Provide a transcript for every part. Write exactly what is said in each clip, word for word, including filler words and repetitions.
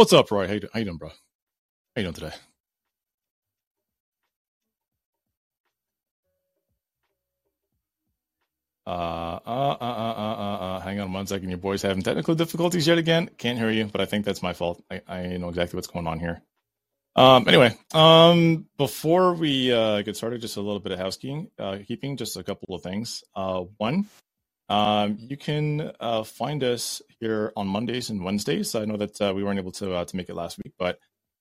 What's up, Roy? How you, how you doing, bro? How you doing today? Uh, uh, uh, uh, uh, uh, hang on one second. Your boy's having technical difficulties yet again. Can't hear you, but I think that's my fault. I, I know exactly what's going on here. Um, anyway, um, before we uh, get started, just a little bit of housekeeping, uh, keeping, just a couple of things. Uh, one, um, you can uh, find us here on Mondays and Wednesdays. I know that uh, we weren't able to uh, to make it last week, but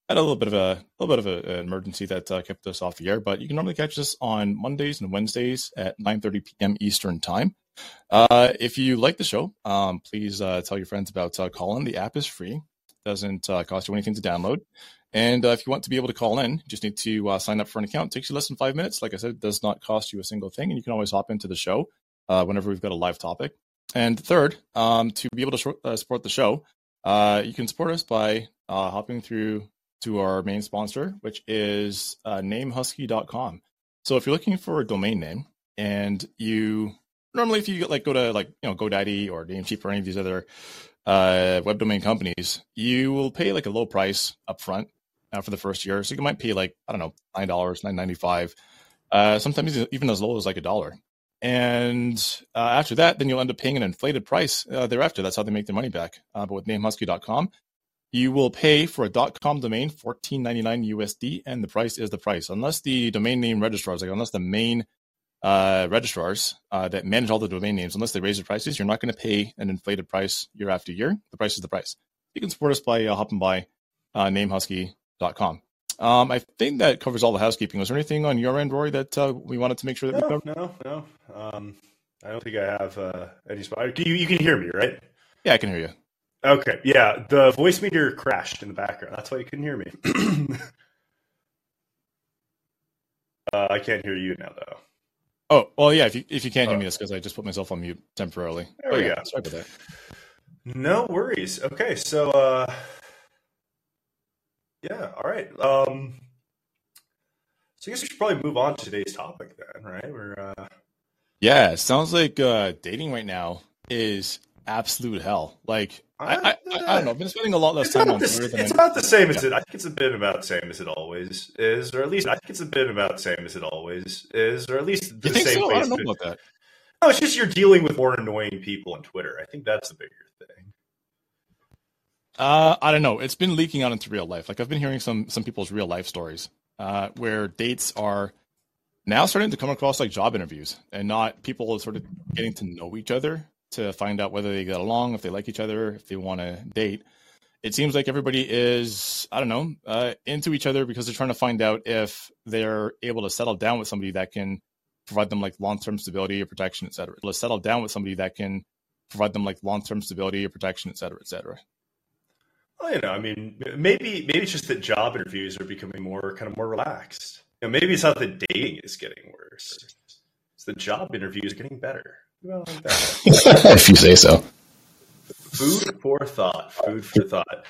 had a little bit of a little bit of a, an emergency that uh, kept us off the air, but you can normally catch us on Mondays and Wednesdays at nine thirty p.m. Eastern Time. Uh, if you like the show, um, please uh, tell your friends about uh, Call In. The app is free; it doesn't uh, cost you anything to download. And uh, if you want to be able to call in, you just need to uh, sign up for an account. It takes you less than five minutes. Like I said, it does not cost you a single thing, and you can always hop into the show uh, whenever we've got a live topic. And third, um, to be able to short, uh, support the show, uh, you can support us by uh, hopping through to our main sponsor, which is uh, name husky dot com. So if you're looking for a domain name, and you normally, if you like go to like you know GoDaddy or Namecheap or any of these other uh, web domain companies, you will pay like a low price upfront uh, for the first year. So you might pay like I don't know nine dollars, nine ninety five, uh, sometimes even as low as like a dollar. And uh, after that, then you'll end up paying an inflated price uh, thereafter. That's how they make their money back. Uh, but with name husky dot com. You will pay for a .com domain fourteen ninety-nine U S D, and the price is the price. Unless the domain name registrars, like unless the main uh, registrars uh, that manage all the domain names, unless they raise the prices, you're not going to pay an inflated price year after year. The price is the price. You can support us by uh, hopping by uh, name husky dot com. Um, I think that covers all the housekeeping. Was there anything on your end, Rory, that uh, we wanted to make sure that no, we covered? No, no, no. Um, I don't think I have uh, any spot. You, you can hear me, right? Yeah, I can hear you. Okay, yeah, the voice meter crashed in the background. That's why you couldn't hear me. uh, I can't hear you now, though. Oh, well, yeah, if you, if you can't oh. hear me, that's because I just put myself on mute temporarily. There but we yeah, go. Sorry about that. No worries. Okay, so, uh, yeah, all right. Um, so I guess we should probably move on to today's topic then, right? We're uh... Yeah, it sounds like uh, dating right now is absolute hell. Like, I, I, I, I don't know. I've been spending a lot less time on Twitter than it's about the same as it. I think it's a bit about the same as it always is, or at least I think it's a bit about the same as it always is, or at least the same. I don't know about that. No, it's just you're dealing with more annoying people on Twitter. I think that's the bigger thing. Uh, I don't know. It's been leaking out into real life. Like I've been hearing some some people's real life stories uh, where dates are now starting to come across like job interviews, and not people sort of getting to know each other to find out whether they get along, if they like each other, if they want to date. It seems like everybody is, I don't know, uh, into each other because they're trying to find out if they're able to settle down with somebody that can provide them like long-term stability or protection, et cetera. Let's settle down with somebody that can provide them like long-term stability or protection, et cetera, et cetera. Well, you know, I mean, maybe, maybe it's just that job interviews are becoming more kind of more relaxed. You know, maybe it's not that dating is getting worse. It's the job interviews are getting better. Well, if you say so. Food for thought. Food for thought.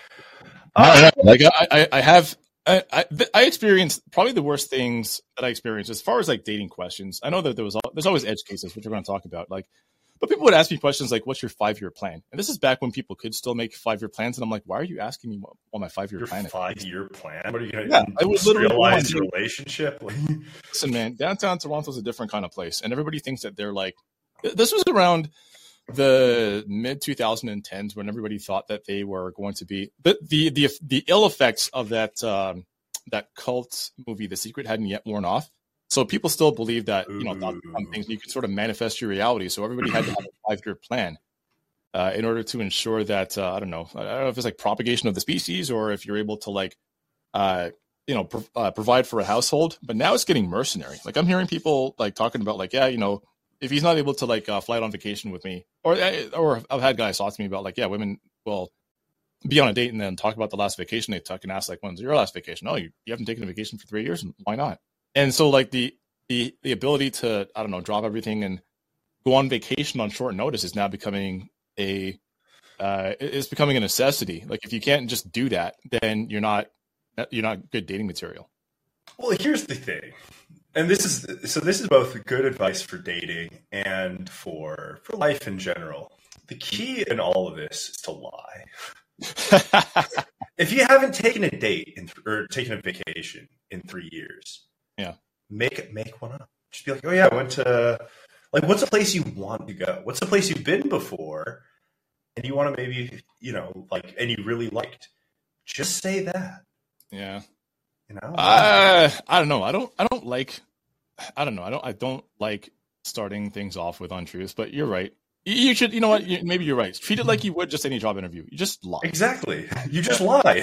Uh, no, no, like I, I, I have, I, I, I experienced probably the worst things that I experienced as far as like dating questions. I know that there was, there's always edge cases, which we're going to talk about. Like, but people would ask me questions like, "What's your five-year plan?" And this is back when people could still make five-year plans, and I'm like, "Why are you asking me what, what my five-year your plan is?" Five-year plan? What are you going to yeah, I was literally realize your relationship. Listen, man, downtown Toronto is a different kind of place, and everybody thinks that they're like. This was around the mid twenty tens when everybody thought that they were going to be the the the, the ill effects of that um, that cult movie, The Secret, hadn't yet worn off. So people still believed that you know thought some things you could sort of manifest your reality. So everybody had to have a five year plan uh, in order to ensure that uh, I don't know I don't know if it's like propagation of the species or if you're able to like uh, you know pro- uh, provide for a household. But now it's getting mercenary. Like I'm hearing people like talking about like yeah you know. If he's not able to like uh, fly out on vacation with me, or or I've had guys talk to me about like, yeah, women will be on a date and then talk about the last vacation they took and ask like, when's your last vacation? Oh, you, you haven't taken a vacation for three years, and why not? And so like the the the ability to I don't know drop everything and go on vacation on short notice is now becoming a uh, it's becoming a necessity. Like if you can't just do that, then you're not you're not good dating material. Well, here's the thing. And this is so. This is both good advice for dating and for for life in general. The key in all of this is to lie. If you haven't taken a date in th- or taken a vacation in three years, yeah, make make one up. Just be like, oh yeah, I went to, like, what's a place you want to go? What's a place you've been before, and you want to maybe, you know, like, and you really liked? Just say that. Yeah. You know. Uh, I don't know. I don't. I don't like. I don't know. I don't. I don't like starting things off with untruths. But you're right. You should, you know what? You, maybe you're right. Treat it like you would just any job interview. You just lie. Exactly. You just lie.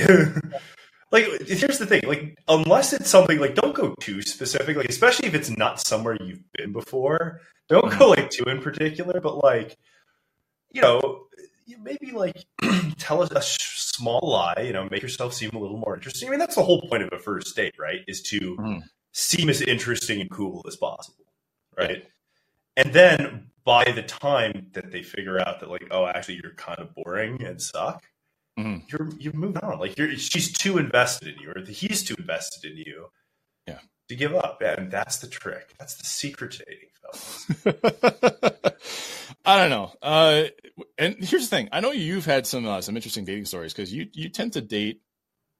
Like, here's the thing. Like, unless it's something, like, don't go too specific. Like, especially if it's not somewhere you've been before. Don't mm-hmm. go, like, too in particular. But, like, you know, maybe, like, tell us a small lie. You know, make yourself seem a little more interesting. I mean, that's the whole point of a first date, right? Is to mm-hmm. seem as interesting and cool as possible, right? And then, by the time that they figure out that, like, oh, actually, you're kind of boring and suck, mm-hmm. you're you've moved on. Like, you're she's too invested in you, or he's too invested in you, yeah, to give up. And that's the trick. That's the secret to dating, fellas. I don't know. Uh, and here's the thing: I know you've had some uh, some interesting dating stories, because you you tend to date.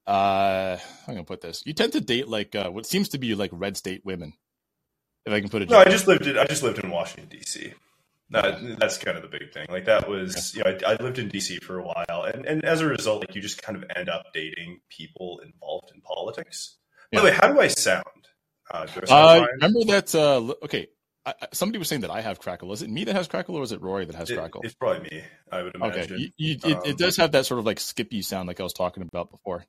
Uh, I'm gonna put this. You tend to date like uh, what seems to be like red state women. If I can put it. No, I just lived in I just lived in Washington D C. Uh, that's kind of the big thing. Like, that was, you know, I, I lived in D C for a while, and, and as a result, like, you just kind of end up dating people involved in politics. By the yeah. way, how do I sound? Uh, do I sound uh, remember that? Uh, okay, I, somebody was saying that I have crackle. Is it me that has crackle, or is it Rory that has it, crackle? It's probably me. I would imagine. Okay, you, you, um, it, it does have that sort of like skippy sound, like I was talking about before.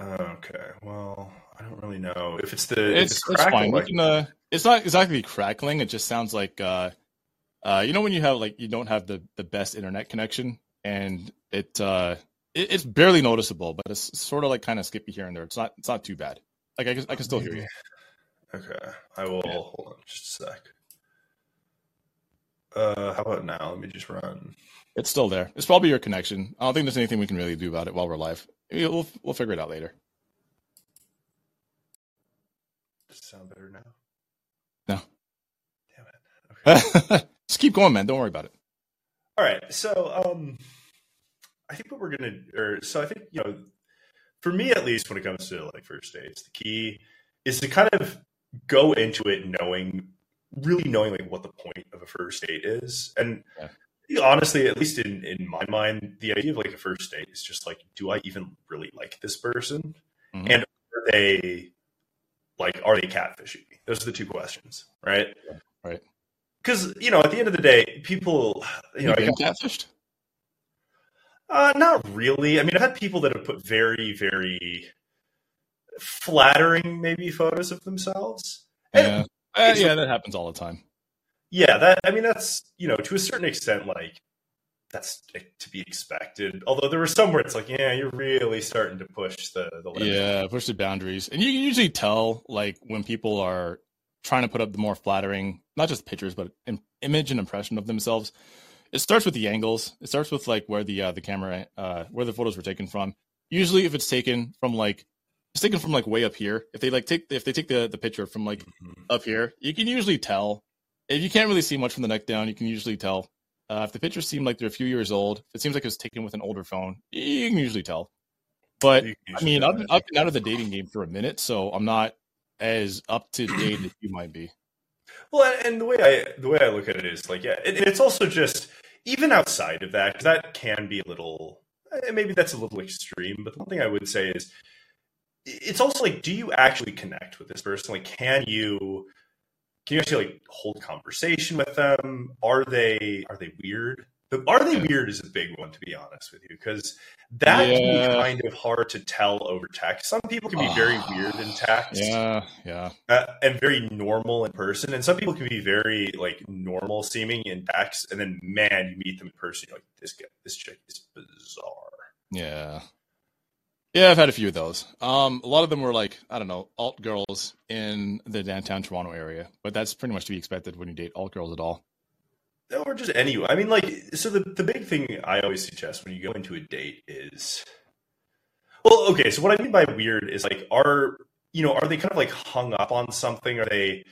Okay, well, I don't really know if it's the it's, it's, it's fine. Like, can, uh, it's not exactly crackling. It just sounds like uh, uh, you know, when you have like you don't have the, the best internet connection, and it, uh, it it's barely noticeable, but it's sort of like kind of skippy here and there. It's not it's not too bad. Like, I can, I can still hear you. Okay, I will yeah. hold on just a sec. Uh, how about now? Let me just run. It's still there. It's probably your connection. I don't think there's anything we can really do about it while we're live. We'll we'll figure it out later. Does it sound better now? No. Damn it. Okay. Just keep going, man. Don't worry about it. All right. So um, I think what we're gonna, or so I think you know, for me at least, when it comes to like first dates, the key is to kind of go into it knowing, really knowing like what the point of a first date is, and. Yeah. Honestly, at least in, in my mind, the idea of like a first date is just like, do I even really like this person? Mm-hmm. And are they like, are they catfishing me? Those are the two questions, right? Yeah, right. Because, you know, at the end of the day, people, you know, You've been catfished? Uh, not really. I mean, I've had people that have put very, very flattering, maybe, photos of themselves. Yeah, and uh, yeah, that happens all the time. Yeah, that I mean, that's, you know, to a certain extent, like, that's to be expected. Although there were some where it's like, yeah, you're really starting to push the, the limits. Yeah, push the boundaries. And you can usually tell, like, when people are trying to put up the more flattering, not just pictures, but im- image and impression of themselves. It starts with the angles. It starts with, like, where the uh, the camera, uh, where the photos were taken from. Usually if it's taken from, like, it's taken from, like, way up here. If they, like, take, if they take the, the picture from, like, mm-hmm. up here, you can usually tell. If you can't really see much from the neck down, you can usually tell. Uh, if the pictures seem like they're a few years old, it seems like it was taken with an older phone, you can usually tell. But, I mean, I've been, I've been out of the dating game for a minute, so I'm not as up to date as you might be. Well, and the way I the way I look at it is, like, yeah, it, it's also just, even outside of that, because that can be a little, maybe that's a little extreme, but the one thing I would say is, it's also, like, do you actually connect with this person? Like, can you... Can you actually like hold conversation with them? Are they are they weird? The, are they weird is a big one, to be honest with you, because that yeah. can be kind of hard to tell over text. Some people can be uh, very weird in text, yeah, yeah, uh, and very normal in person, and some people can be very like normal seeming in text, and then man, you meet them in person, you're like, this guy, this chick is bizarre. Yeah. Yeah, I've had a few of those. Um, a lot of them were like, I don't know, alt girls in the downtown Toronto area, but that's pretty much to be expected when you date alt girls at all. Or just anyway. I mean, like, so the, the big thing I always suggest when you go into a date is, well, okay, so what I mean by weird is like, are, you know, are they kind of like hung up on something? Are they,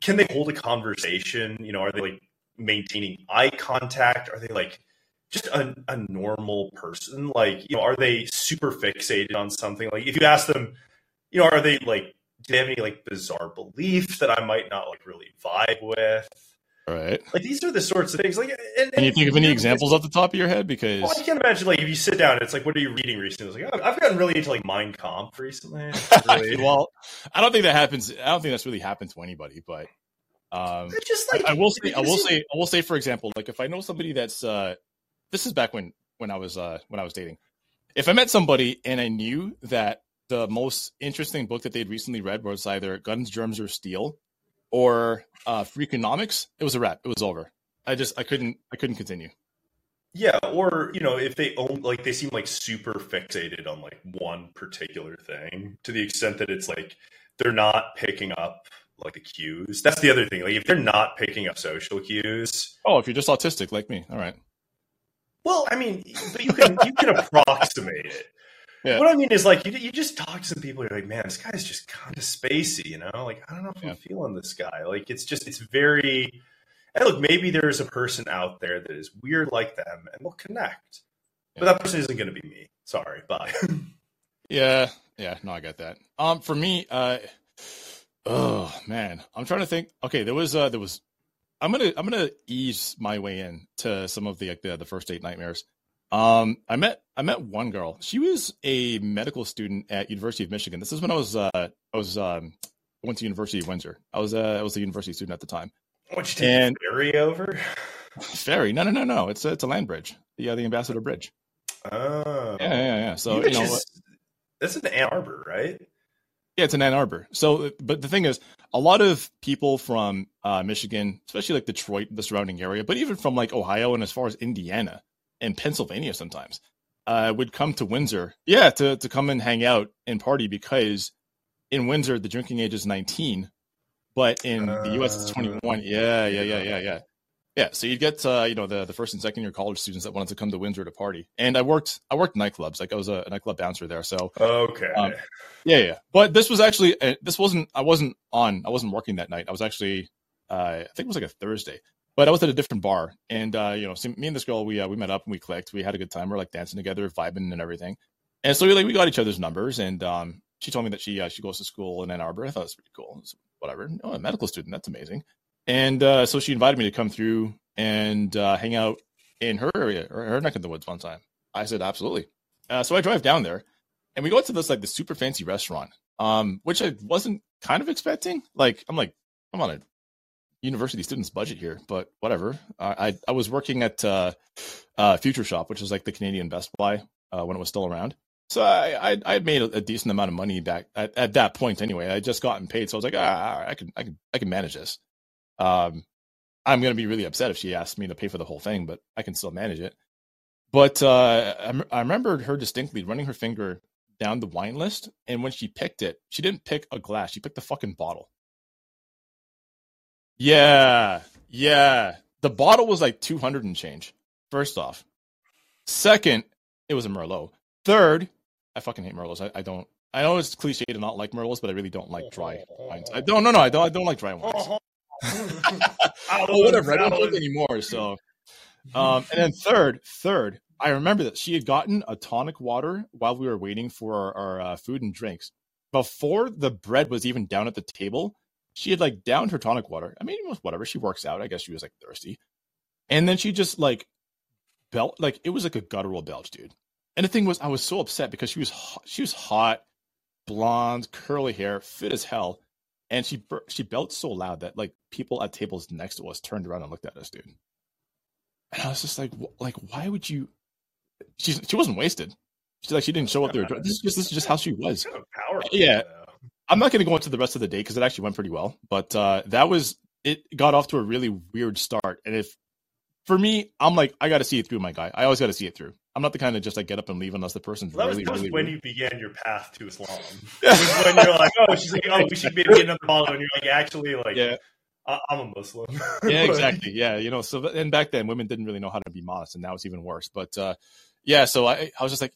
can they hold a conversation? You know, are they like maintaining eye contact? Are they like just a, a normal person? Like, you know, are they super fixated on something? Like, if you ask them, you know, are they like, do they have any like bizarre beliefs that I might not like really vibe with? Right. Like, these are the sorts of things. Like, and, can you think of any examples off the top of your head? Because well, I can't imagine, like, if you sit down, it's like, what are you reading recently? It's like, I've gotten really into like Mein Kampf recently. Really. Well, I don't think that happens. I don't think that's really happened to anybody. But um, just like, I, I will say, I will say, I will say, for example, like if I know somebody that's, uh, this is back when when I was uh, when I was dating. If I met somebody and I knew that the most interesting book that they'd recently read was either Guns, Germs, and Steel, or uh, Freakonomics, it was a wrap. It was over. I just, I couldn't, I couldn't continue. Yeah. Or, you know, if they own, like, they seem like super fixated on like one particular thing to the extent that it's like, they're not picking up like the cues. That's the other thing. Like, if they're not picking up social cues. Oh, if you're just autistic like me. All right. Well, I mean, but you can, you can approximate it. Yeah. What I mean is, like, you you just talk to some people, you're like, man, this guy's just kind of spacey, you know? Like, I don't know if yeah. I'm feeling this guy. Like, it's just, it's very, and look, maybe there is a person out there that is weird like them, and we'll connect. Yeah. But that person isn't going to be me. Sorry, bye. yeah, yeah, no, I got that. Um, for me, uh, oh, man, I'm trying to think. Okay, there was, uh, there was, I'm going to, I'm going to ease my way in to some of the, like, the, the first date nightmares. Um, I met, I met one girl. She was a medical student at University of Michigan. This is when I was, uh, I was, um, I went to University of Windsor. I was, uh, I was a university student at the time. What'd you take, and ferry over? Ferry? No, no, no, no. It's a, it's a land bridge. Yeah. The Ambassador Bridge. Oh. Yeah, yeah, yeah. So, you, you know, just, that's in Ann Arbor, right? Yeah, it's in Ann Arbor. So, but the thing is, a lot of people from, uh, Michigan, especially like Detroit, the surrounding area, but even from like Ohio and as far as Indiana, and Pennsylvania sometimes, uh, would come to Windsor, yeah, to, to come and hang out and party, because in Windsor, the drinking age is nineteen, but in uh, the U S it's twenty-one. Yeah, yeah, yeah, yeah, yeah. Yeah, so you'd get, uh, you know, the, the first and second year college students that wanted to come to Windsor to party. And I worked I worked nightclubs. Like, I was a, a nightclub bouncer there, so. Okay. Um, yeah, yeah. But this was actually, uh, this wasn't, I wasn't on, I wasn't working that night. I was actually, uh, I think it was like a Thursday. But I was at a different bar, and, uh, you know, so me and this girl, we uh, we met up and we clicked. We had a good time. We're like dancing together, vibing and everything. And so we like we got each other's numbers, and um, she told me that she uh, she goes to school in Ann Arbor. I thought it was pretty cool. So whatever. Oh, a medical student. That's amazing. And uh, so she invited me to come through and uh, hang out in her area, or her neck of the woods one time. I said, absolutely. Uh, so I drive down there, and we go to this, like, this super fancy restaurant, um, which I wasn't kind of expecting. Like, I'm like, I'm on a university students budget here, but whatever. I, I, I was working at uh, uh, Future Shop, which is like the Canadian Best Buy uh, when it was still around. So I I, I had made a, a decent amount of money back at, at that point anyway. I just gotten paid, so I was like, ah, I can I can I can manage this. Um, I'm gonna be really upset if she asks me to pay for the whole thing, but I can still manage it. But uh, I, I remembered her distinctly running her finger down the wine list, and when she picked it, she didn't pick a glass. She picked the fucking bottle. Yeah, yeah. The bottle was like two hundred and change, first off. Second, it was a Merlot. Third, I fucking hate Merlots. I, I don't, I know it's cliche to not like Merlots, but I really don't like dry wines. I don't, no, no, I don't, I don't like dry wines. Oh, whatever, I don't drink anymore, so. Um, and then third, third, I remember that she had gotten a tonic water while we were waiting for our, our uh, food and drinks. Before the bread was even down at the table, she had like downed her tonic water. I mean, it was whatever. She works out. I guess she was like thirsty. And then she just like belched, like it was like a guttural belch, dude. And the thing was, I was so upset because she was, she was hot, blonde, curly hair, fit as hell. And she, she belched so loud that like people at tables next to us turned around and looked at us, dude. And I was just like, like, why would you, she's, she wasn't wasted. She's like, she didn't show up there. This is just, this is just how she was. Yeah. I'm not going to go into the rest of the day because it actually went pretty well, but uh, that was, it got off to a really weird start. And if, for me, I'm like, I got to see it through, my guy. I always got to see it through. I'm not the kind of just like get up and leave unless the person's well, really, really. That was when rude. You began your path to Islam. When you're like, oh, she's like, oh, we should maybe get another bottle. And you're like, actually, like, yeah. I- I'm a Muslim. Yeah, exactly. Yeah. You know, so, and back then women didn't really know how to be modest, and now it's even worse. But uh, yeah, so I, I was just like,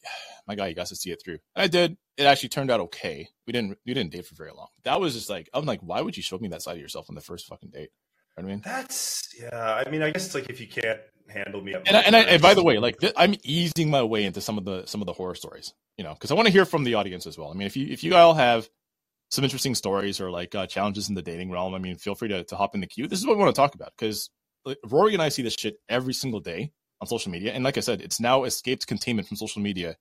my guy, you got to see it through. And I did. It actually turned out okay. We didn't we didn't date for very long. That was just like, I'm like, why would you show me that side of yourself on the first fucking date? You know what I mean? That's, yeah. I mean, I guess it's like if you can't handled me up. And, I, and, I, and by the way, like th- I'm easing my way into some of the some of the horror stories, you know, because I want to hear from the audience as well. I mean, if you if you all have some interesting stories or like uh, challenges in the dating realm, I mean, feel free to to hop in the queue. This is what we want to talk about, because like, Rory and I see this shit every single day on social media, and like I said, it's now escaped containment from social media.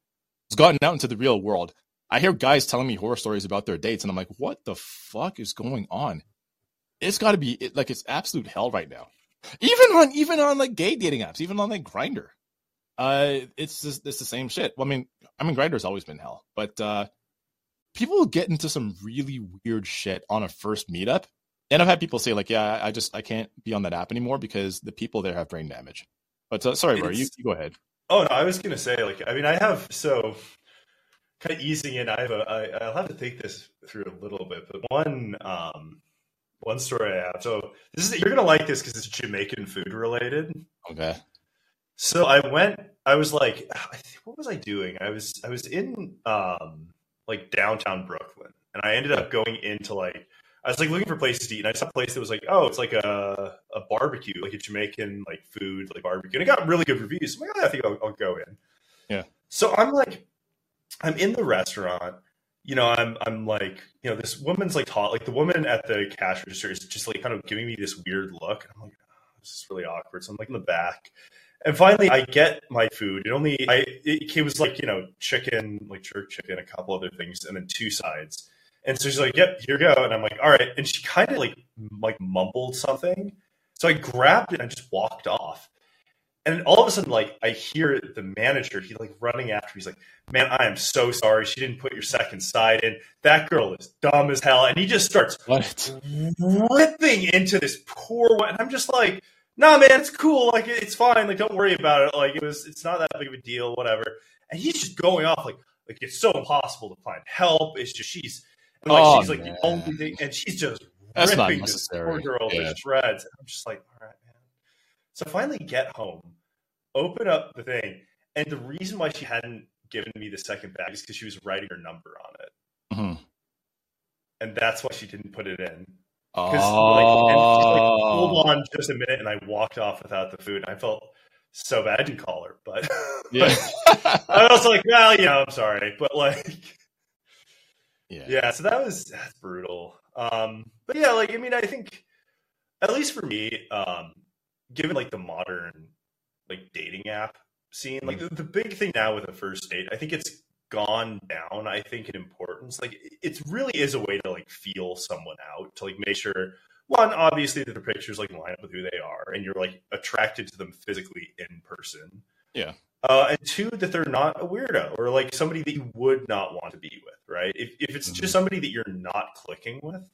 It's gotten out into the real world. I hear guys telling me horror stories about their dates, and I'm like, what the fuck is going on? It's got to be it, like it's absolute hell right now. Even on even on like gay dating apps, even on like Grindr, uh, it's just, it's the same shit. Well, I mean, I mean Grindr's always been hell, but uh, people get into some really weird shit on a first meetup, and I've had people say like, yeah, I just I can't be on that app anymore because the people there have brain damage. But uh, sorry, bro, you, you go ahead. Oh no, I was gonna say like I mean I have so. Kind of easing in, I have a, I, I'll have to think this through a little bit, but one um, one story I have. So this is you're gonna like this because it's Jamaican food related. Okay. So I went. I was like, I think, what was I doing? I was I was in um, like downtown Brooklyn, and I ended up going into like I was like looking for places to eat, and I saw a place that was like, oh, it's like a a barbecue, like a Jamaican like food like barbecue, and it got really good reviews. So I'm like, oh, I think I'll, I'll go in. Yeah. So I'm like. I'm in the restaurant, you know, I'm, I'm like, you know, this woman's like hot, like the woman at the cash register is just like kind of giving me this weird look. And I'm like, oh, this is really awkward. So I'm like in the back, and finally I get my food. It only, I, it, it was like, you know, chicken, like jerk chicken, a couple other things, and then two sides. And so she's like, yep, here you go. And I'm like, all right. And she kind of like, like mumbled something. So I grabbed it and just walked off. And all of a sudden, like, I hear the manager, he like running after me. He's like, man, I am so sorry. She didn't put your second side in. That girl is dumb as hell. And he just starts what? ripping into this poor one. And I'm just like, nah, man, it's cool. Like, it's fine. Like, don't worry about it. Like, it was, it's not that big of a deal, whatever. And he's just going off like, like it's so impossible to find help. It's just, she's, and, like, oh, she's like man. the only thing. And she's just That's ripping this poor girl yeah. to shreds. And I'm just like, all right. So I finally get home, open up the thing, and the reason why she hadn't given me the second bag is because she was writing her number on it. Mm-hmm. And that's why she didn't put it in. Because oh. like, like, hold on just a minute, and I walked off without the food. And I felt so bad. I didn't call her, but, yeah. but I was like, well, you know, I'm sorry. But like, yeah, yeah so that was that's brutal. Um, but yeah, like, I mean, I think, at least for me, um, given like the modern like dating app scene, like the, the big thing now with a first date, I think it's gone down, I think, in importance. Like it really is a way to like feel someone out, to like make sure, one, obviously that the pictures like line up with who they are and you're like attracted to them physically in person. Yeah. Uh, and two, that they're not a weirdo or like somebody that you would not want to be with, right? If if it's mm-hmm. just somebody that you're not clicking with.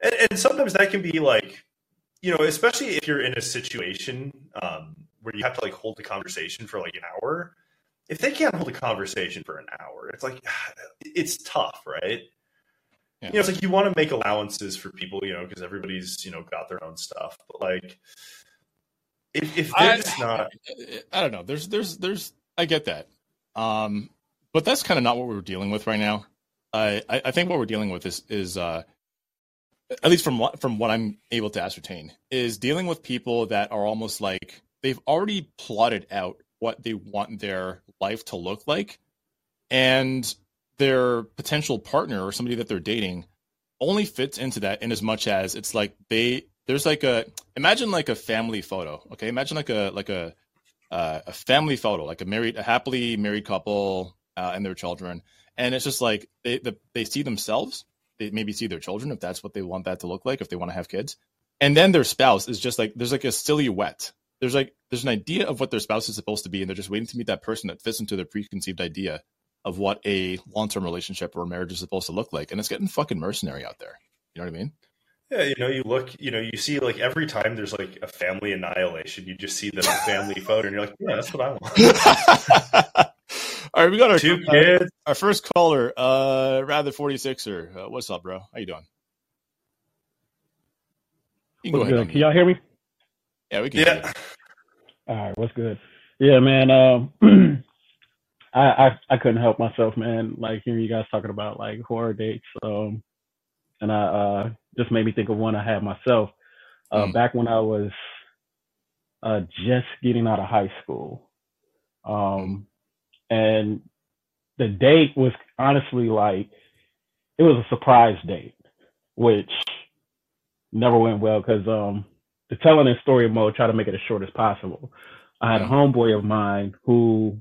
And, and sometimes that can be like, you know, especially if you're in a situation um, where you have to like hold a conversation for like an hour, if they can't hold a conversation for an hour, it's like, it's tough, right? Yeah. You know, it's like you want to make allowances for people, you know, because everybody's, you know, got their own stuff. But like, if, if they're I, just not. I don't know. There's, there's, there's, I get that. Um, but that's kind of not what we're dealing with right now. I, I, I think what we're dealing with is, is, uh, at least from what, from what I'm able to ascertain, is dealing with people that are almost like they've already plotted out what they want their life to look like, and their potential partner or somebody that they're dating only fits into that in as much as it's like they there's like a imagine like a family photo. Okay, imagine like a like a uh, a family photo, like a married a happily married couple uh, and their children, and it's just like they the, they see themselves. They maybe see their children, if that's what they want that to look like, if they want to have kids. And then their spouse is just like, there's like a silhouette. There's like, there's an idea of what their spouse is supposed to be. And they're just waiting to meet that person that fits into their preconceived idea of what a long-term relationship or marriage is supposed to look like. And it's getting fucking mercenary out there. You know what I mean? Yeah. You know, you look, you know, you see like every time there's like a family annihilation, you just see the family photo and you're like, yeah, that's what I want. All right, we got our two kids. Our, our first caller, uh, rather forty-sixer. Uh, what's up, bro? How you doing? You can what's go ahead. Can y'all hear me? Yeah, we can. Yeah. Hear you. All right. What's good? Yeah, man. Um, I, I I couldn't help myself, man. Like hearing you guys talking about like horror dates, um, and I uh, just made me think of one I had myself uh, mm. back when I was uh, just getting out of high school. Um, and the date was honestly like, it was a surprise date, which never went well because um, the telling this story mode, try to make it as short as possible. I had a homeboy of mine who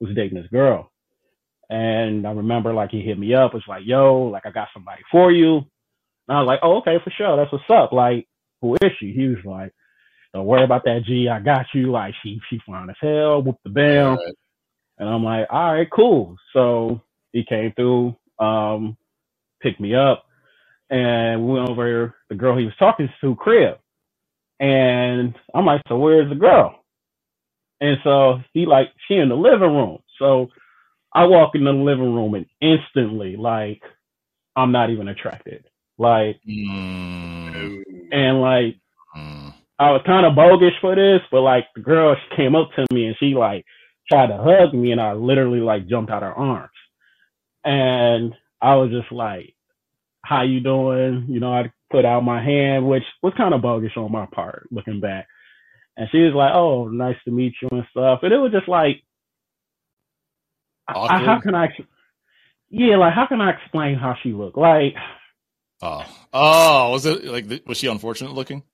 was dating this girl. And I remember like he hit me up, was like, yo, like I got somebody for you. And I was like, oh, okay, for sure. That's what's up. Like, who is she? He was like, don't worry about that, G. I got you. Like, she she fine as hell, whoop the bam. Right. And I'm like, all right, cool. So he came through, um, picked me up, and we went over the girl he was talking to crib. And I'm like, so where's the girl? And so he like, she in the living room. So I walk in the living room and instantly, like, I'm not even attracted. Like, mm. and like, mm. I was kind of bogus for this, but like the girl, she came up to me and she like tried to hug me and I literally like jumped out her arms. And I was just like, how you doing? You know, I put out my hand, which was kind of bogus on my part looking back. And she was like, oh, nice to meet you and stuff. And it was just like, I, how can I, yeah, like how can I explain how she looked? Like, oh, oh, was it like, was she unfortunate looking?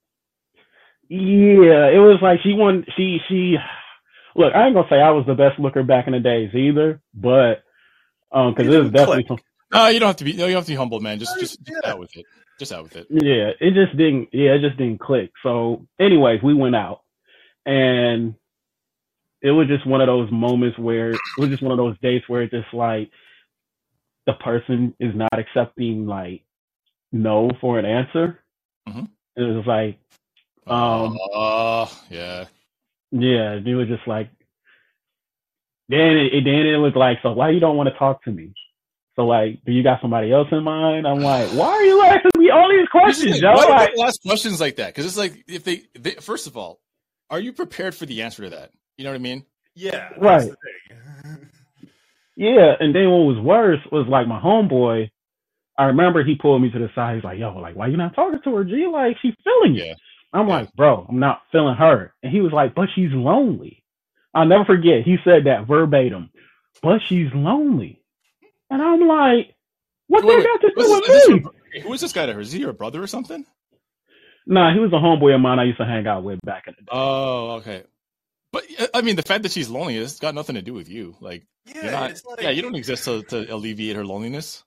Yeah, it was like she won. She she, look, I ain't gonna say I was the best looker back in the days either, but um, because it was definitely. Some, no, you don't have to be. No, you don't have to be humble, man. Just just, just yeah. out with it. Just out with it. Yeah, it just didn't. Yeah, it just didn't click. So, anyways, we went out, and it was just one of those moments where it was just one of those dates where it's just like the person is not accepting like no for an answer. Mm-hmm. It was like, um, uh, yeah, yeah. It was just like then it, it then it was like, so why you don't want to talk to me? So like, do you got somebody else in mind? I'm like, why are you asking me all these questions? Like, why like, do ask questions like that? Because it's like if they, they first of all, are you prepared for the answer to that? You know what I mean? Yeah. Right. That's the thing. Yeah. And then what was worse was like my homeboy, I remember he pulled me to the side. He's like, yo, like, why you not talking to her, G? Like, she's feeling you. Yeah. I'm yeah. like, bro, I'm not feeling her. And he was like, but she's lonely. I'll never forget. He said that verbatim. But she's lonely. And I'm like, what wait, they wait, got to do this, with me? Who was this guy to her? Is he your brother or something? Nah, he was a homeboy of mine I used to hang out with back in the day. Oh, okay. But I mean, the fact that she's lonely has got nothing to do with you. Like, yeah, not, it's like, yeah, you don't exist to, to alleviate her loneliness.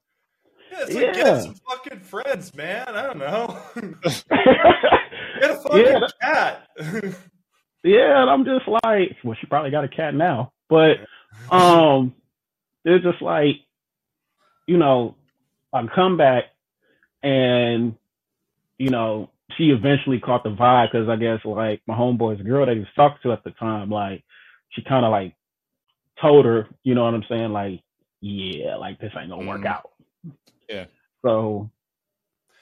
Yeah, it's like yeah. get some fucking friends, man. I don't know. Get a fucking yeah. cat. Yeah, and I'm just like, well, she probably got a cat now, but um, it's just like, you know, I come back, and you know. She eventually caught the vibe because I guess like my homeboy's girl that he was talking to at the time, like she kind of like told her, you know what I'm saying? Like, yeah, like this ain't gonna work out. Yeah. So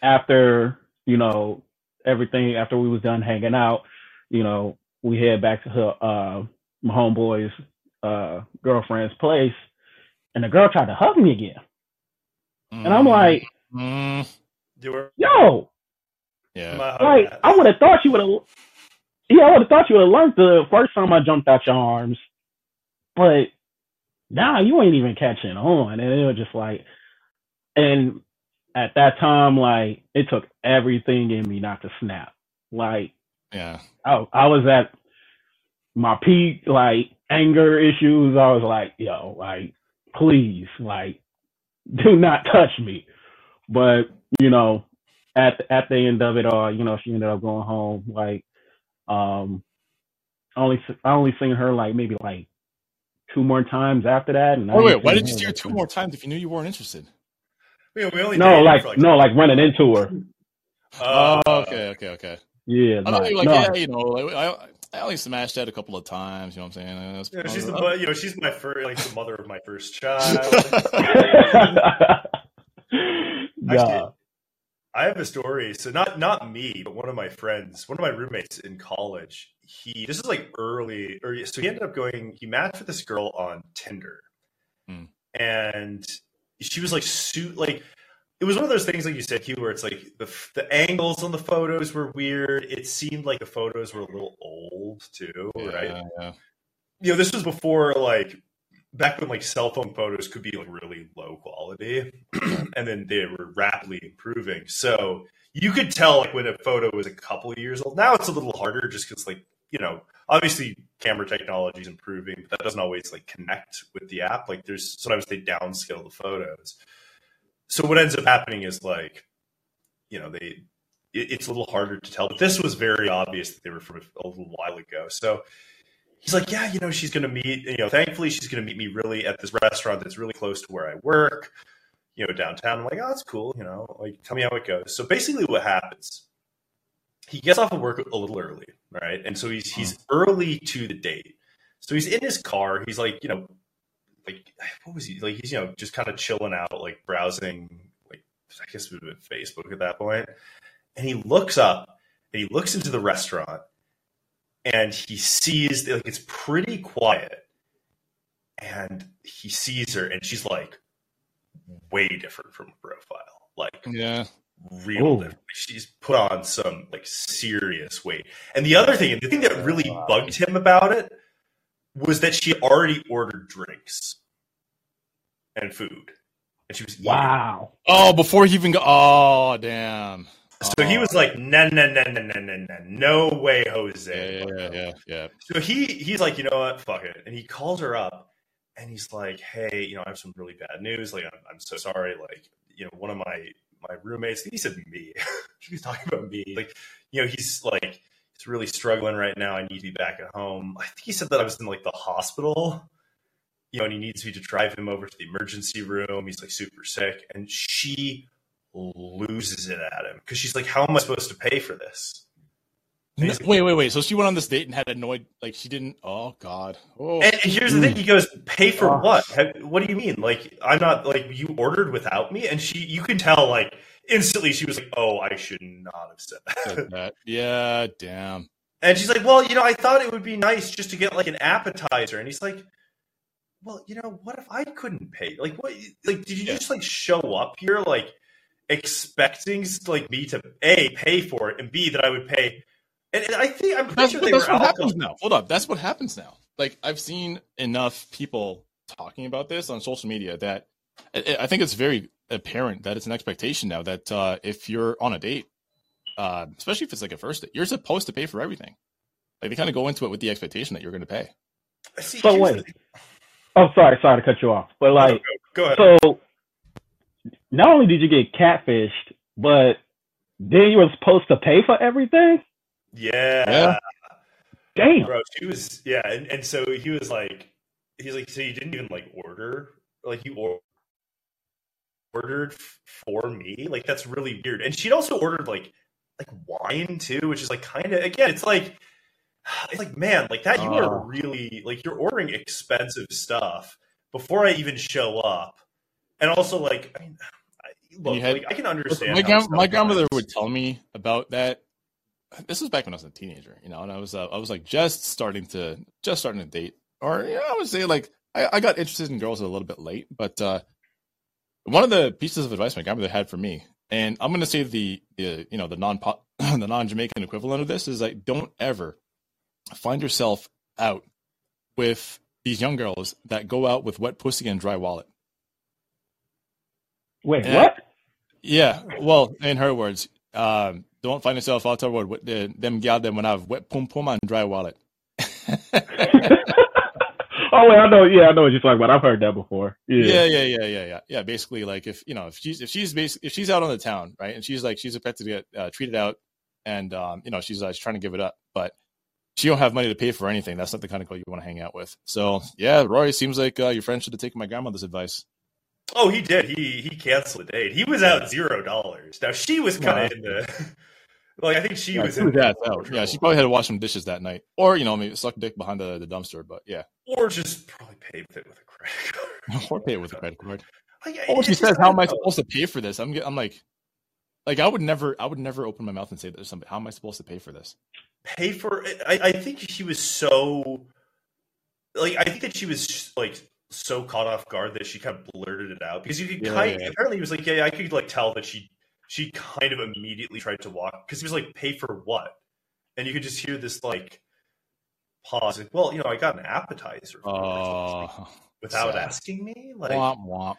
after, you know, everything, after we was done hanging out, you know, we head back to her, uh, my homeboy's uh, girlfriend's place, and the girl tried to hug me again. Mm. And I'm like, mm. yo, yeah, like I would have thought you would have. Yeah, I would have thought you would have learned the first time I jumped out your arms, but now nah, you ain't even catching on, and it was just like, and at that time, like it took everything in me not to snap. Like, yeah, I, I was at my peak, like anger issues. I was like, yo, like please, like do not touch me, but you know. At at the end of it all, you know, she ended up going home. Like, um, only I only seen her like maybe like two more times after that. And oh, wait, why did you see her two more times if you knew you weren't interested? We, we only no, like, like no, like running into her. Oh, uh, okay, okay, okay. Yeah, I like, like no. yeah, you know, like, I I only smashed that a couple of times. You know what I'm saying? That's yeah, she's the, you know, she's my first, like the mother of my first child. Yeah. I have a story. So not not me, but one of my friends, one of my roommates in college, he, this is like early, or so he ended up going, he matched with this girl on Tinder. Mm. And she was like, su- like, it was one of those things, like you said, Q, where it's like the, the angles on the photos were weird. It seemed like the photos were a little old too, yeah, right? Yeah. You know, this was before, like, back when, like, cell phone photos could be, like, really low quality, and then they were rapidly improving. So you could tell, like, when a photo was a couple of years old. Now it's a little harder just because, like, you know, obviously camera technology is improving, but that doesn't always, like, connect with the app. Like, there's sometimes they downscale the photos. So what ends up happening is, like, you know, they it, it's a little harder to tell. But this was very obvious that they were from a little while ago. So he's like, yeah, you know, she's going to meet, you know, thankfully she's going to meet me really at this restaurant that's really close to where I work, you know, downtown. I'm like, oh, that's cool. You know, like, tell me how it goes. So basically what happens, he gets off of work a little early, right? And so he's, he's early to the date. So he's in his car. He's like, you know, like, what was he? Like, he's, you know, just kind of chilling out, like browsing, like, I guess it would have been Facebook at that point. And he looks up and he looks into the restaurant. And he sees, like, it's pretty quiet, and he sees her, and she's, like, way different from a profile. Like, yeah, real Ooh. different. She's put on some, like, serious weight. And the other thing, the thing that really bugged him about it was that she had already ordered drinks and food. And she was eating. Wow. Oh, before he even got, oh, damn. So he was like, no, no, no, no, no, no, no, no way, Jose. Yeah, yeah, yeah, yeah. So he he's like, you know what, fuck it. And he calls her up, and he's like, hey, you know, I have some really bad news. Like, I'm, I'm so sorry. Like, you know, one of my my roommates, he said me. She was talking about me. Like, you know, he's like, he's really struggling right now. I need to be back at home. I think he said that I was in, like, the hospital. You know, and he needs me to drive him over to the emergency room. He's, like, super sick. And she loses it at him because she's like, how am I supposed to pay for this? Like, wait, wait, wait. So she went on this date and had annoyed, like, she didn't. Oh, God. Oh. And here's the thing. He goes, pay for what? What do you mean? Like, I'm not, like, you ordered without me? And she, you can tell, like, instantly she was like, oh, I should not have said that. Said that. Yeah, damn. And she's like, well, you know, I thought it would be nice just to get, like, an appetizer. And he's like, well, you know, what if I couldn't pay? Like, what? Like, did you yeah. just, like, show up here? Like, expecting, like, me to A, pay for it, and B, that I would pay. And, and I think I'm pretty that's, sure they that's were what happens now. Hold up, that's what happens now. Like, I've seen enough people talking about this on social media that I, I think it's very apparent that it's an expectation now that uh, if you're on a date, uh, especially if it's like a first date, you're supposed to pay for everything. Like, they kind of go into it with the expectation that you're going to pay. See, but wait, oh, sorry, sorry to cut you off, but like, go ahead. So, not only did you get catfished, but then you were supposed to pay for everything? Yeah. yeah. Damn. Bro, she was, yeah. And, and so he was like, he's like, so you didn't even, like, order? Like, you or- ordered for me? Like, that's really weird. And she'd also ordered, like, like wine, too, which is, like, kind of, again, it's like, it's like, man, like, that, you oh. are really, like, you're ordering expensive stuff before I even show up. And also, like, I mean, look, had, like, I can understand. My, gra- my grandmother would tell me about that. This was back when I was a teenager, you know, and I was, uh, I was like just starting to, just starting to date, or, you know, I would say, like, I, I got interested in girls a little bit late, but uh, one of the pieces of advice my grandmother had for me, and I'm going to say the, the, you know, the non, the non-Jamaican equivalent of this is, like, don't ever find yourself out with these young girls that go out with wet pussy and dry wallet. Wait, and, what? Yeah, well, in her words, um, don't find yourself out there with the, them gal that when I have wet pum pum and dry wallet. oh, wait, I know. Yeah, I know what you're talking about. I've heard that before. Yeah, yeah, yeah, yeah, yeah, yeah. yeah basically, like, if you know, if she's if she's basically, if she's out on the town, right, and she's like she's expected to get uh, treated out, and um, you know, she's like trying to give it up, but she don't have money to pay for anything. That's not the kind of girl you want to hang out with. So, yeah, Rory, seems like uh, your friend should have taken my grandmother's advice. Oh, he did. He he canceled the date. He was out zero dollars. Now she was kind of yeah. in the, like, I think she yeah, was in that. Yeah, she probably had to wash some dishes that night, or, you know, maybe suck dick behind the, the dumpster. But yeah, or just probably pay with it with a credit card. or pay it with a credit card. Like, or she says, "How am I supposed to pay for this?" I'm I'm like, like I would never I would never open my mouth and say that there's something. How am I supposed to pay for this? Pay for? I I think she was so, like, I think that she was like so caught off guard that she kind of blurted it out, because you could yeah, kind yeah. apparently he was like, yeah, yeah, I could like tell that she she kind of immediately tried to walk, because he was like, pay for what? And you could just hear this like pause, like, well, you know, I got an appetizer oh, without sad. asking me. Like womp womp.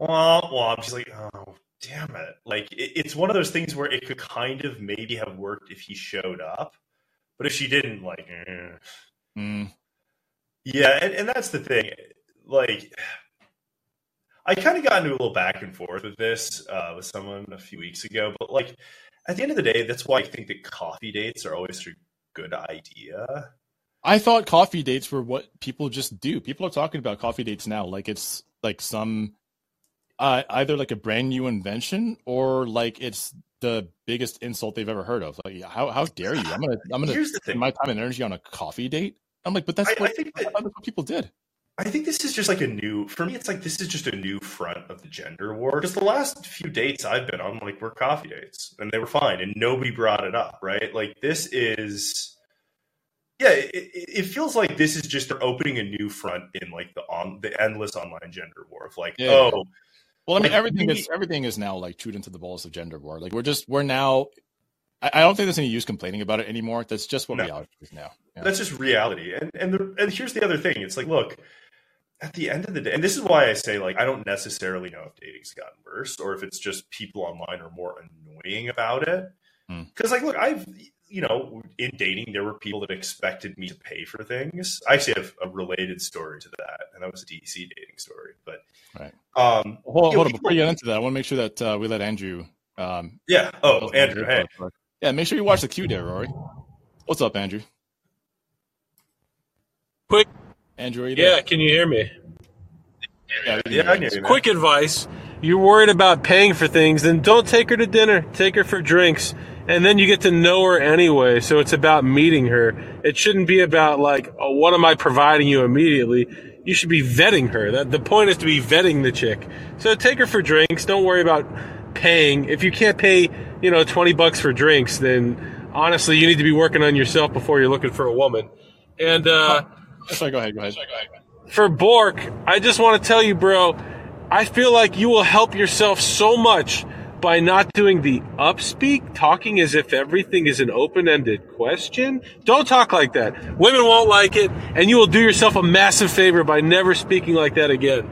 Womp womp. She's like, oh damn it. Like it, it's one of those things where it could kind of maybe have worked if he showed up. But if she didn't, like eh. mm. Yeah, and, and that's the thing. Like, I kind of got into a little back and forth with this uh, with someone a few weeks ago. But, like, at the end of the day, that's why I think that coffee dates are always a good idea. I thought coffee dates were what people just do. People are talking about coffee dates now. Like, it's, like, some uh, either, like, a brand new invention or, like, it's the biggest insult they've ever heard of. Like, how how dare you? I'm going to I'm gonna spend my time and energy on a coffee date? I'm like, but that's, I, what, I think that, that's what people did. I think this is just like a new, for me, it's like, this is just a new front of the gender war. Because the last few dates I've been on, like, were coffee dates and they were fine and nobody brought it up, right? Like this is, yeah, it, it feels like this is just, they're opening a new front in like the on the endless online gender war of like, yeah. oh. Well, I mean, like, everything we, is, everything is now like chewed into the balls of gender war. Like we're just, we're now, I, I don't think there's any use complaining about it anymore. That's just what no. reality is now. Yeah. That's just reality. And, and, the, and here's the other thing. It's like, look, at the end of the day, and this is why I say, like, I don't necessarily know if dating's gotten worse or if it's just people online are more annoying about it. Because, mm. like, look, I've, you know, in dating, there were people that expected me to pay for things. I actually have a related story to that, and that was a D C dating story. But, right. um, hold, you know, hold on, before you get into that, I want to make sure that uh, we let Andrew. Um, yeah. Oh, Andrew, hey. Part. Yeah, make sure you watch the queue there, Rory. What's up, Andrew? Quick. Andrew, yeah, can you hear me? Yeah, yeah, I can hear you. Quick advice. You're worried about paying for things, then don't take her to dinner. Take her for drinks. And then you get to know her anyway, so it's about meeting her. It shouldn't be about, like, oh, what am I providing you immediately? You should be vetting her. That the point is to be vetting the chick. So take her for drinks. Don't worry about paying. If you can't pay, you know, twenty bucks for drinks, then honestly, you need to be working on yourself before you're looking for a woman. And, uh... Sorry, go ahead, go ahead. Sorry, go ahead. For Bork, I just want to tell you, bro, I feel like you will help yourself so much by not doing the upspeak, talking as if everything is an open-ended question. Don't talk like that. Women won't like it, and you will do yourself a massive favor by never speaking like that again.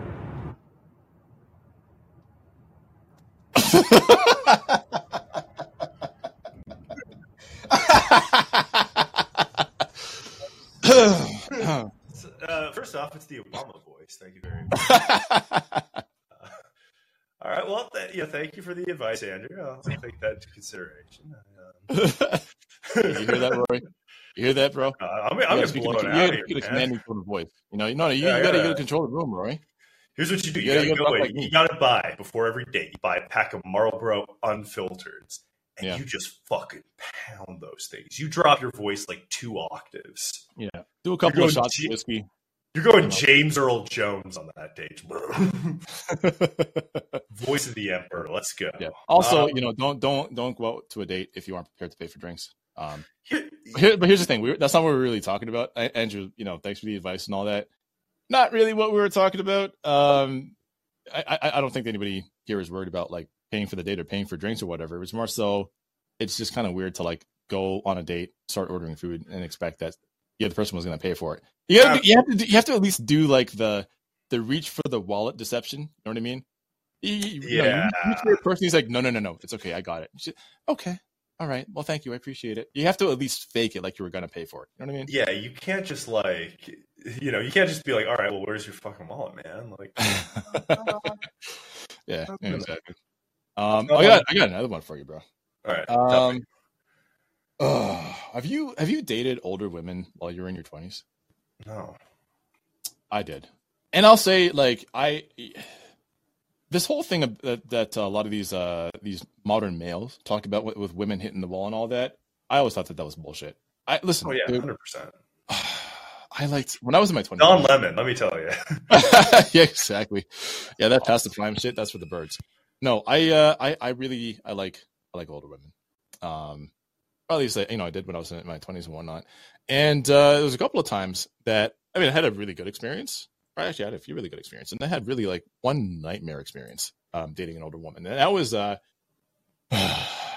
Uh, first off, it's the Obama voice. Thank you very much. uh, all right. Well, th- yeah, thank you for the advice, Andrew. I'll take that into consideration. Um... You hear that, Rory? You hear that, bro? Uh, I'm, I'm yeah, just blown out, out here, You got to command control the voice. You know, you know, you, yeah, you got to yeah. control the room, Rory. Here's what you do. You, you got to like gotta buy, before every date, you buy a pack of Marlboro Unfiltereds, and yeah. you just fucking pound those things. You drop your voice like two octaves. Yeah. Do a couple of shots G- of whiskey. You're going James Earl Jones on that date. Voice of the Emperor. Let's go. Yeah. Also, um, you know, don't don't don't go out to a date if you aren't prepared to pay for drinks. Um, here, here, but here's the thing. We, that's not what we're really talking about. I, Andrew, you know, thanks for the advice and all that. Not really what we were talking about. Um, I, I, I don't think anybody here is worried about, like, paying for the date or paying for drinks or whatever. It was more so it's just kind of weird to, like, go on a date, start ordering food, and expect that the other person was going to pay for it. You have, to, you, have to, you have to at least do like the the reach for the wallet deception. You know what I mean? You, you yeah. Know, you, you person is like, no, no, no, no. It's okay. I got it. She, okay. All right. Well, thank you. I appreciate it. You have to at least fake it like you were going to pay for it. You know what I mean? Yeah. You can't just like, you know, you can't just be like, all right, well, where's your fucking wallet, man? Like, uh, yeah, yeah, exactly. Um, I got I got another one for you, bro. All right. Um, uh, have you have you dated older women while you were in your twenties? No, I did, and I'll say like I. This whole thing that, that a lot of these uh, these modern males talk about with, with women hitting the wall and all that, I always thought that that was bullshit. I listen. Oh yeah, one hundred percent. I liked when I was in my twenties. Don Lemon, let me tell you. Yeah, exactly. Yeah, that past the prime shit. That's for the birds. No, I uh, I I really I like I like older women. Um, or at least I, you know I did when I was in my twenties and whatnot. And uh, there was a couple of times that, I mean, I had a really good experience. I actually had a few really good experiences, and I had really like one nightmare experience um, dating an older woman. And that was, uh,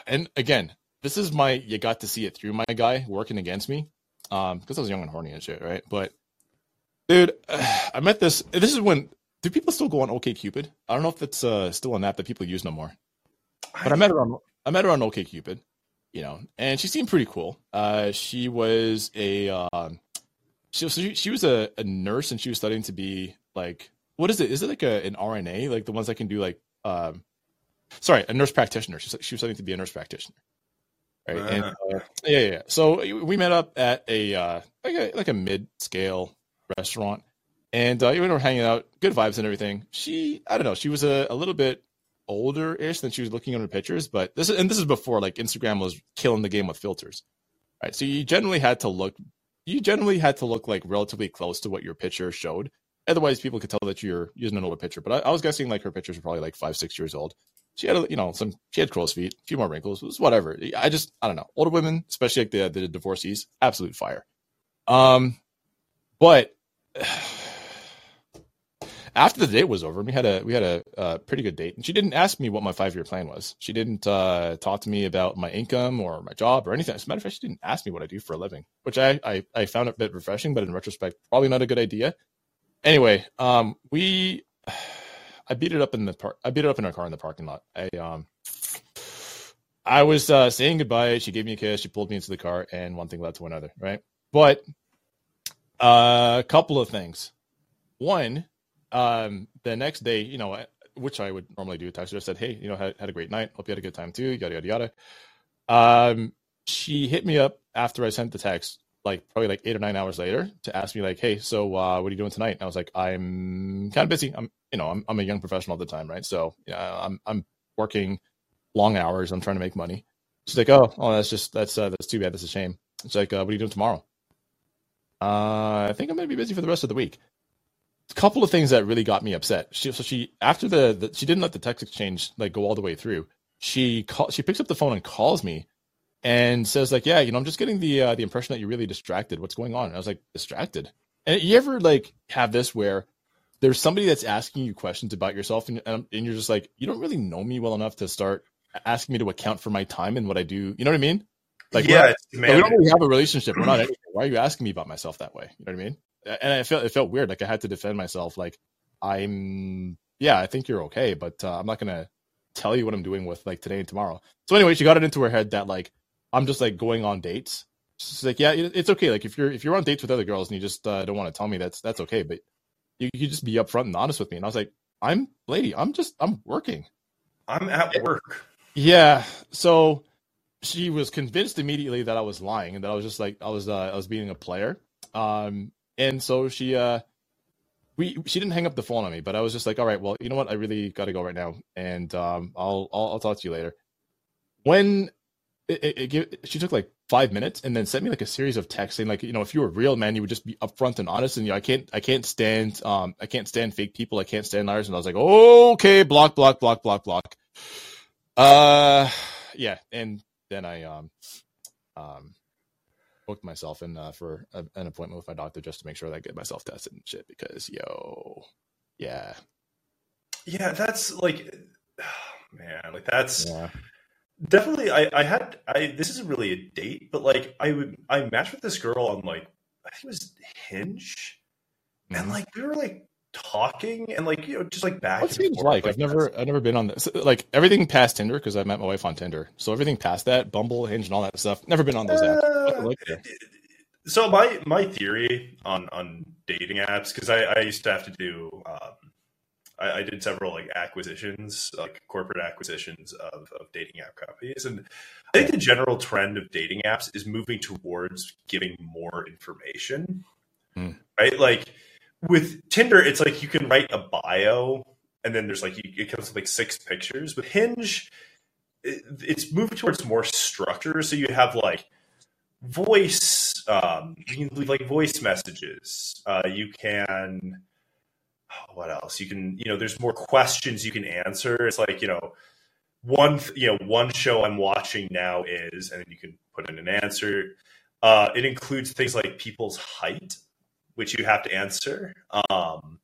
and again, this is my, you got to see it through my guy working against me. Um, because I was young and horny and shit. Right. But dude, uh, I met this, this is when, do people still go on OKCupid? I don't know if it's uh, still an app that people use no more, but I met her on, I met her on OKCupid, you know, and she seemed pretty cool. Uh, she was a, um, uh, She was, she was a, a nurse, and she was studying to be like, what is it? Is it like a, an R N A? Like the ones that can do like, um, sorry, a nurse practitioner. She was, she was studying to be a nurse practitioner. Right. Uh, and, uh, yeah, yeah. So we met up at a, uh, like a, like a mid-scale restaurant, and uh, we were hanging out, good vibes and everything. She, I don't know. She was a, a little bit older ish than she was looking on her pictures, but this is, and this is before like Instagram was killing the game with filters. Right. So you generally had to look You generally had to look like relatively close to what your picture showed. Otherwise, people could tell that you're using an older picture. But I, I was guessing like her pictures were probably like five, six years old. She had, a, you know, some, she had crow's feet, a few more wrinkles, it was whatever. I just, I don't know. Older women, especially like the, the divorcees, absolute fire. Um, but after the date was over, we had a, we had a, a pretty good date, and she didn't ask me what my five-year plan was. She didn't uh, talk to me about my income or my job or anything. As a matter of fact, she didn't ask me what I do for a living, which I, I, I found a bit refreshing, but in retrospect, probably not a good idea. Anyway, um, we, I beat it up in the park. I beat it up in our car in the parking lot. I, um, I was uh, saying goodbye. She gave me a kiss. She pulled me into the car, and one thing led to another. Right. But uh, a couple of things. One, Um, the next day, you know, which I would normally do, text her, said, "Hey, you know, had, had a great night. Hope you had a good time too." Yada yada yada. Um, she hit me up after I sent the text, like probably like eight or nine hours later, to ask me like, "Hey, so uh, what are you doing tonight?" And I was like, "I'm kind of busy. I'm, you know, I'm, I'm a young professional at the time, right? So you know, I'm I'm working long hours. I'm trying to make money." She's like, "Oh, oh, that's just that's uh, that's too bad. That's a shame." It's like, uh, "What are you doing tomorrow?" Uh, I think I'm gonna be busy for the rest of the week. Couple of things that really got me upset. She, so she, after the, the, she didn't let the text exchange like go all the way through. She call, she picks up the phone and calls me and says like, "Yeah, you know, I'm just getting the, uh, the impression that you're really distracted. What's going on?" And I was like, distracted? And you ever like have this where there's somebody that's asking you questions about yourself, and, and you're just like, you don't really know me well enough to start asking me to account for my time and what I do. You know what I mean? Like, yeah, we don't really have a relationship. We're not anything. Why are you asking me about myself that way? You know what I mean? And I felt, it felt weird. Like I had to defend myself. Like I'm, yeah, I think you're okay, but uh, I'm not going to tell you what I'm doing with like today and tomorrow. So anyway, she got it into her head that like, I'm just like going on dates. She's like, yeah, it's okay. Like if you're, if you're on dates with other girls and you just uh, don't want to tell me, that's, that's okay. But you could just be upfront and honest with me. And I was like, I'm lady, I'm just, I'm working. I'm at work. Yeah. So she was convinced immediately that I was lying and that I was just like, I was, uh, I was being a player. Um, And so she, uh, we, she didn't hang up the phone on me, but I was just like, all right, well, you know what? I really got to go right now. And, um, I'll, I'll, I'll talk to you later. When it, it, it, she took like five minutes and then sent me like a series of texts saying like, you know, if you were real, man, you would just be upfront and honest. And you know, I can't, I can't stand, um, I can't stand fake people. I can't stand liars. And I was like, okay, block, block, block, block, block. Uh, yeah. And then I, um, um, booked myself in uh, for a, an appointment with my doctor just to make sure that I get myself tested and shit, because yo, yeah, yeah, that's like, oh, man, like that's yeah. definitely. I, I had I this isn't really a date, but like I would I matched with this girl on like I think it was Hinge, mm-hmm. and like we were like talking and like you know just like back. What and seems forth, like, like I've never I've never been on this like everything past Tinder because I met my wife on Tinder, so everything past that, Bumble, Hinge, and all that stuff. Never been on those apps. Uh, Like so my my theory on on dating apps, because I, I used to have to do um I, I did several like acquisitions, like corporate acquisitions of, of dating app companies, and I think the general trend of dating apps is moving towards giving more information. mm. Right, like with Tinder it's like you can write a bio and then there's like you, it comes with like six pictures. With Hinge it, it's moving towards more structure, so you have like voice um you can leave like voice messages, uh you can what else you can you know there's more questions you can answer. It's like you know one you know one show I'm watching now is, and then you can put in an answer. Uh it includes things like people's height, which you have to answer. Um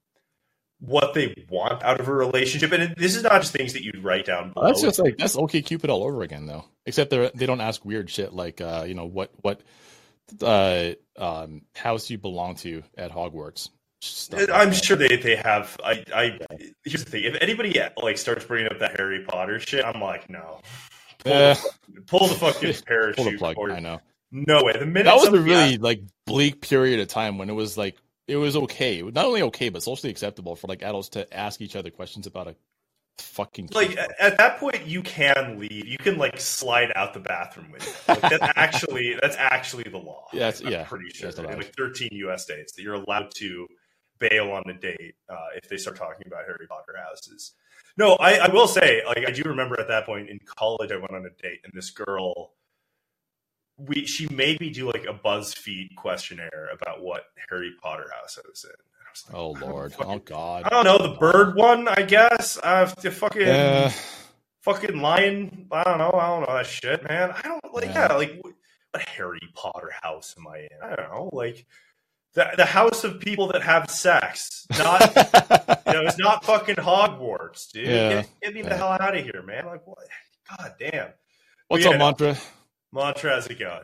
what they want out of a relationship. And this is not just things that you'd write down below. That's just like, that's OKCupid all over again, though. Except they they don't ask weird shit like, uh, you know, what what uh, um, house you belong to at Hogwarts. Stuff. I'm sure they, they have. I, I yeah. Here's the thing: if anybody like starts bringing up that Harry Potter shit, I'm like, no, pull, uh, the, pull the fucking parachute. Pull the plug. Or, I know. No way. The minute that was a really asked, like bleak period of time when it was like it was okay, not only okay but socially acceptable for like adults to ask each other questions about a fucking kid. Like at that point, you can leave. You can like slide out the bathroom window. Like, that's actually that's actually the law. Yeah, that's, I'm yeah, pretty sure. That's in like thirteen U S states that you're allowed to bail on the date uh, if they start talking about Harry Potter houses. No, I, I will say, like, I do remember at that point in college, I went on a date, and this girl, we she made me do like a BuzzFeed questionnaire about what Harry Potter house I was in. And I was like, oh I lord, fucking, oh god, I don't know the bird one, I guess. Uh, the fucking yeah. fucking lion. I don't know. I don't know that shit, man. I don't like yeah, yeah like what, what Harry Potter house am I in? I don't know, like. The, the house of people that have sex, not you know, it's not fucking Hogwarts, dude. Yeah, get, get me yeah. the hell out of here, man! Like, what? God damn. What's yeah, up, Mantra? Mantra, how's it going?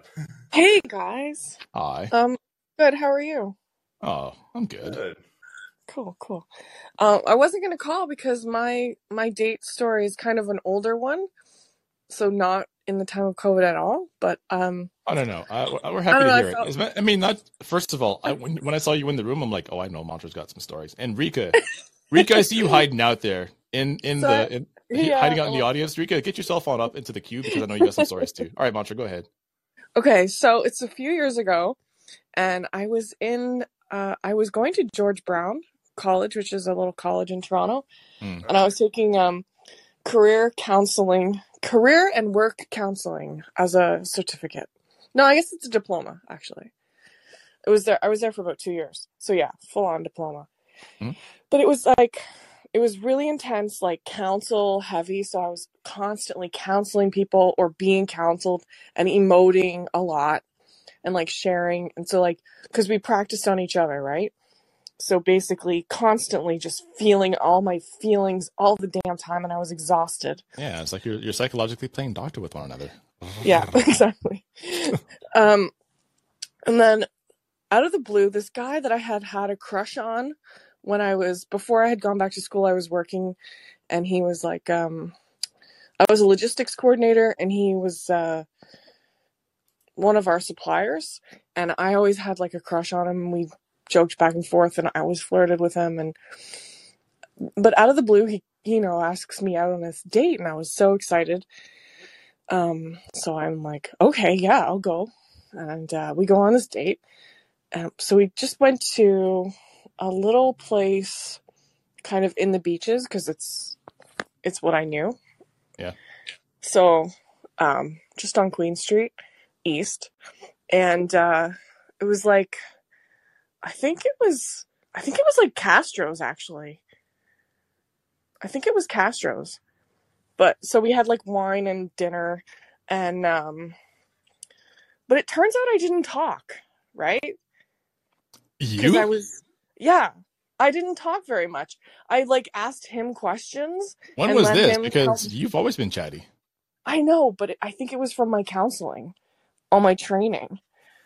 Hey guys. Hi. Um, good. How are you? Oh, I'm good. good. Cool, cool. Um, I wasn't gonna call because my my date story is kind of an older one, so not in the time of COVID at all, but um I don't know. I, I, we're happy I to hear I felt... it. I mean, not first of all, I, when, when I saw you in the room, I'm like, oh, I know Mantra's got some stories. And Rika, Rika, I see you hiding out there in in so, the in, yeah, hiding out in the audience. Rika, get yourself on up into the queue because I know you got some stories too. All right, Mantra, go ahead. Okay, so it's a few years ago, and I was in uh I was going to George Brown College, which is a little college in Toronto, mm. and I was taking um career counseling. Career and work counseling as a certificate. No, I guess it's a diploma, actually. It was there. I was there for about two years. So yeah, full on diploma. Mm-hmm. But it was like, it was really intense, like counsel heavy. So I was constantly counseling people or being counseled and emoting a lot and like sharing. And so like, cause we practiced on each other, right? So basically constantly just feeling all my feelings all the damn time. And I was exhausted. Yeah. It's like you're, you're psychologically playing doctor with one another. Yeah, exactly. um, and then out of the blue, this guy that I had had a crush on when I was, before I had gone back to school, I was working and he was like, um, I was a logistics coordinator and he was, uh, one of our suppliers. And I always had like a crush on him. We joked back and forth and I was flirted with him. And, but out of the blue, he, you know, asks me out on this date and I was so excited. Um, so I'm like, okay, yeah, I'll go. And, uh, we go on this date. Um, so we just went to a little place kind of in the beaches. Cause it's, it's what I knew. Yeah. So, um, just on Queen Street East. And, uh, it was like, I think it was, I think it was like Castro's actually. I think it was Castro's, but so we had like wine and dinner and, um, but it turns out I didn't talk, right? You? I was, yeah, I didn't talk very much. I like asked him questions. When was this? Because help. You've always been chatty. I know, but it, I think it was from my counseling, all my training.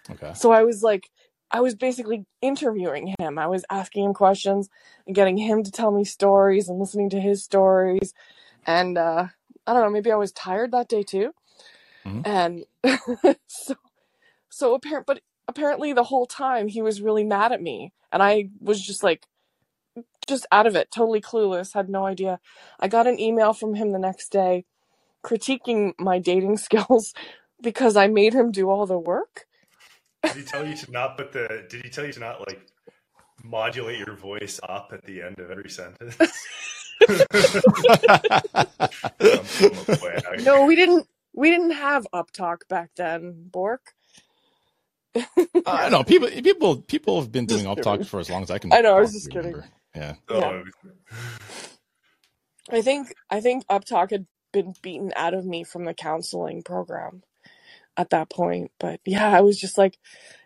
Okay. So I was like, I was basically interviewing him. I was asking him questions and getting him to tell me stories and listening to his stories. And uh, I don't know, maybe I was tired that day too. Mm-hmm. And so, so apparent, but apparently the whole time he was really mad at me. And I was just like, just out of it, totally clueless, had no idea. I got an email from him the next day critiquing my dating skills because I made him do all the work. Did he tell you to not put the, did he tell you to not like modulate your voice up at the end of every sentence? No, we didn't, we didn't have up talk back then, Bork. I don't know. People, people, people have been doing up talk for as long as I can. I know. I was just remember. kidding. Yeah. yeah. I think, I think up talk had been beaten out of me from the counseling program at that point. But yeah, I was just like,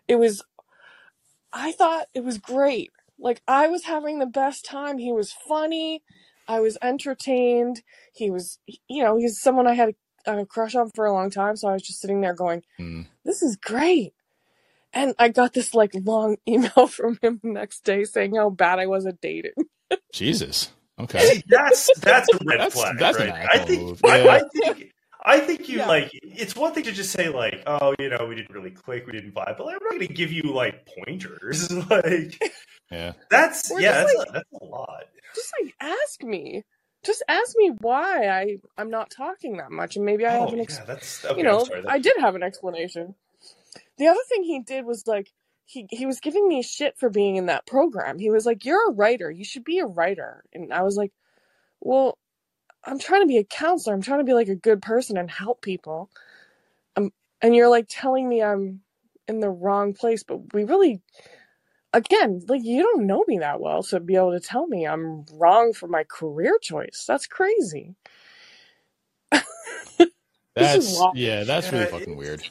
it was, I thought it was great. Like, I was having the best time. He was funny. I was entertained. He was, you know, he's someone I had a, a crush on for a long time. So I was just sitting there going, mm. this is great. And I got this like long email from him the next day saying how bad I was at dating. Jesus. Okay. That's, that's a red that's, flag. That's right? an I think, yeah. I, I think, I think you yeah. like, it's one thing to just say like, oh, you know, we didn't really click. We didn't vibe, but like, I'm not going to give you like pointers. like, yeah, that's, or yeah, that's, like, a, that's a lot. Just like, ask me, just ask me why I, I'm not talking that much. And maybe I oh, have an, ex- yeah, that's, okay, you know, sorry, that's... I did have an explanation. The other thing he did was like, he, he was giving me shit for being in that program. He was like, you're a writer. You should be a writer. And I was like, well, I'm trying to be a counselor. I'm trying to be like a good person and help people. Um, and you're like telling me I'm in the wrong place, but we really, again, like you don't know me that well to be able to tell me I'm wrong for my career choice. That's crazy. That's yeah, that's really fucking weird.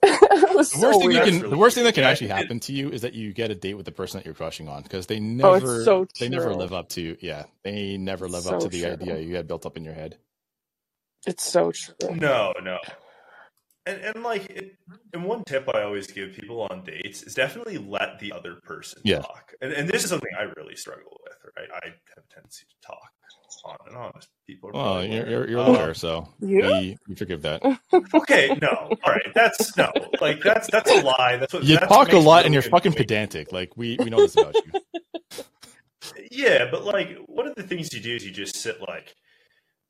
It was the, worst so thing you can, really the worst thing that can actually happen to you is that you get a date with the person that you're crushing on because they never, oh, it's so they never live up to, yeah, they never live so up to the true. idea you had built up in your head. It's so true. No, no. And, and like, it, and one tip I always give people on dates is definitely let the other person yeah. talk. And, and this is something I really struggle with, right? I have a tendency to talk on and on. People are well, you're, you're a lawyer, um, so yeah? you, you forgive that. Okay, no, all right, that's no, like that's that's a lie. That's what you that's talk what a lot, and you're fucking me. pedantic. Like we we know this about you. Yeah, but like one of the things you do is you just sit like.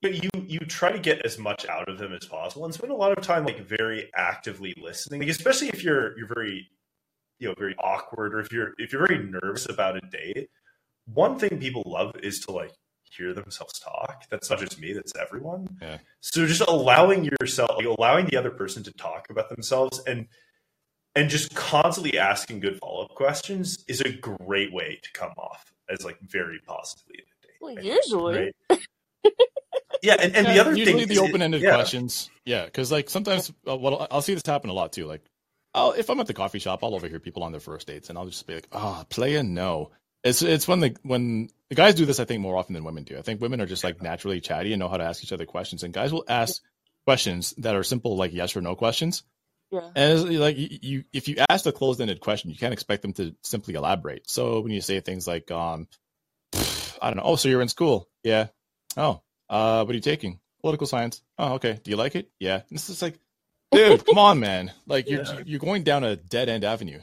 But you, you try to get as much out of them as possible and spend a lot of time like very actively listening. Like especially if you're you're very you know, very awkward or if you're if you're very nervous about a date, one thing people love is to like hear themselves talk. That's not just me, that's everyone. Yeah. So just allowing yourself like, allowing the other person to talk about themselves and and just constantly asking good follow-up questions is a great way to come off as like very positively in a date. Well, I usually think, right? Yeah, and, and yeah, the other usually thing the open-ended yeah. questions, yeah, because like sometimes uh, well, I'll see this happen a lot too. Like, I'll, if I'm at the coffee shop, I'll overhear people on their first dates, and I'll just be like, "Ah, oh, play a no." It's it's when the when the guys do this, I think more often than women do. I think women are just like naturally chatty and know how to ask each other questions, and guys will ask questions that are simple, like yes or no questions. Yeah, and like you, you if you ask a closed-ended question, you can't expect them to simply elaborate. So when you say things like, "Um, I don't know," oh, so you're in school? Yeah. Oh. Uh, what are you taking? Political science. Oh, okay. Do you like it? Yeah. And it's just like, dude, come on, man. Like you're yeah. you're going down a dead end avenue.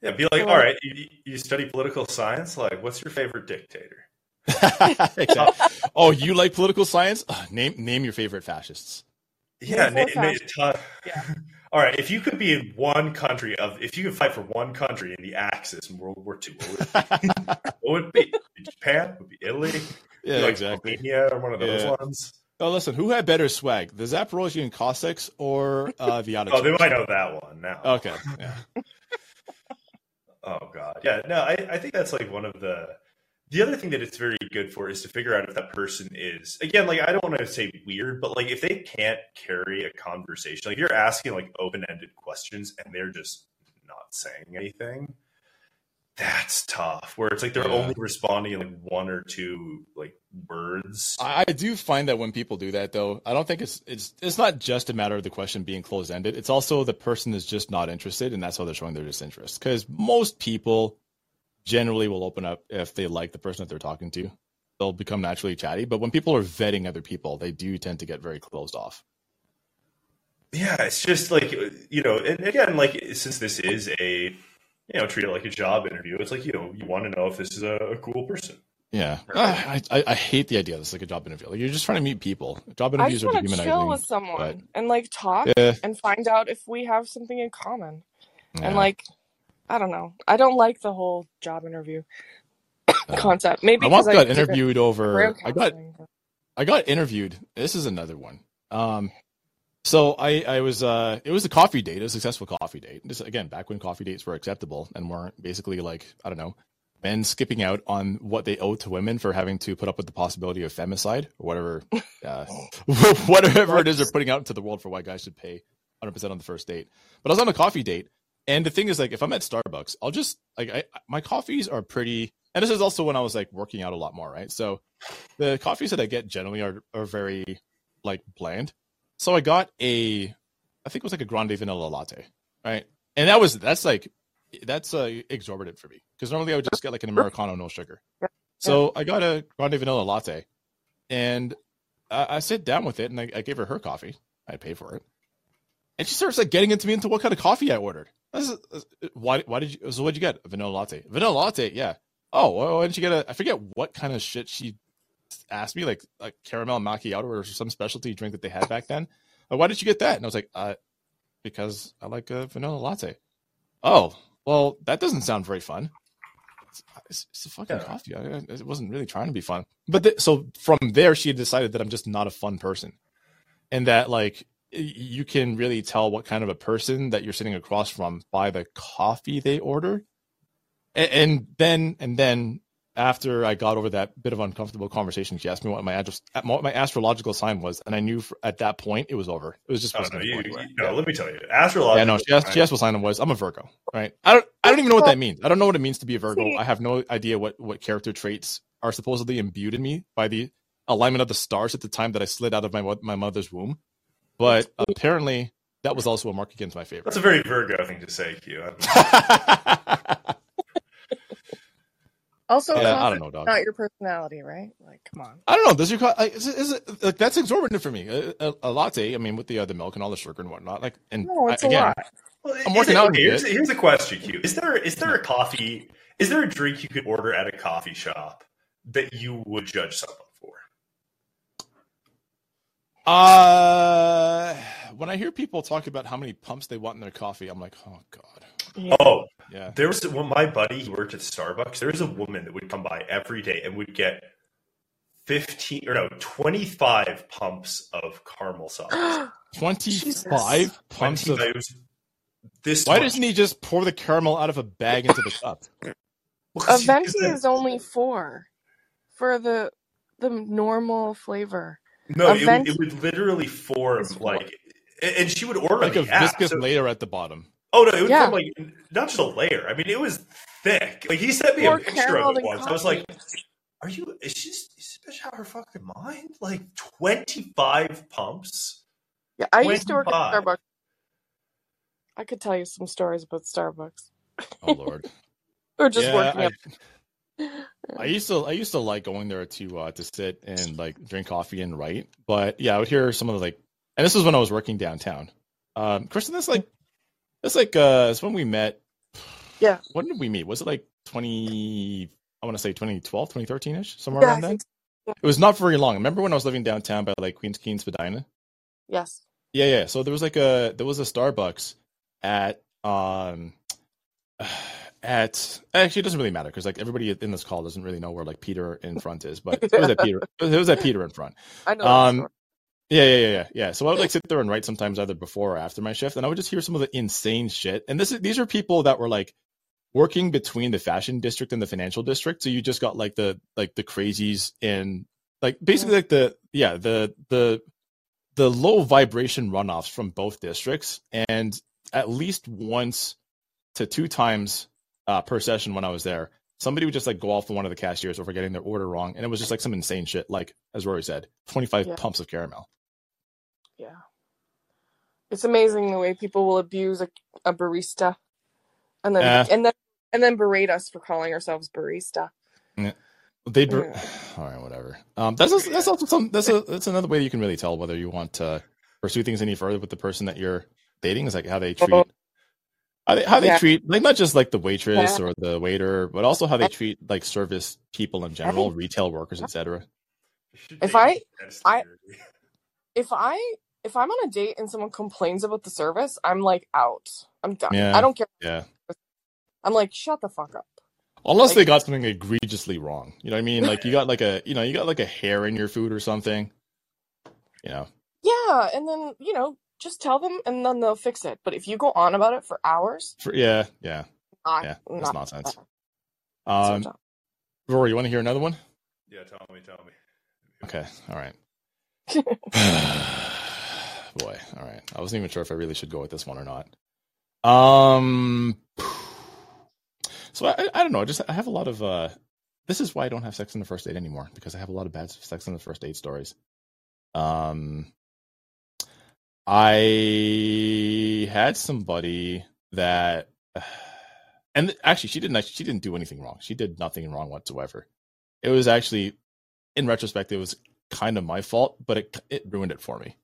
Yeah. Be like, all right, you, you study political science. Like, what's your favorite dictator? Oh, you like political science? Uh, name name your favorite fascists. Yeah. Name, fascists. Name, uh, yeah. All right. If you could be in one country of, if you could fight for one country in the Axis in World War Two, what would it be? What would it be? Japan? Would it be Italy? Yeah, like exactly. Romania or one of those yeah. ones. Oh, listen, who had better swag, the Zaporozhian Cossacks or uh, the Ottawa? Oh, they might know that one now. Okay. Yeah. Oh God, yeah. No, I, I think that's like one of the. The other thing that it's very good for is to figure out if that person is again, like I don't want to say weird, but like if they can't carry a conversation, like you're asking like open-ended questions and they're just not saying anything. That's tough. Where it's like they're yeah. only responding in like one or two like words. I, I do find that when people do that though, I don't think it's it's it's not just a matter of the question being closed ended. It's also the person is just not interested, and that's how they're showing their disinterest. Because most people generally will open up if they like the person that they're talking to. They'll become naturally chatty. But when people are vetting other people, they do tend to get very closed off. Yeah, it's just like you know, and again, like since this is a you know, treat it like a job interview. It's like, you know, you want to know if this is a, a cool person. Yeah. Right. I, I, I hate the idea of this like a job interview. Like, you're just trying to meet people. Job interviews are humanizing. I just want to chill with someone but... and, like, talk yeah. and find out if we have something in common. Yeah. And, like, I don't know. I don't like the whole job interview uh, concept. Maybe I once got I interviewed over – I got I got interviewed. This is another one. Um So I, I was, uh, it was a coffee date, a successful coffee date. This, again, back when coffee dates were acceptable and weren't basically like, I don't know, men skipping out on what they owe to women for having to put up with the possibility of femicide or whatever, uh, whatever it is they're putting out into the world for why guys should pay one hundred percent on the first date. But I was on a coffee date And the thing is, like, if I'm at Starbucks, I'll just like I, my coffees are pretty. And this is also when I was like working out a lot more, right? So the coffees that I get generally are are very like bland. So I got a, I think it was like a grande vanilla latte, right? And that was that's like that's uh, exorbitant for me because normally I would just get like an Americano, no sugar. So I got a grande vanilla latte, and I, I sit down with it, and I, I gave her her coffee. I paid for it, and she starts like getting into me into what kind of coffee I ordered. This is, why why did you so what'd you get? A vanilla latte. Vanilla latte, yeah. Oh, why didn't you get a I forget what kind of shit she asked me, like like caramel macchiato or some specialty drink that they had back then. Like, why did you get that? And I was like, uh because I like a vanilla latte. Oh, well, that doesn't sound very fun. It's, it's, it's a fucking yeah. coffee. I, it wasn't really trying to be fun. But th- so from there she decided that I'm just not a fun person. And that like you can really tell what kind of a person that you're sitting across from by the coffee they order. And, and then, and then after I got over that bit of uncomfortable conversation, she asked me what my address, what my astrological sign was. And I knew for, at that point it was over. It was just, oh, no, you, you, no yeah. let me tell you. Astrological. Yeah, no, she asked, she asked what sign it was. I'm a Virgo, right? I don't, I don't even know what that means. I don't know what it means to be a Virgo. I have no idea what, what character traits are supposedly imbued in me by the alignment of the stars at the time that I slid out of my, my mother's womb. But apparently, that was also a mark against my favor. That's a very Virgo thing to say, Q. Also, yeah, I don't know, dog. Not your personality, right? Like, come on. I don't know. Does your like, is, is it, like that's exorbitant for me? A, a, a latte, I mean, with the uh, the milk and all the sugar and whatnot. Like, and no, it's I, again, a lot. Well, I'm working it, out. Okay, here's, here's a question, Q. Is there is there a coffee? Is there a drink you could order at a coffee shop that you would judge someone? Uh, when I hear people talk about how many pumps they want in their coffee, I'm like, oh God. Yeah. Oh, yeah. There was when my buddy he worked at Starbucks. There was a woman that would come by every day and would get fifteen or no twenty-five pumps of caramel sauce. twenty-five pumps of. This. Why much. Doesn't he just pour the caramel out of a bag into the cup? A venti is only four for the the normal flavor. No, it, it would literally form like, and she would order like a viscous layer at the bottom. Oh no, it would form like not just a layer. I mean, it was thick. Like he sent me a picture of it once. I was like, "Are you? Is she? Is this bitch out of her fucking mind? Like twenty-five pumps." Yeah, I used to work at Starbucks. I could tell you some stories about Starbucks. Oh Lord, or just yeah, working. I... Up. I used to I used to like going there to uh, to sit and like drink coffee and write, but yeah, I would hear some of the like, and this was when I was working downtown. Um, Kristen, that's like that's like uh, it's when we met. Yeah, when did we meet? Was it like twenty? I want to say twenty twelve, twenty thirteen ish, somewhere yeah, around then. Yeah. It was not very long. Remember when I was living downtown by like Queens, Queens, Spadina? Yes. Yeah, yeah. So there was like a there was a Starbucks at um. At actually, it doesn't really matter because like everybody in this call doesn't really know where like Peter in front is, but it was at Peter. It was at Peter in front. I know. Um, yeah, yeah, yeah, yeah, yeah. So I would like sit there and write sometimes either before or after my shift, and I would just hear some of the insane shit. And this is these are people that were like working between the fashion district and the financial district. So you just got like the like the crazies and like basically like the yeah the the the low vibration runoffs from both districts, and at least once to two times. Uh, per session when I was there, somebody would just like go off to one of the cashiers over getting their order wrong. And it was just like some insane shit. Like, as Rory said, twenty-five yeah. pumps of caramel. Yeah. It's amazing the way people will abuse a, a barista and then, uh, and then, and then berate us for calling ourselves barista. Yeah. They, ber- yeah. All right, whatever. Um, that's, a, that's also some, that's a, that's another way that you can really tell whether you want to pursue things any further with the person that you're dating is like how they treat oh. How they, how they yeah. treat, like, not just, like, the waitress yeah. or the waiter, but also how they treat, like, service people in general, retail workers, et cetera. If I, I, if I, if I'm on a date and someone complains about the service, I'm, like, out. I'm done. Yeah. I don't care. Yeah. I'm like, shut the fuck up. Unless like, they got something egregiously wrong. You know what I mean? Like, you got, like, a, you know, you got, like, a hair in your food or something. You know? Yeah, and then, you know. Just tell them, and then they'll fix it. But if you go on about it for hours, for, yeah, yeah, not, yeah, that's not nonsense. Um, so Rory, you want to hear another one? Yeah, tell me, tell me. Okay, all right. Boy, all right. I wasn't even sure if I really should go with this one or not. Um, so I, I don't know. I just I have a lot of. Uh, this is why I don't have sex on the first date anymore, because I have a lot of bad sex on the first date stories. Um, I had somebody that, and actually she didn't. She didn't do anything wrong. She did nothing wrong whatsoever. It was actually, in retrospect, it was kind of my fault, but it it ruined it for me.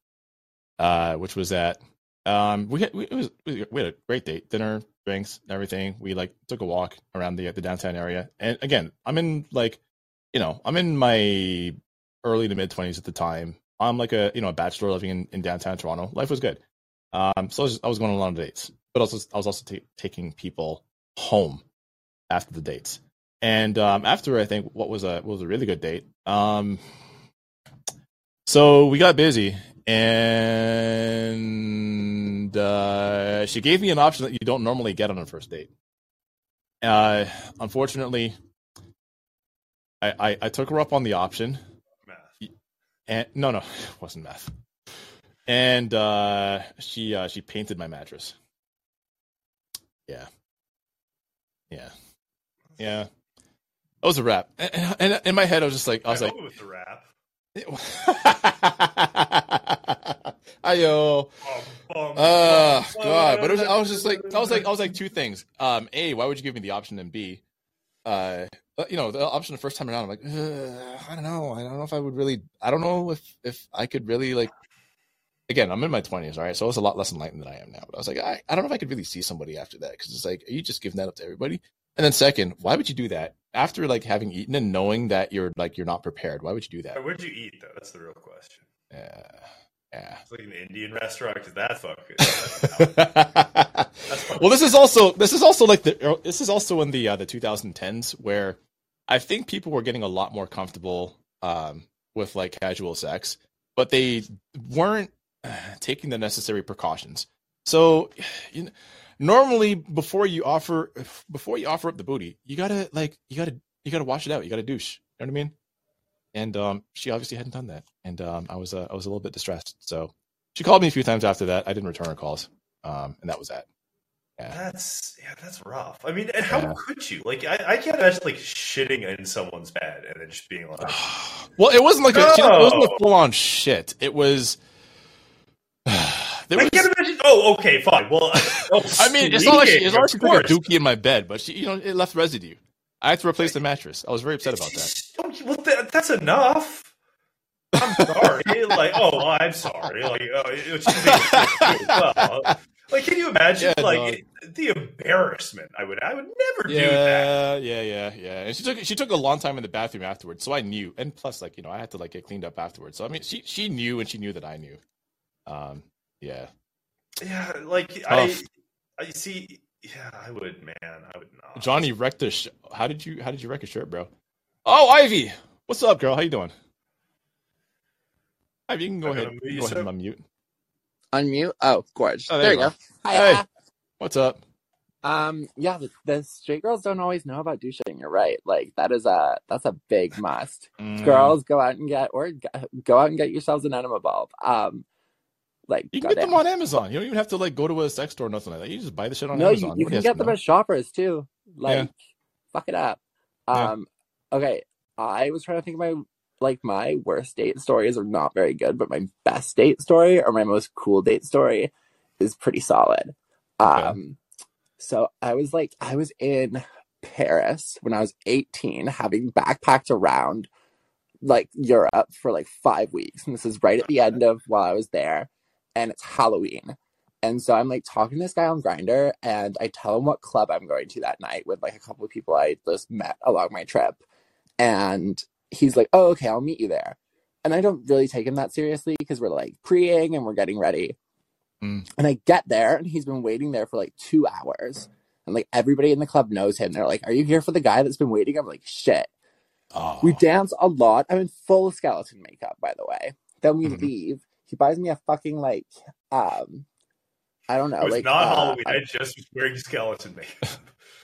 Uh, which was that. Um, we had we, it was, we had a great date, dinner, drinks, everything. We like took a walk around the the downtown area, and again, I'm in like, you know, I'm in my early to mid twenties at the time. I'm like a you know a bachelor living in, in downtown Toronto. Life was good. Um, so I was, just, I was going on a lot of dates, but also I was also t- taking people home after the dates. And um, after I think what was a what was a really good date. Um, so we got busy. And uh, she gave me an option that you don't normally get on a first date. Uh, unfortunately, I, I, I took her up on the option. Math. And no, no, it wasn't math. And uh, she uh, she painted my mattress. Yeah, yeah, yeah. That was a wrap. And, and in my head, I was just like, I was I like, it was a wrap. Ayo. Oh God! But it was, I was just like, I was like, I was like two things. Um, a, why would you give me the option? And B, uh, you know, the option the first time around, I'm like, Ugh, I don't know, I don't know if I would really, I don't know if if I could really like. Again, I'm in my twenties, all right, so I was a lot less enlightened than I am now. But I was like, I, I don't know if I could really see somebody after that, because it's like, are you just giving that up to everybody? And then second, why would you do that after like having eaten and knowing that you're like you're not prepared? Why would you do that? Where'd you eat though? That's the real question. Yeah, yeah. It's like an Indian restaurant, because that's fucking. That's well, this is also this is also like the this is also in the uh, the twenty tens where I think people were getting a lot more comfortable um, with like casual sex, but they weren't uh, taking the necessary precautions. So, you know. Normally, before you offer, before you offer up the booty, you gotta like, you gotta, you gotta wash it out. You gotta douche. You know what I mean? And um, she obviously hadn't done that, and um, I was, uh, I was a little bit distressed. So she called me a few times after that. I didn't return her calls, um, and that was that. Yeah. That's yeah, that's rough. I mean, and how yeah. could you? Like, I, I can't imagine like shitting in someone's bed and then just being like, well, it wasn't like no. a, you know, it wasn't a full on shit. It was. There I was, can't imagine. Oh, okay, fine. Well, oh, I mean, it's not like she, it's not like she put a dookie in my bed, but she, you know, it left residue. I had to replace the mattress. I was very upset about that. Well, that, that's enough. I'm sorry. Like, oh, I'm sorry. Like, oh, it's just, well, like, can you imagine? Yeah, like no. the embarrassment. I would. I would never yeah, do that. Yeah, yeah, yeah. And she took. She took a long time in the bathroom afterwards. So I knew. And plus, like, you know, I had to like get cleaned up afterwards. So I mean, she she knew, and she knew that I knew. Um. Yeah. Yeah, like I, I see. Yeah, I would, man. I would not. Johnny wrecked the. Sh- how did you? How did you wreck a shirt, bro? Oh, Ivy, what's up, girl? How you doing? Ivy, you can go ahead. Go ahead so? and unmute. Unmute. Oh, gorgeous. Oh, there, there you go. go. Hi. Hey, what's up? Um. Yeah, the, the straight girls don't always know about douching. You're right. Like that is a that's a big must. Mm. Girls, go out and get or go out and get yourselves an enema bulb. Um. Like you can get them on Amazon. You don't even have to like go to a sex store or nothing like that. You just buy the shit on no, Amazon. No, you, you can get them at Shoppers too. Like, yeah. fuck it up. Um, yeah. Okay, I was trying to think of my like my worst date stories are not very good, but my best date story or my most cool date story is pretty solid. Um, okay. So I was like, I was in Paris when I was eighteen, having backpacked around like Europe for like five weeks, and this is right at the end of while I was there. And it's Halloween. And so I'm like talking to this guy on Grindr, and I tell him what club I'm going to that night with like a couple of people I just met along my trip. And he's like, oh, okay, I'll meet you there. And I don't really take him that seriously because we're like preying and we're getting ready. Mm. And I get there and he's been waiting there for like two hours. And like everybody in the club knows him. They're like, are you here for the guy that's been waiting? I'm like, shit. Oh. We dance a lot. I'm in full skeleton makeup, by the way. Then we mm-hmm. leave. He buys me a fucking, like, um, I don't know. It was like, not uh, Halloween. I just was wearing skeleton makeup.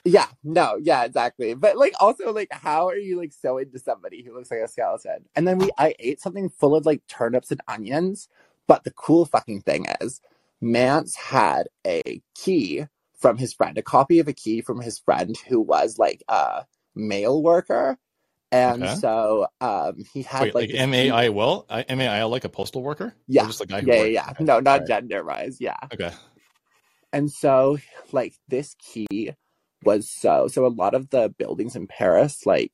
Yeah. No. Yeah, exactly. But, like, also, like, how are you, like, so into somebody who looks like a skeleton? And then we, I ate something full of, like, turnips and onions. But the cool fucking thing is, Mance had a key from his friend, a copy of a key from his friend who was like a mail worker. And okay. so um, he had Wait, like, like M A I L, M A I L like a postal worker? Yeah. Just guy who yeah, yeah, yeah. Okay. No, not right. gender-wise. Yeah. Okay. And so like this key was so, so a lot of the buildings in Paris, like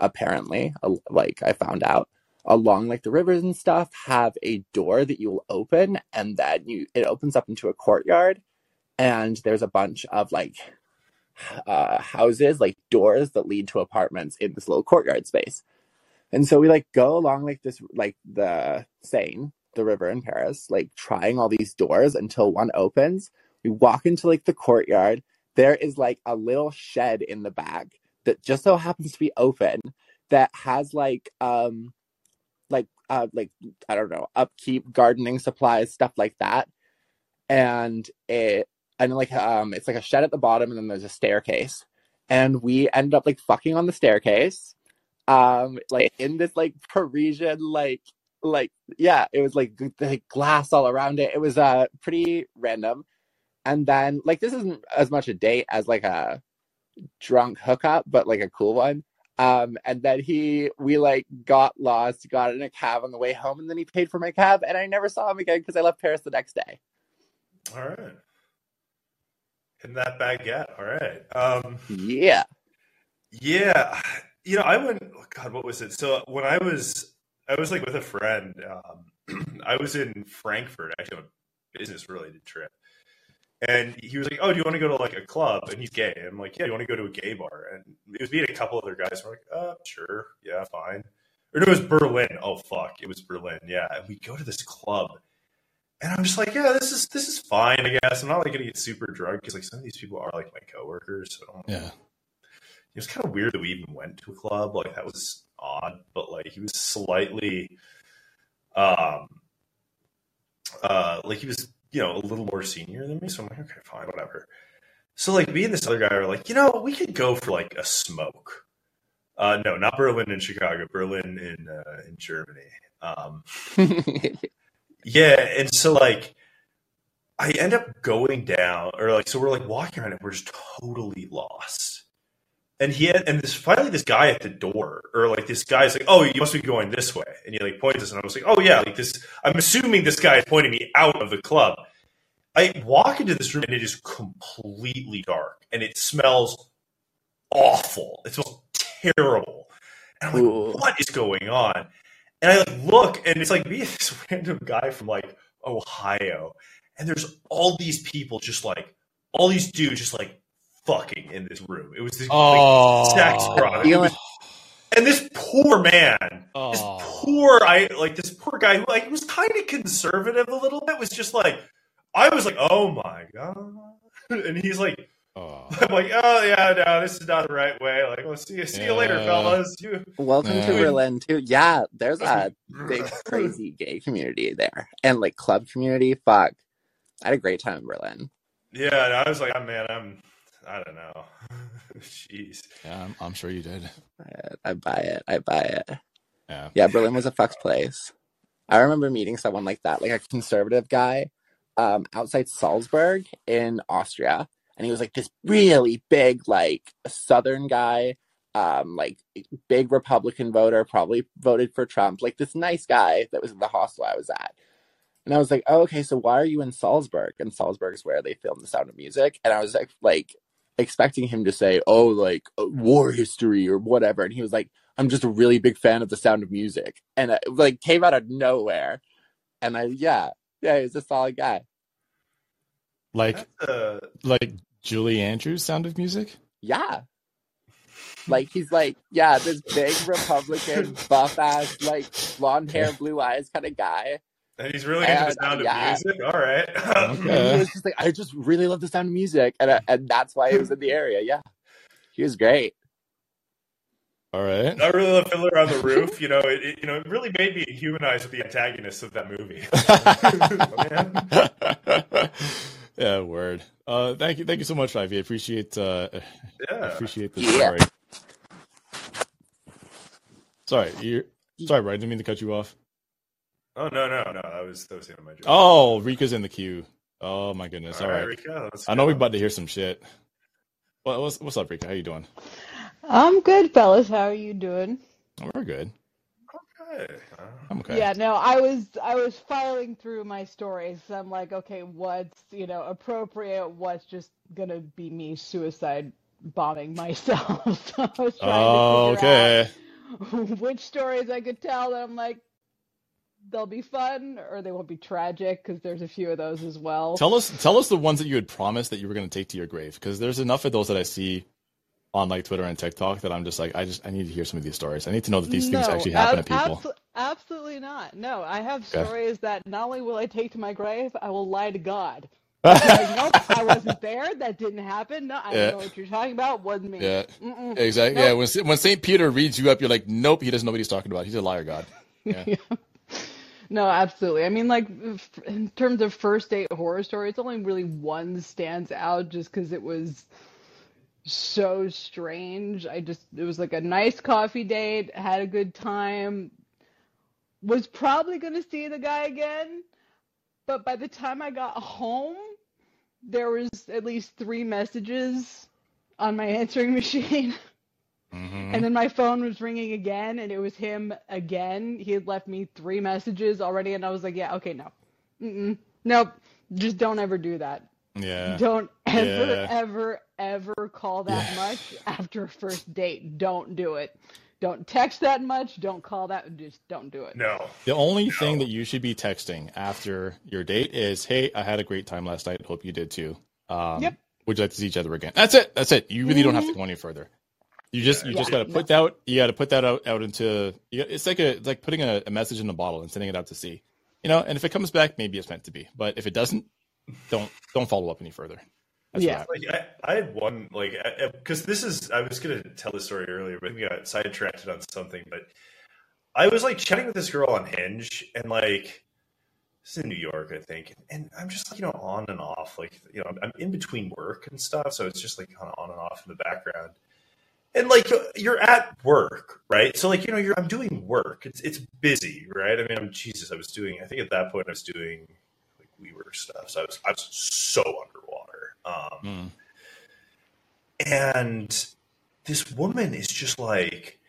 apparently, like I found out along like the rivers and stuff, have a door that you will open and then you, it opens up into a courtyard and there's a bunch of like, uh houses, like doors that lead to apartments in this little courtyard space. And so we like go along like this, like the Seine, the river in Paris, like trying all these doors until one opens. We walk into like the courtyard. There is like a little shed in the back that just so happens to be open that has like um like uh like I don't know, upkeep, gardening supplies, stuff like that. And it And, like, um, it's, like, a shed at the bottom, and then there's a staircase. And we ended up, like, fucking on the staircase. Um, like, in this, like, Parisian, like, like, yeah, it was, like, like, glass all around it. It was, uh, pretty random. And then, like, this isn't as much a date as, like, a drunk hookup, but, like, a cool one. Um, and then he, we, like, got lost, got in a cab on the way home, and then he paid for my cab, and I never saw him again because I left Paris the next day. All right. In that baguette, all right. Um, yeah, yeah. You know, I went. Oh God, what was it? So when I was, I was like with a friend. Um, I was in Frankfurt, actually, on a business-related trip, and he was like, "Oh, do you want to go to like a club?" And he's gay. And I'm like, "Yeah, do you want to go to a gay bar?" And it was me and a couple other guys. We're like, "Uh, sure, yeah, fine." Or no, it was Berlin. Oh fuck, it was Berlin. Yeah, and we go to this club. And I'm just like, yeah, this is this is fine, I guess. I'm not like going to get super drunk because like some of these people are like my coworkers. So yeah, it was kind of weird that we even went to a club. Like that was odd, but like he was slightly, um, uh, like he was you know a little more senior than me. So I'm like, okay, fine, whatever. So like me and this other guy are like, you know, we could go for like a smoke. Uh, no, not Berlin in Chicago, Berlin in uh, in Germany. Um, Yeah, and so, like, I end up going down, or, like, so we're, like, walking around, and we're just totally lost. And he had, and this, finally this guy at the door, or, like, this guy's like, oh, you must be going this way. And he, like, points us, and I was like, oh, yeah, like, this, I'm assuming this guy is pointing me out of the club. I walk into this room, and it is completely dark, and it smells awful. It smells terrible. And I'm like, Ooh. What is going on? And I like look, and it's like me and this random guy from like Ohio, and there's all these people just like all these dudes just like fucking in this room. It was this oh, like, sex product, was, and this poor man, oh. this poor I like this poor guy who like was kind of conservative a little bit was just like I was like oh my god, and he's like oh. I'm like oh yeah no this is not the right way like well see you see yeah. you later fellas you, welcome yeah. to Berlin too yeah there's a big crazy gay community there and like club community fuck I had a great time in Berlin yeah no, I was like oh, man I'm I don't know jeez yeah I'm, I'm sure you did I buy it I buy it yeah yeah Berlin was a fucked place. I remember meeting someone like that like a conservative guy um outside Salzburg in Austria. And he was, like, this really big, like, Southern guy, um, like, big Republican voter, probably voted for Trump. Like, this nice guy that was in the hostel I was at. And I was like, oh, okay, so why are you in Salzburg? And Salzburg is where they filmed The Sound of Music. And I was, like, like expecting him to say, oh, like, war history or whatever. And he was like, I'm just a really big fan of The Sound of Music. And it, like, came out of nowhere. And I, yeah, yeah, he was a solid guy. Like, uh, like Julie Andrews' Sound of Music? Yeah. Like, he's like, yeah, this big Republican, buff-ass, like, blonde hair, blue eyes kind of guy. And he's really and, into The Sound uh, of yeah. Music? All right. Okay. He was just like, I just really love The Sound of Music. And, uh, and that's why he was in the area, yeah. He was great. All right. I really love Fiddler on the Roof. You know, it, it you know it really made me humanize the antagonists of that movie. Man. Yeah, word. Uh, thank you, thank you so much, Ivy. I appreciate, uh, yeah. appreciate the story. Yeah. Sorry, you. Sorry, Brian. I didn't mean to cut you off. Oh no, no, no. That was that was the end of my job. Oh, Rika's in the queue. Oh my goodness! All, All right, right. Rika, I know we're about to hear some shit. Well, what's, what's up, Rika? How you doing? I'm good, fellas. How are you doing? Oh, we're good. Okay. I'm okay. Yeah, no, I was I was filing through my stories. I'm like, okay, what's you know appropriate? What's just gonna be me suicide bombing myself? So I was trying oh, to figure okay. out which stories I could tell that I'm like, they'll be fun or they won't be tragic, because there's a few of those as well. Tell us tell us the ones that you had promised that you were going to take to your grave, because there's enough of those that I see on like Twitter and TikTok that I'm just like, I just I need to hear some of these stories. I need to know that these no, things actually happen ab- to people. Abso- absolutely not. No, I have okay. stories that not only will I take to my grave, I will lie to God. Like, nope, I wasn't there. That didn't happen. No, I yeah. don't know what you're talking about. Wasn't me. Yeah, Mm-mm. exactly. Nope. Yeah, when when Saint Peter reads you up, you're like, nope, he doesn't know what he's talking about. He's a liar, God. Yeah. yeah. No, absolutely. I mean, like, in terms of first date horror stories, only really one stands out just because it was so strange. I just, it was like a nice coffee date, had a good time, was probably going to see the guy again. But by the time I got home, there was at least three messages on my answering machine. Mm-hmm. And then my phone was ringing again, and it was him again. He had left me three messages already, and I was like, yeah, okay, no. Mm-mm. Nope. Just don't ever do that. Yeah. Don't ever, yeah. ever, ever call that yeah. much after a first date. Don't do it. Don't text that much. Don't call that. Just don't do it. No. The only no. thing that you should be texting after your date is, hey, I had a great time last night. Hope you did too. Um, yep. Would you like to see each other again? That's it. That's it. You really mm-hmm. don't have to go any further. You just you yeah, just gotta put no. that you gotta put that out out into you, it's like a it's like putting a, a message in a bottle and sending it out to sea, you know. And if it comes back, maybe it's meant to be. But if it doesn't, don't don't follow up any further. That's yeah, like I, I had one like because this is I was gonna tell this story earlier, but we got sidetracked on something. But I was like chatting with this girl on Hinge, and like this is in New York, I think, and I'm just like you know on and off, like you know I'm in between work and stuff, so it's just like kind of on and off in the background. And like you're at work, right? So like you know, you're I'm doing work. It's it's busy, right? I mean, I'm Jesus. I was doing. I think at that point, I was doing like Weaver stuff. So I was I was so underwater. Um, mm. And this woman is just like,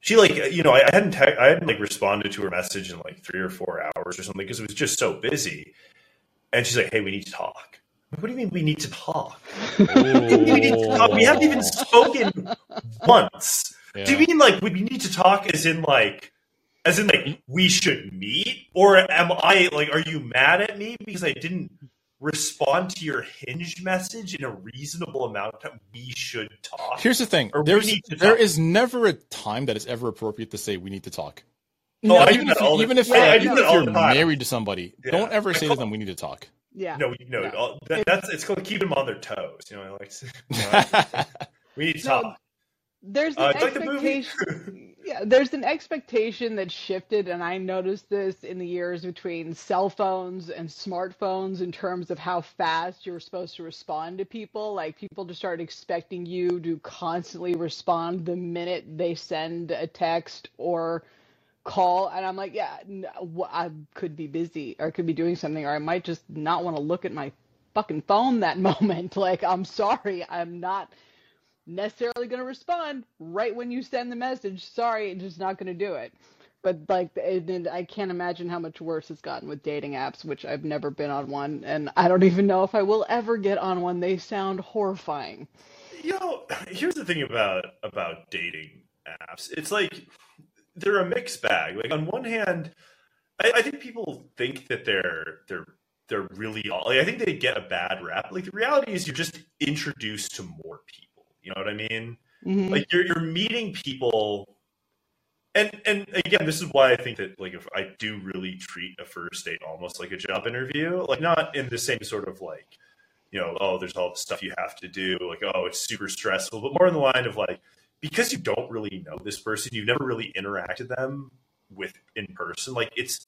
she like you know, I, I hadn't te- I hadn't like responded to her message in like three or four hours or something because it was just so busy. And she's like, hey, we need to talk. What do you mean we need to talk? we, need to talk? we haven't even spoken once. Yeah. Do you mean like we need to talk as in like, as in like we should meet? Or am I like, are you mad at me because I didn't respond to your Hinge message in a reasonable amount of time? We should talk. Here's the thing. There's, there is never a time that it's ever appropriate to say we need to talk. No, no, even if, all even if, yeah, yeah, even if you're married to somebody, yeah. don't ever say to them we need to talk. Yeah. No, no. no. That, that's it's called keep them on their toes. You know, like we need to no, talk. There's an uh, expectation. Like the yeah, there's an expectation that shifted, and I noticed this in the years between cell phones and smartphones in terms of how fast you were supposed to respond to people. Like people just started expecting you to constantly respond the minute they send a text or call, and I'm like, yeah, no, I could be busy, or I could be doing something, or I might just not want to look at my fucking phone that moment. Like, I'm sorry, I'm not necessarily going to respond right when you send the message. Sorry, just not going to do it. But like, it, I can't imagine how much worse it's gotten with dating apps, which I've never been on one, and I don't even know if I will ever get on one. They sound horrifying. You know, here's the thing about about dating apps. It's like, they're a mixed bag. Like on one hand, I, I think people think that they're they're they're really all. Like I think they get a bad rap. Like the reality is, you're just introduced to more people. You know what I mean? Mm-hmm. Like you're you're meeting people, and and again, this is why I think that like if I do really treat a first date almost like a job interview, like not in the same sort of like you know oh there's all the stuff you have to do like oh it's super stressful, but more in the line of like. Because you don't really know this person, you've never really interacted them with in person. Like it's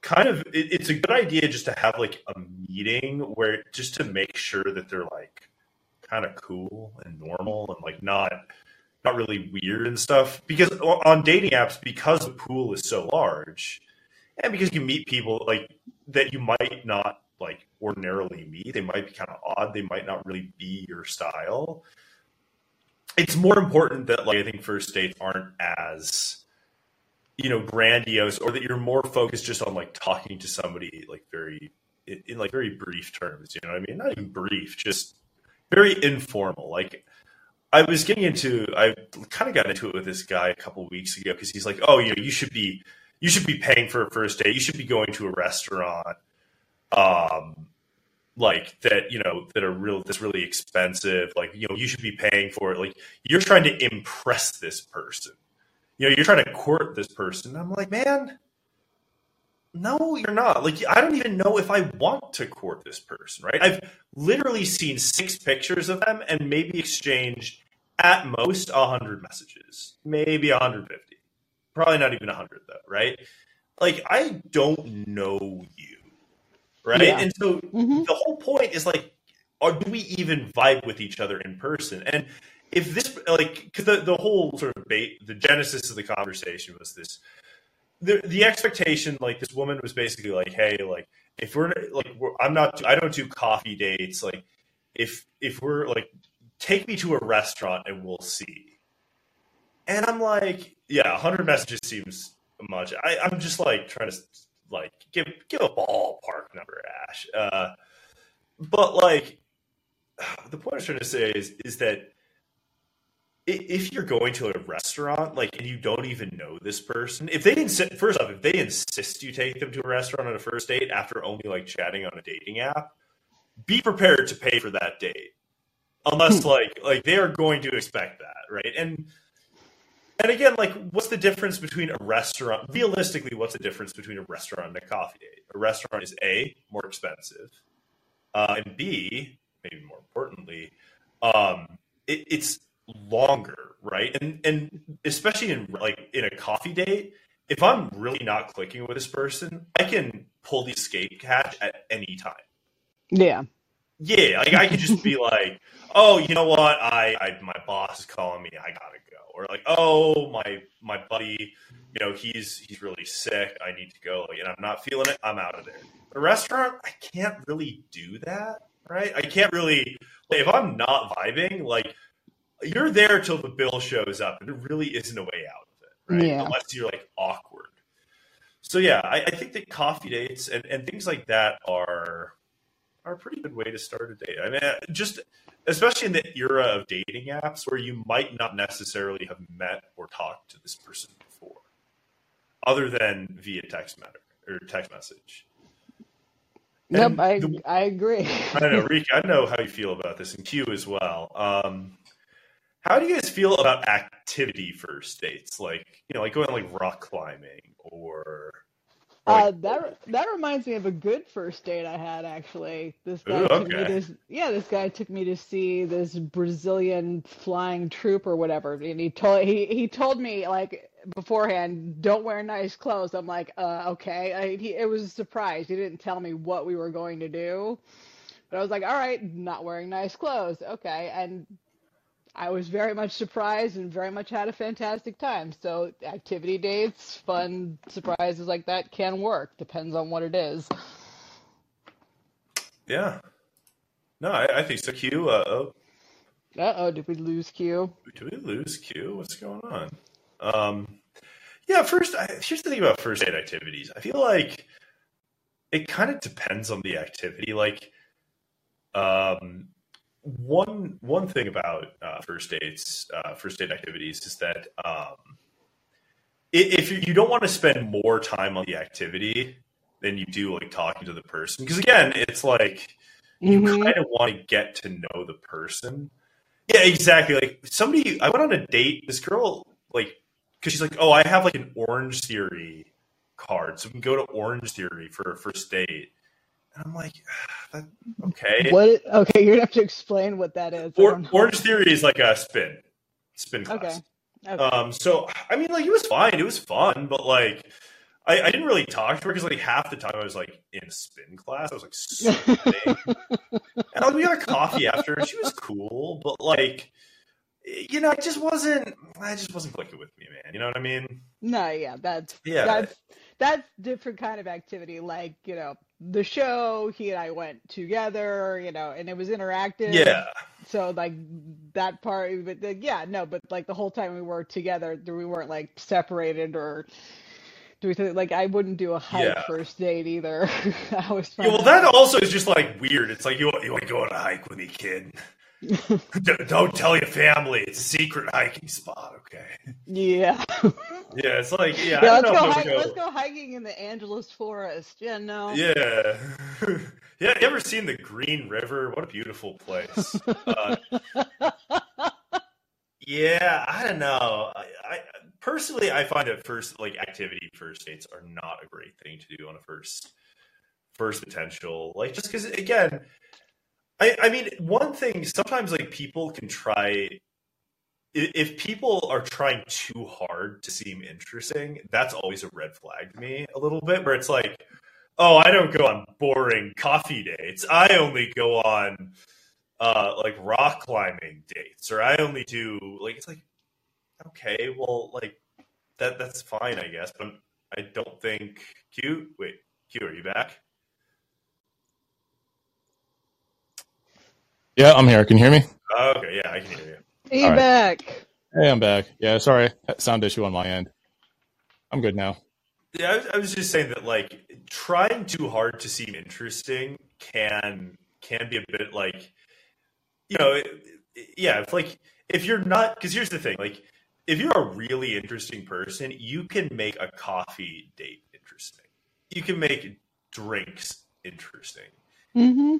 kind of, it, it's a good idea just to have like a meeting where just to make sure that they're like kind of cool and normal and like not, not really weird and stuff. Because on dating apps, because the pool is so large and because you meet people like that you might not like ordinarily meet. They might be kind of odd. They might not really be your style. It's more important that, like, I think first dates aren't as, you know, grandiose, or that you're more focused just on like talking to somebody like very in, in like very brief terms. You know what I mean? Not even brief, just very informal. Like, I was getting into, I kind of got into it with this guy a couple of weeks ago, because he's like, oh, you know, you should be, you should be paying for a first date. You should be going to a restaurant, um, like that, you know, that are real, that's really expensive. Like, you know, you should be paying for it. Like, you're trying to impress this person. You know, you're trying to court this person. I'm like, man, no, you're not. Like, I don't even know if I want to court this person, right? I've literally seen six pictures of them and maybe exchanged at most one hundred messages, maybe one hundred fifty. Probably not even one hundred, though, right? Like, I don't know you, right? Yeah. And so mm-hmm. the whole point is, like, are, do we even vibe with each other in person? And if this, like, because the, the whole sort of bait, the genesis of the conversation was this. The, the expectation, like, this woman was basically like, hey, like, if we're like, we're, I'm not, I don't do coffee dates. Like, if, if we're like, take me to a restaurant and we'll see. And I'm like, yeah, one hundred messages seems much. I, I'm just like trying to like give, give a ballpark number, Ash. Uh, but like, the point I was trying to say is, is that if you're going to a restaurant, like, and you don't even know this person, if they insist, first off, if they insist you take them to a restaurant on a first date after only like chatting on a dating app, be prepared to pay for that date, unless like like they are going to expect that, right? And and again, like, what's the difference between a restaurant? Realistically, what's the difference between a restaurant and a coffee date? A restaurant is A, more expensive, uh, and B, maybe more importantly, um, it, it's longer, right? And and especially in like in a coffee date, if I'm really not clicking with this person, I can pull the escape hatch at any time. Yeah, yeah. Like, I could just be like, oh, you know what? I, I my boss is calling me. I gotta go. Or like, oh, my my buddy, you know, he's he's really sick. I need to go. Like, and I'm not feeling it. I'm out of there. A restaurant, I can't really do that, right? I can't really. Like, if I'm not vibing, like, you're there till the bill shows up, and there really isn't a way out of it, right? Yeah. Unless you're like awkward. So yeah, I, I think that coffee dates and, and things like that are are a pretty good way to start a date. I mean, just especially in the era of dating apps, where you might not necessarily have met or talked to this person before, other than via text matter or text message. And nope, I the, I agree. I don't know, Rick. I know how you feel about this, and Q as well. Um, How do you guys feel about activity first dates? Like, you know, like going like rock climbing or... or uh, like- that that reminds me of a good first date I had, actually. This guy Ooh, took okay. me this, yeah, this guy took me to see this Brazilian flying troop or whatever. And he told, he, he told me, like, beforehand, don't wear nice clothes. I'm like, uh, okay. I, he, it was a surprise. He didn't tell me what we were going to do. But I was like, all right, not wearing nice clothes. Okay. And I was very much surprised and very much had a fantastic time. So activity dates, fun surprises like that can work. Depends on what it is. Yeah. No, I, I think so. Q, uh-oh. Uh-oh, did we lose Q? Did we lose Q? What's going on? Um, yeah, first, I, here's the thing about first date activities. I feel like it kind of depends on the activity. Like, um... One one thing about uh, first dates, uh, first date activities is that um, if you don't want to spend more time on the activity than you do like talking to the person, because again, it's like you mm-hmm. kind of want to get to know the person. Yeah, exactly. Like somebody, I went on a date. This girl, like, because she's like, oh, I have like an Orange Theory card, so we can go to Orange Theory for a first date. I'm like, okay. What? Okay, you're going to have to explain what that is. Or, Orange Theory is like a spin. Spin class. Okay. okay. Um, so, I mean, like, it was fine. It was fun. But, like, I, I didn't really talk to her because, like, half the time I was, like, in spin class. I was, like, spinning. And like, we got a coffee after. And she was cool. But, like, you know, it just wasn't – I just wasn't clicking with me, man. You know what I mean? No, yeah. That's, yeah. That's, that's different kind of activity. Like, you know – the show, he and I went together, you know, and it was interactive. Yeah. So like that part, but the, yeah, no, but like the whole time we were together, we weren't like separated or doing like, I wouldn't do a hike yeah. first date either. I was yeah, well, that out. also is just like weird. It's like, you, you want to go on a hike with me, kid? don't, don't tell your family. It's a secret hiking spot, okay? Yeah. Yeah, it's like, yeah, yeah I don't let's, know go hike, go. let's go hiking in the Angeles Forest. Yeah, no. Yeah. Yeah, you ever seen the Green River? What a beautiful place. Uh, yeah, I don't know. I, I personally, I find that first, like, activity first dates are not a great thing to do on a first, first potential. Like, just because, again, I, I mean, one thing, sometimes, like, people can try, if people are trying too hard to seem interesting, that's always a red flag to me a little bit, where it's like, oh, I don't go on boring coffee dates. I only go on, uh, like, rock climbing dates, or I only do, like, it's like, okay, well, like, that that's fine, I guess, but I'm, I don't think, Q, wait, Q, are you back? Yeah, I'm here. Can you hear me? Okay, yeah, I can hear you. Hey, right. back. Hey, I'm back. Yeah, sorry. Sound issue on my end. I'm good now. Yeah, I was, I was just saying that, like, trying too hard to seem interesting can can be a bit, like, you know, it, it, yeah, if, like, if you're not, because here's the thing, like, if you're a really interesting person, you can make a coffee date interesting. You can make drinks interesting. Mm-hmm.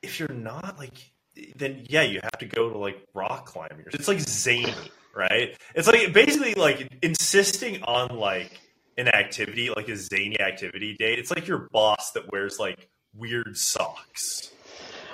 If you're not, like, then yeah, you have to go to like rock climbing. It's like zany, right? It's like basically like insisting on like an activity, like a zany activity date. It's like your boss that wears like weird socks.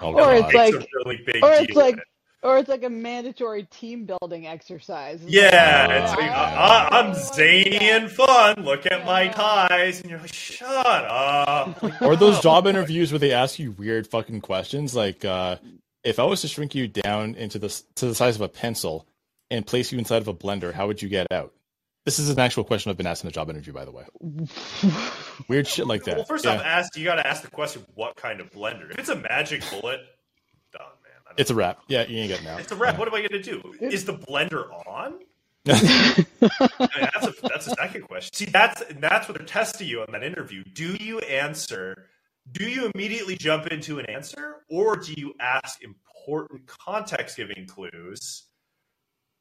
Oh, or it's like, it's a really big or it's like, or it's like a mandatory team building exercise. It's yeah, like, oh, it's like, I, I, I'm zany and fun. Look at yeah. my ties, and you're like, shut up. Like, or those job interviews where they ask you weird fucking questions, like. Uh, If I was to shrink you down into the to the size of a pencil and place you inside of a blender, how would you get out? This is an actual question I've been asked in a job interview, by the way. Weird shit like that. Well, first yeah. off, ask you got to ask the question: what kind of blender? If it's a magic bullet, done, man. I don't it's know. a wrap. Yeah, you ain't getting out. It's a wrap. Yeah. What am I going to do? Is the blender on? I mean, that's a that's a second question. See, that's that's what they're testing you on that interview. Do you answer? Do you immediately jump into an answer, or do you ask important context-giving clues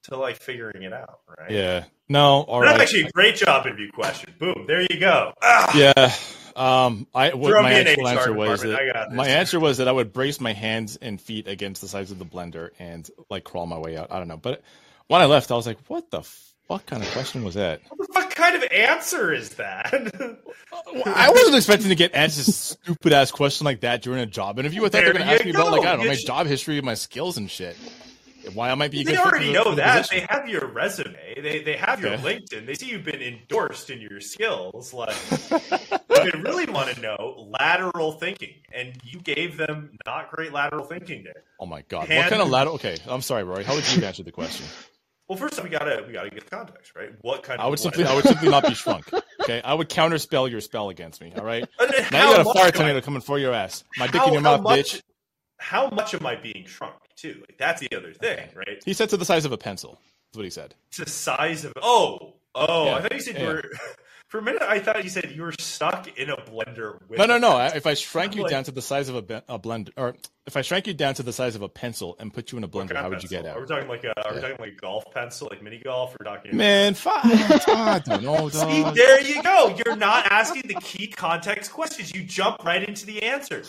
to, like, figuring it out, right? Yeah. No, all That's right. That's actually a great job interview question. Boom. There you go. Ah! Yeah. Um, I, what, my actual answer was that, my answer was that I would brace my hands and feet against the sides of the blender and, like, crawl my way out. I don't know. But when I left, I was like, what the fuck kind of question was that? What kind of answer is that? I wasn't expecting to get answers to stupid ass question like that during a job interview. I thought they were going to ask me go. about like I don't know my job history and my skills and shit. Why I might be. They already know that. Position. They have your resume. They they have your yeah. LinkedIn. They see you've been endorsed in your skills. Like they really want to know lateral thinking, and you gave them not great lateral thinking there. Oh my god! And what kind of lateral? Okay, I'm sorry, Rory. How would you answer the question? Well, first off, we gotta we gotta get the context, right? What kind of I would simply I would simply not be shrunk. Okay, I would counterspell your spell against me. All right, now you got a fire tornado coming for your ass. My dick how, in your mouth, much, bitch. How much am I being shrunk too? Like that's the other thing, okay. right? He said to the size of a pencil. That's what he said. To the size of oh oh, yeah. I thought you said yeah. you were. For a minute, I thought you said you were stuck in a blender. With no, no, no. I, if I shrank I'm you like, down to the size of a, be- a blender, or if I shrank you down to the size of a pencil and put you in a blender, how would pencil? you get out? Are we talking like a? Are yeah. we talking like golf pencil, like mini golf, or talking? Man, fuck! no, See, there you go. You're not asking the key context questions. You jump right into the answer.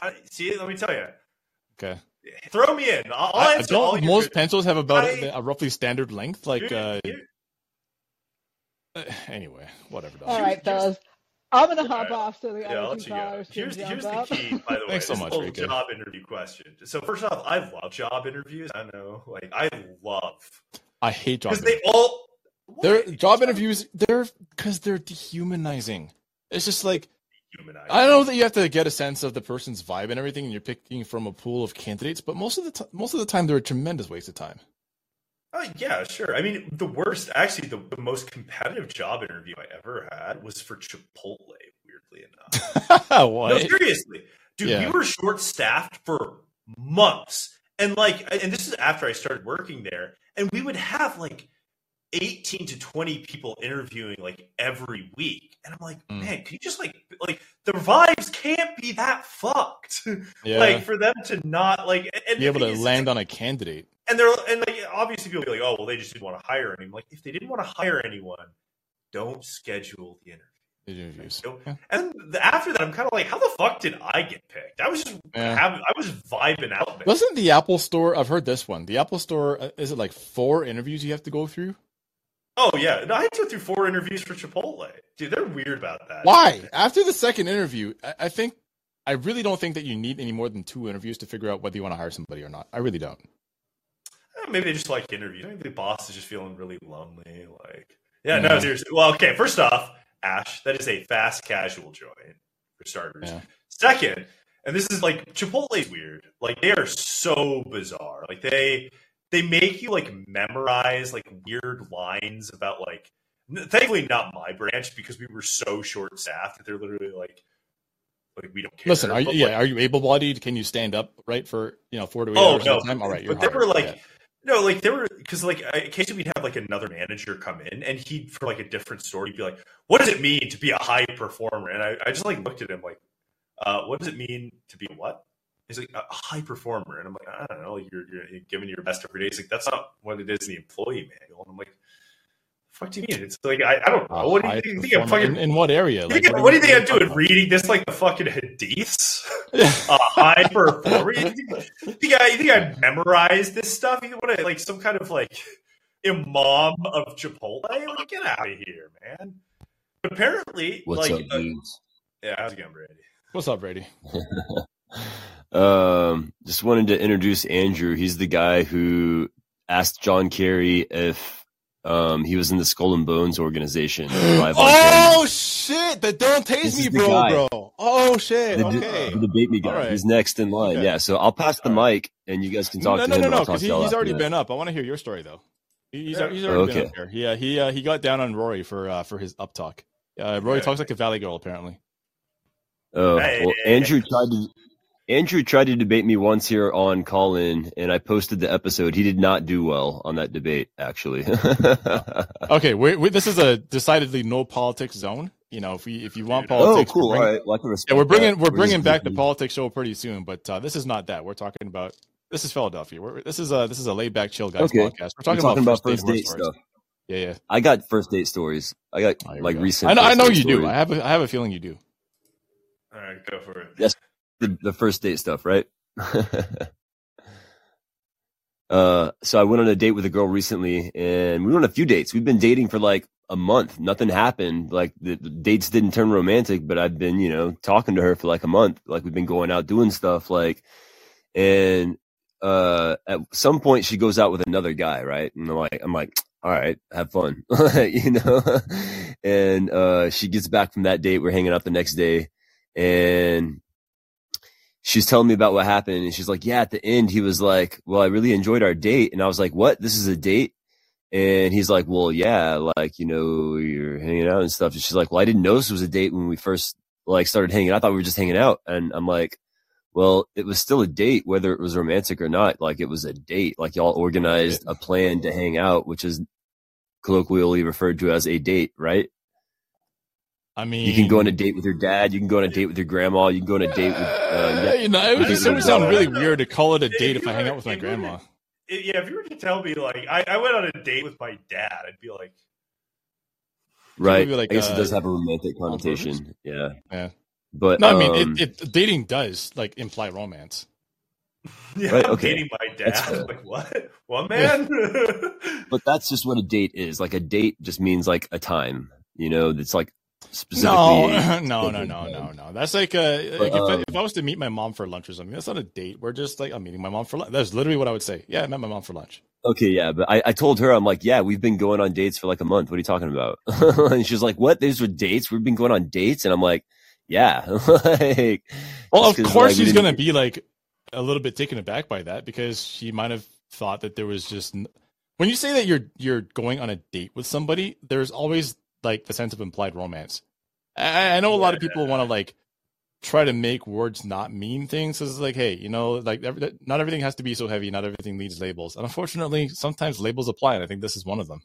God, see, let me tell you. Okay. Throw me in. I'll, I'll I, answer. All most pencils have about I, a, a roughly standard length, like. Dude, uh, dude. Uh, anyway, whatever. All right, fellas. I'm going to hop right. off so the yeah, other two dollars can Here's, here's the key, by the way. Thanks so much, Rico. Job interview question. So first off, I love job interviews. I know. like I love. I hate job interviews. Because they all... They're, job interviews, they're... Because they're dehumanizing. It's just like... Dehumanizing. I know that you have to get a sense of the person's vibe and everything, and you're picking from a pool of candidates, but most of the t- most of the time, they're a tremendous waste of time. Uh, yeah, sure. I mean, the worst, actually, the, the most competitive job interview I ever had was for Chipotle, weirdly ironically enough. What? No, seriously. Dude, yeah. we were short-staffed for months. And, like, and this is after I started working there. And we would have, like, eighteen to twenty people interviewing, like, every week. And I'm like, mm. man, can you just, like, like the vibes can't be that fucked. Yeah. Like, for them to not, like... And be able to land on a candidate. And they're and like obviously people will be like, oh, well, they just didn't want to hire anyone. Like, if they didn't want to hire anyone, don't schedule the interview. Interviews. So, yeah. And after that, I'm kind of like, how the fuck did I get picked? I was just yeah. having, I was vibing out. There. Wasn't the Apple Store? I've heard this one. The Apple Store, is it like four interviews you have to go through? Oh yeah, no, I had to go through four interviews for Chipotle. Dude, they're weird about that. Why? After the second interview, I, I think I really don't think that you need any more than two interviews to figure out whether you want to hire somebody or not. I really don't. Maybe they just like interviews. Maybe the boss is just feeling really lonely. Like, yeah, yeah, no, seriously. Well, okay. First off, Ash, that is a fast casual joint for starters. Yeah. Second, and this is like Chipotle's weird. Like, they are so bizarre. Like, they they make you like memorize like weird lines about like. Thankfully, not my branch because we were so short staffed that they're literally like. Like, we don't care. Listen, are you, yeah, like, are you able-bodied? Can you stand up right for you know four to eight oh, hours no. at a time? All right, you're. But they were like. Yeah. No, like there were, because like occasionally we'd have like another manager come in, and he'd for like a different story, he'd be like, "What does it mean to be a high performer?" And I, I just like looked at him like, uh, "What does it mean to be what?" He's like, "A high performer," and I'm like, "I don't know. You're, you're, you're giving your best every day." He's like, "That's not what it is in the employee manual." And I'm like, "Fuck do you mean?" It's like I, I don't know. What do you think I'm fucking in, in what area? Like, what do you think I'm doing? About? Reading this like the fucking hadiths? A high performer? You think, you think I, you think I memorized this stuff? You want to like some kind of like imam of Chipotle? Like, get out of here, man! Apparently, what's like, up, uh, yeah, how's it going, Brady? What's up, Brady? um, just wanted to introduce Andrew. He's the guy who asked John Kerry if. Um, he was in the Skull and Bones organization. Oh, shit. The Don't Tase Me Bro, guy. bro. Oh, shit. The, okay. The Bait Me guy. Right. He's next in line. Okay. Yeah, so I'll pass the All mic, and you guys can talk no, to no, him. No, no, no, because he, he's already been that. up. I want to hear your story, though. He's, yeah. he's already okay. been up here. Yeah, he uh, he got down on Rory for uh, for his up talk. Uh, Rory yeah. talks like a Valley girl, apparently. Oh, uh, hey. well, Andrew tried to... Andrew tried to debate me once here on call-in, and I posted the episode. He did not do well on that debate, actually. okay, we, we, this is a decidedly no politics zone. You know, if we if you want politics, oh, cool. we're bringing, All right. well, I can respect yeah, we're bringing that. we're bringing back the politics show pretty soon. But uh, this is not that. We're talking about this is Philadelphia. We're, this is a this is a laid back, chill guys okay. podcast. We're talking, we're talking about, about first date, date stuff. Yeah, yeah. I got first date stories. I got oh, like go. recent. I know, I know you stories. do. I have a, I have a feeling you do. All right, go for it. Yes. The, the first date stuff, right? uh, so I went on a date with a girl recently, and we went on a few dates. We've been dating for like a month. Nothing happened. Like the, the dates didn't turn romantic, but I've been, you know, talking to her for like a month. Like we've been going out doing stuff. Like, and uh, at some point she goes out with another guy, right? And I'm like, I'm like, all right, have fun, you know. and uh, she gets back from that date. We're hanging out the next day, and she's telling me about what happened, and she's like, yeah, at the end, he was like, well, I really enjoyed our date. And I was like, what? This is a date? And he's like, well, yeah, like, you know, you're hanging out and stuff. And she's like, well, I didn't know this was a date when we first, like, started hanging out. I thought we were just hanging out. And I'm like, well, it was still a date, whether it was romantic or not. Like, it was a date. Like, y'all organized a plan to hang out, which is colloquially referred to as a date, right? I mean, you can go on a date with your dad. You can go on a date with your grandma. You can go on a date with. Uh, you know, it would, just, it would sound really weird to call it a date if, if I hang were, out with my grandma. Were, yeah, if you were to tell me, like, I, I went on a date with my dad, I'd be like, right. Be like, I guess uh, it does have a romantic connotation. Yeah, yeah. But no, um, I mean, it, it, dating does like imply romance. Yeah, right? Okay. Dating my dad. Like, what? What, man? Yeah. But that's just what a date is. Like, a date just means like a time. You know, it's like. No, no, no, no, no, no. That's like, a, but, like if, um, I, if I was to meet my mom for lunch or something, that's not a date. We're just like, I'm meeting my mom for lunch. That's literally what I would say. Yeah, I met my mom for lunch. Okay, yeah, but I, I told her, I'm like, yeah, we've been going on dates for like a month. What are you talking about? And she was like, what? These were dates? We've been going on dates? And I'm like, yeah. like, well, of course like, she's going to be like a little bit taken aback by that because she might have thought that there was just... When you say that you're you're going on a date with somebody, there's always... like the sense of implied romance. I, I know a lot of people want to like try to make words not mean things. So it's like, hey, you know, like every, not everything has to be so heavy. Not everything needs labels. And unfortunately, sometimes labels apply. And I think this is one of them.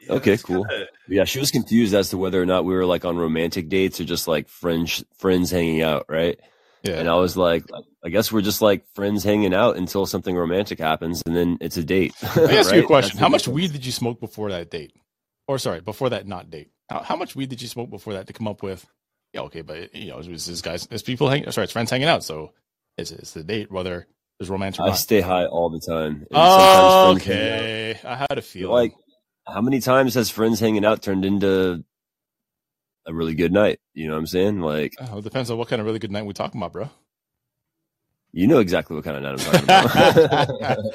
Yeah, okay, cool. Kinda... Yeah, she was confused as to whether or not we were like on romantic dates or just like friends, friends hanging out, right? Yeah. And I was like, I guess we're just like friends hanging out until something romantic happens, and then it's a date. Let me ask right? you a question. How much weed did you smoke before that date? Or sorry, before that not date. How, how much weed did you smoke before that to come up with? Yeah, okay, but you know, it's this guys, it's people hanging. Sorry, it's friends hanging out, so it's it's the date whether there's romantic. I not. stay high all the time. Oh, okay. I had a feeling. Like, how many times has friends hanging out turned into a really good night? You know what I'm saying? Like, oh, it depends on what kind of really good night we're talking about, bro. You know exactly what kind of night I'm talking about.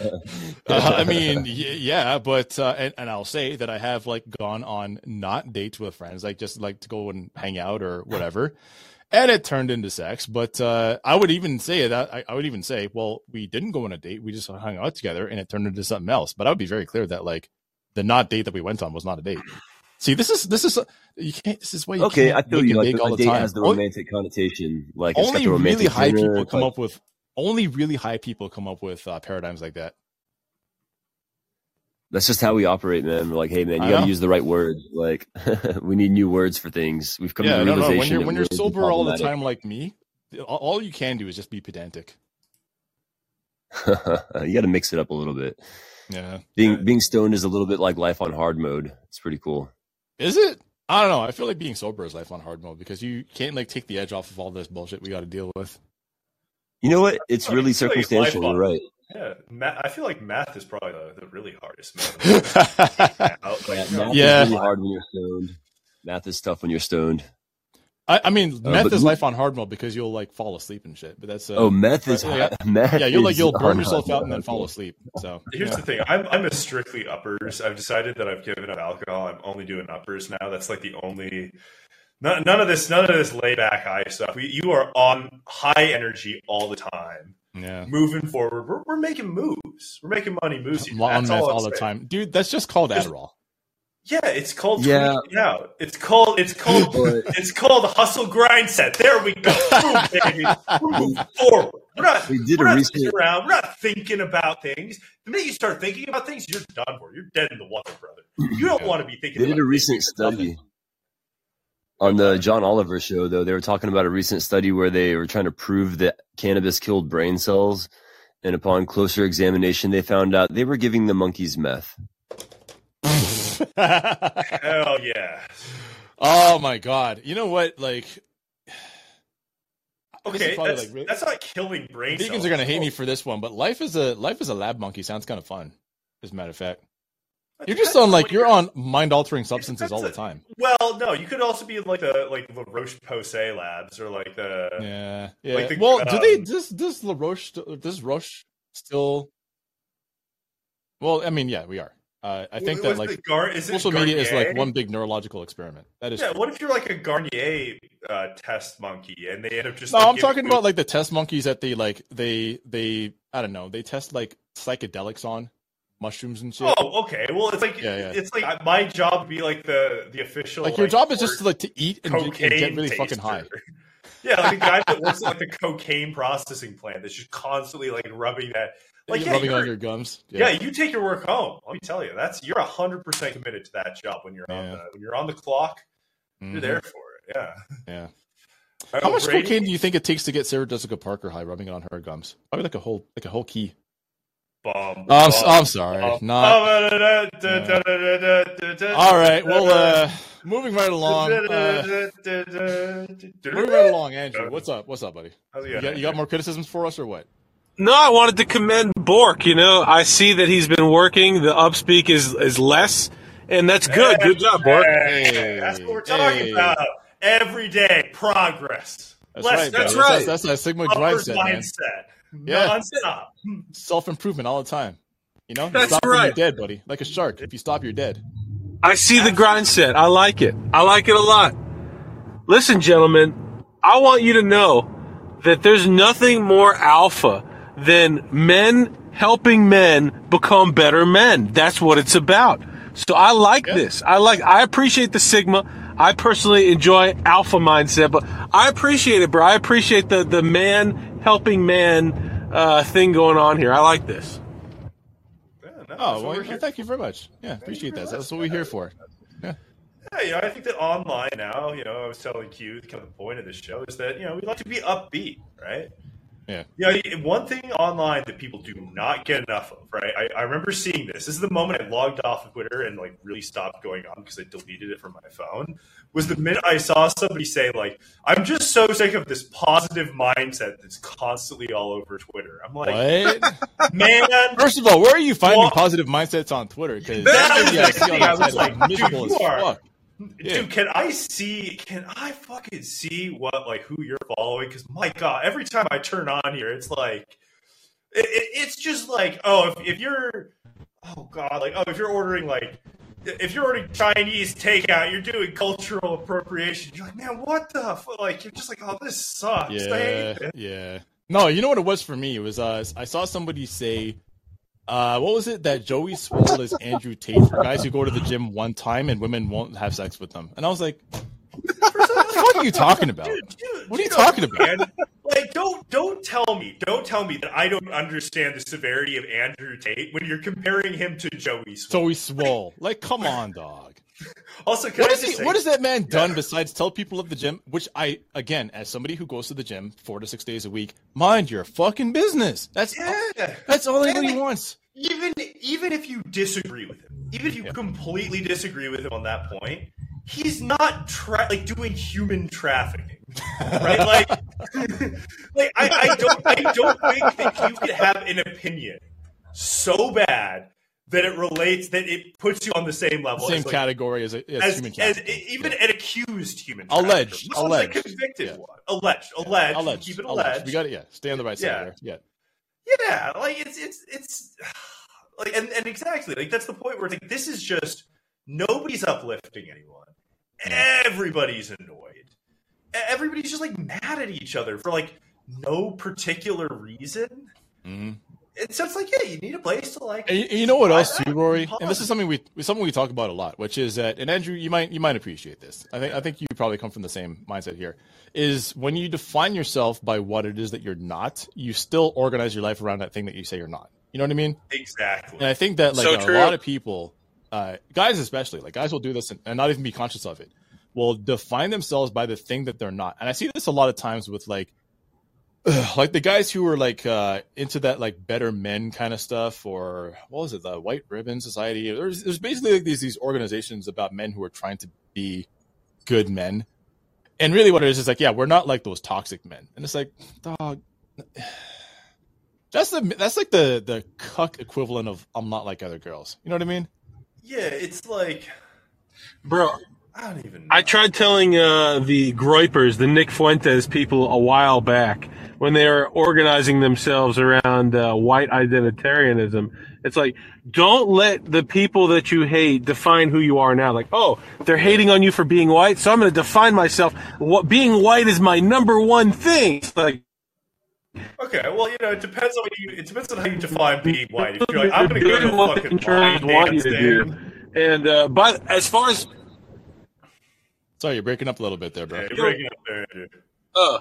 uh, I mean, yeah, but uh, and, and I'll say that I have like gone on not dates with friends, like just like to go and hang out or whatever, and it turned into sex. But uh, I would even say that I, I would even say, well, we didn't go on a date; we just hung out together, and it turned into something else. But I would be very clear that like the not date that we went on was not a date. See, this is this is you can't. This is why you okay. Can't I feel you like the date time. has the romantic only, connotation. Like it's only got the romantic really high dinner, people come like, up with. Only really high people come up with uh, paradigms like that. That's just how we operate, man. We're like, hey, man, you got to use the right word. Like, we need new words for things. We've come yeah, to the realization. No, no. When you're, when you're sober all the time like me, all you can do is just be pedantic. You got to mix it up a little bit. Yeah. Being, yeah. being stoned is a little bit like life on hard mode. It's pretty cool. Is it? I don't know. I feel like being sober is life on hard mode because you can't like take the edge off of all this bullshit we got to deal with. You know what? It's really like, circumstantial. Like you're right. Yeah, math, I feel like math is probably the, the really hardest. Man. like, yeah, you know, math yeah. is really hard when you're stoned. Math is tough when you're stoned. I, I mean, uh, meth is life on hard mode because you'll like fall asleep and shit. But that's uh, oh, meth is uh, yeah, meth yeah. You'll like you'll burn yourself out and then fall asleep. So here's yeah. the thing: I'm I'm a strictly uppers. I've decided that I've given up alcohol. I'm only doing uppers now. That's like the only. None, none of this, none of this layback high stuff. We, you are on high energy all the time. Yeah, moving forward, we're, we're making moves. We're making money moves. That's on all, all the time, dude. That's just called Adderall. Yeah, it's called yeah. yeah. It's called it's called it's called hustle grind set. There we go. Boom, baby. We're moving forward. We're not, we did we're a not sitting around. We're not thinking about things. The minute you start thinking about things, you're done for. You're dead in the water, brother. You don't yeah. want to be thinking. They about did a recent study. On the John Oliver show, though, they were talking about a recent study where they were trying to prove that cannabis killed brain cells. And upon closer examination, they found out they were giving the monkeys meth. Hell yeah. Oh, my God. You know what? Like, okay, that's, like, that's not killing brain vegans cells. Vegans are going to hate me for this one, but life is a life is a lab monkey. Sounds kind of fun, as a matter of fact. You're just that's on like you're on mind-altering substances all the time. A, well, no, you could also be in like the like La Roche Posay labs or like the yeah yeah. Like the, well, um, do they does does La Roche does Roche still? Well, I mean, yeah, we are. Uh, I think that like gar- social media is like one big neurological experiment. That is yeah. True. What if you're like a Garnier uh, test monkey and they end up just? No, like, I'm talking food. about like the test monkeys that they like they they I don't know they test like psychedelics on. Mushrooms and shit. Oh, okay. Well, it's like yeah, yeah. it's like my job would be like the the official. Like your like, job is just to like to eat and, and get really taster. fucking high. Yeah, like the guy that works at like the cocaine processing plant that's just constantly like rubbing that, like yeah, rubbing on your gums. Yeah. yeah, you take your work home. Let me tell you, that's you're a hundred percent committed to that job when you're yeah. on the when you're on the clock. Mm-hmm. You're there for it. Yeah, yeah. How oh, much Brady? cocaine do you think it takes to get Sarah Jessica Parker high? Rubbing it on her gums, probably like a whole like a whole key. Bomb, bomb, I'm, I'm sorry. Bomb. Not. Oh, no. All right. Well, uh, moving right along. Uh, moving right along, Andrew. What's up? What's up, buddy? How's you, got, you got more criticisms for us or what? No, I wanted to commend Bork. You know, I see that he's been working. The upspeak is, is less, and that's good. Hey, good job, Bork. Hey, that's what we're talking hey. about. Everyday progress. That's less, right. That's, that's right. That's a Sigma drive set, man. Yeah, non-stop. Self-improvement all the time. You know, that's stop right. You're dead, buddy. Like a shark. If you stop, you're dead. I see the grind set. I like it. I like it a lot. Listen, gentlemen, I want you to know that there's nothing more alpha than men helping men become better men. That's what it's about. So I like yeah. this. I like. I appreciate the Sigma. I personally enjoy alpha mindset, but I appreciate it, bro. I appreciate the, the man helping man uh, thing going on here. I like this. Yeah, no, oh, well, well thank you very much. Yeah, thank appreciate that. Much. That's what we're here for. Yeah. Yeah, you know, I think that online now, you know, I was telling you, kind of the point of this show is that, you know, we like to be upbeat, right? Yeah. You know, one thing online that people do not get enough of, right? I, I remember seeing this. This is the moment I logged off of Twitter and, like, really stopped going on because I deleted it from my phone, was the minute I saw somebody say, like, I'm just so sick of this positive mindset that's constantly all over Twitter. I'm like, what? Man. First of all, where are you finding well, positive mindsets on Twitter? Because that is I was like, dude, you are. Yeah. Dude, can I see? Can I fucking see what like who you're following? Because my God, every time I turn on here, it's like, it, it, it's just like, oh, if, if you're, oh God, like, oh, if you're ordering like, if you're ordering Chinese takeout, you're doing cultural appropriation. You're like, man, what the fuck? Like, you're just like, oh, this sucks. Yeah, I hate it. Yeah. No, you know what it was for me? It was uh, I saw somebody say. Uh, what was it that Joey Swole is Andrew Tate for guys who go to the gym one time and women won't have sex with them? And I was like, what are you talking about? Dude, dude, what are you, you know, talking about? Man, like, don't don't tell me, don't tell me that I don't understand the severity of Andrew Tate when you're comparing him to Joey Swole. Joey Swole, like, come on, dog. Also, can what, I is just he, say, what has that man done yeah. besides tell people at the gym? Which I, again, as somebody who goes to the gym four to six days a week, mind your fucking business. That's yeah. all, that's all anybody really wants. Even even if you disagree with him, even if you yeah. completely disagree with him on that point, he's not tra- like doing human trafficking, right? Like, like I, I don't I don't think that you could have an opinion so bad that it relates, that it puts you on the same level, same as, like, category as, a, as, as human trafficking, as, even yeah. an accused human trafficker. Alleged, alleged, a convicted yeah. one, alleged, yeah. alleged, alleged. Keep it alleged. alleged. We got it. Yeah, stay on the right yeah. side there. Yeah. Yeah, like it's it's it's like and, and exactly like that's the point where it's like this is just nobody's uplifting anyone. Yeah. Everybody's annoyed. Everybody's just like mad at each other for like no particular reason. Mm-hmm. And so it's like, yeah, you need a place to like. And you, you know what else too, Rory? And this is something we something we talk about a lot, which is that, and Andrew, you might you might appreciate this. I think I think you probably come from the same mindset here. Is when you define yourself by what it is that you're not, you still organize your life around that thing that you say you're not. You know what I mean? Exactly. And I think that like so a true. lot of people, uh, guys especially, like guys will do this and, and not even be conscious of it. Will define themselves by the thing that they're not. And I see this a lot of times with like. Ugh, like the guys who were like uh, into that like Better Men kind of stuff, or what was it, the White Ribbon Society? There's there's basically like these these organizations about men who are trying to be good men, and really what it is is like, yeah, we're not like those toxic men, and it's like, dog, that's the that's like the the cuck equivalent of I'm not like other girls. You know what I mean? Yeah, it's like, bro. I don't even know. I tried telling uh, the Groypers, the Nick Fuentes people a while back when they were organizing themselves around uh, white identitarianism. It's like, don't let the people that you hate define who you are now. Like, oh, they're hating on you for being white, so I'm going to define myself. What, being white is my number one thing. It's like, okay, well, you know, it depends on what you, it depends on how you define being white. If you're like, I'm going to go to the fucking line dance thing. And uh, but as far as sorry, you're breaking up a little bit there, bro. Yeah, you're breaking up there, dude. Uh,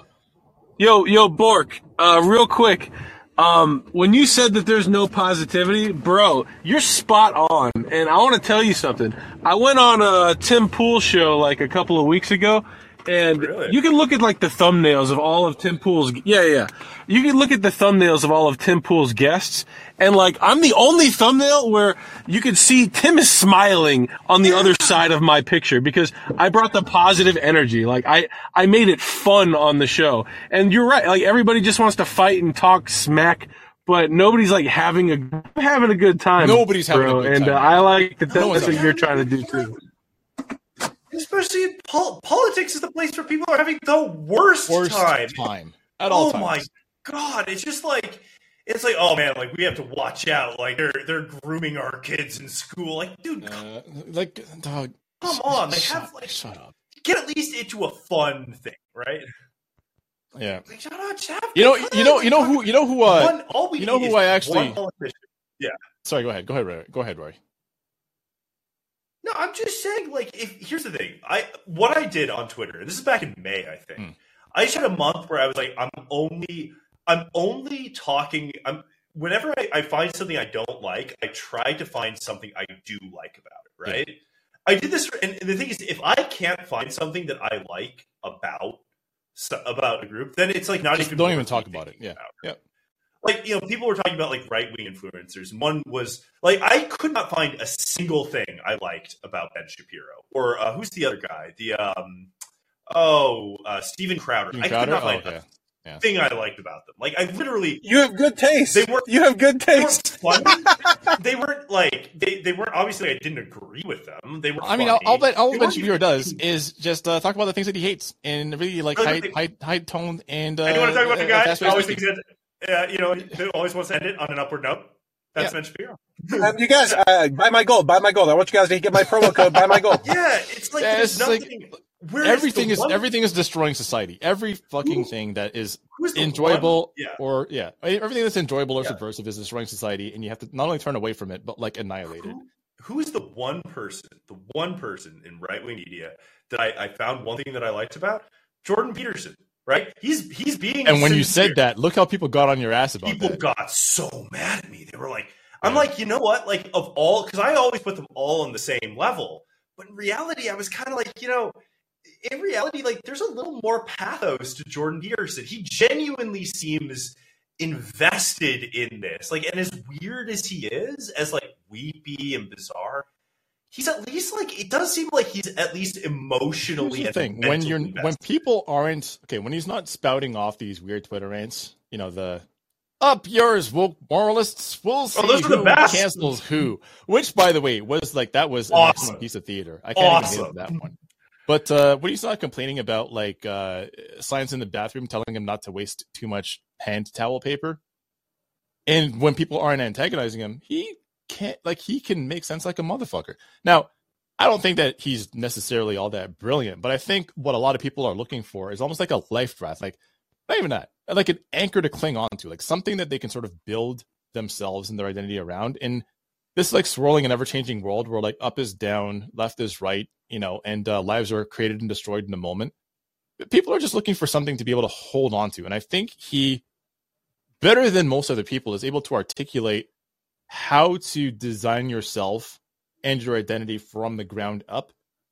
yo, yo, Bork, uh, real quick. Um, when you said that there's no positivity, bro, you're spot on. And I want to tell you something. I went on a Tim Pool show like a couple of weeks ago. And really? You can look at like the thumbnails of all of Tim Pool's. Yeah, yeah. You can look at the thumbnails of all of Tim Pool's guests. And like, I'm the only thumbnail where you can see Tim is smiling on the other side of my picture because I brought the positive energy. Like I, I made it fun on the show. And you're right. Like everybody just wants to fight and talk smack, but nobody's like having a, having a good time. Nobody's having bro. a good time. And uh, I like that that's no what you're trying to do too. Especially in pol- politics is the place where people are having the worst, worst time. time. At all oh times. my God. It's just like, it's like, oh man, like we have to watch out. Like they're they're grooming our kids in school. Like, dude, uh, like, dog, come on, like shut, have like, shut up. Get at least into a fun thing, right? Yeah. Like, shut up, shut up. You know, you know, you know who, you know who, uh, one, you know who I actually. Yeah. Sorry, go ahead, go ahead, Rory. go ahead, Rory. No, I'm just saying, like, if here's the thing. I what I did on Twitter, this is back in May, I think. Mm. I just had a month where I was like, I'm only I'm only talking I'm whenever I, I find something I don't like, I try to find something I do like about it, right? Yeah. I did this, and, and the thing is, if I can't find something that I like about about a group, then it's like not just even don't even talk about it. Yeah, about it. Yep. Like, you know, people were talking about like right wing influencers. One was like, I could not find a single thing I liked about Ben Shapiro or uh, who's the other guy? The um, oh, uh, Steven Crowder. Steven I Crowder? could not find. Oh, okay. a, Yeah. thing I liked about them. Like, I literally... You have good taste. They weren't, you have good taste. They weren't funny. They weren't, like... They, they weren't... Obviously, I didn't agree with them. They were I funny. mean, all, all that all Ben Shapiro does is just uh, talk about the things that he hates and really, like, high-toned high, high and... Uh, I don't want to talk about the guy who always thinks that, uh, you know, who always wants to end it on an upward note. That's yeah. Ben Shapiro. Um, you guys, uh, buy my gold. Buy my gold. I want you guys to get my promo code. Buy my gold. Yeah, it's like yeah, there's it's nothing... Like, Where everything is, is everything is destroying society. Every fucking Ooh. thing that is, is enjoyable yeah. or yeah, everything that's enjoyable or yeah. subversive is destroying society, and you have to not only turn away from it, but like annihilate who, it. Who is the one person, the one person in right wing media that I, I found one thing that I liked about? Jordan Peterson, right? He's he's being and when sincere. You said that, look how people got on your ass about people that. People got so mad at me. They were like, I'm yeah. like, you know what? Like of all, because I always put them all on the same level, but in reality, I was kind of like, you know. In reality, like, there's a little more pathos to Jordan Peterson. He genuinely seems invested in this. Like, and as weird as he is, as, like, weepy and bizarre, he's at least, like, it does seem like he's at least emotionally and mentally when you're invested. When people aren't, okay, when he's not spouting off these weird Twitter rants, you know, the... Up yours, woke moralists. We'll see oh, who cancels who. Which, by the way, was, like, that was awesome. An awesome piece of theater. I can't awesome. even name that one. But uh, when he's not complaining about, like, uh, science in the bathroom telling him not to waste too much hand towel paper, and when people aren't antagonizing him, he can't, like, he can make sense like a motherfucker. Now, I don't think that he's necessarily all that brilliant, but I think what a lot of people are looking for is almost like a life raft, like, not even that, like an anchor to cling on to, like something that they can sort of build themselves and their identity around. And this, like, swirling and ever-changing world where, like, up is down, left is right, you know, and uh, lives are created and destroyed in a moment. People are just looking for something to be able to hold on to. And I think he, better than most other people, is able to articulate how to design yourself and your identity from the ground up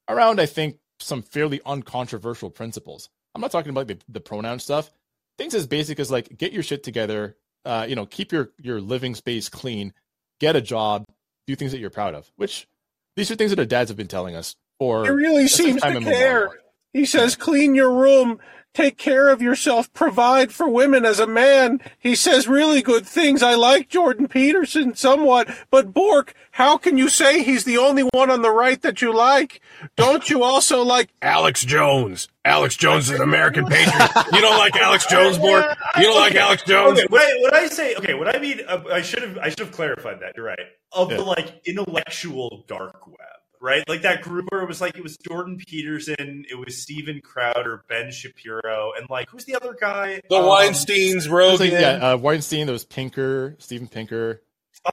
around, I think, some fairly uncontroversial principles. I'm not talking about the, the pronoun stuff. Things as basic as, like, get your shit together, uh, you know, keep your, your living space clean, get a job, do things that you're proud of, which these are things that our dads have been telling us. Or he really seems to care. He says, clean your room, take care of yourself, provide for women as a man. He says really good things. I like Jordan Peterson somewhat, but Bork, how can you say he's the only one on the right that you like? Don't you also like Alex Jones? Alex Jones is an American patriot. You don't like Alex Jones, Bork? You don't like Alex Jones? Okay, what, I, what I say, okay, what I mean, uh, I should have I should have clarified that. You're right. Of yeah. the, like, intellectual dark web. Right? Like that group where it was like, it was Jordan Peterson, it was Steven Crowder, Ben Shapiro, and like, who's the other guy? The um, Weinsteins, Rogan. Like, yeah, uh, Weinstein, there was Pinker, Steven Pinker.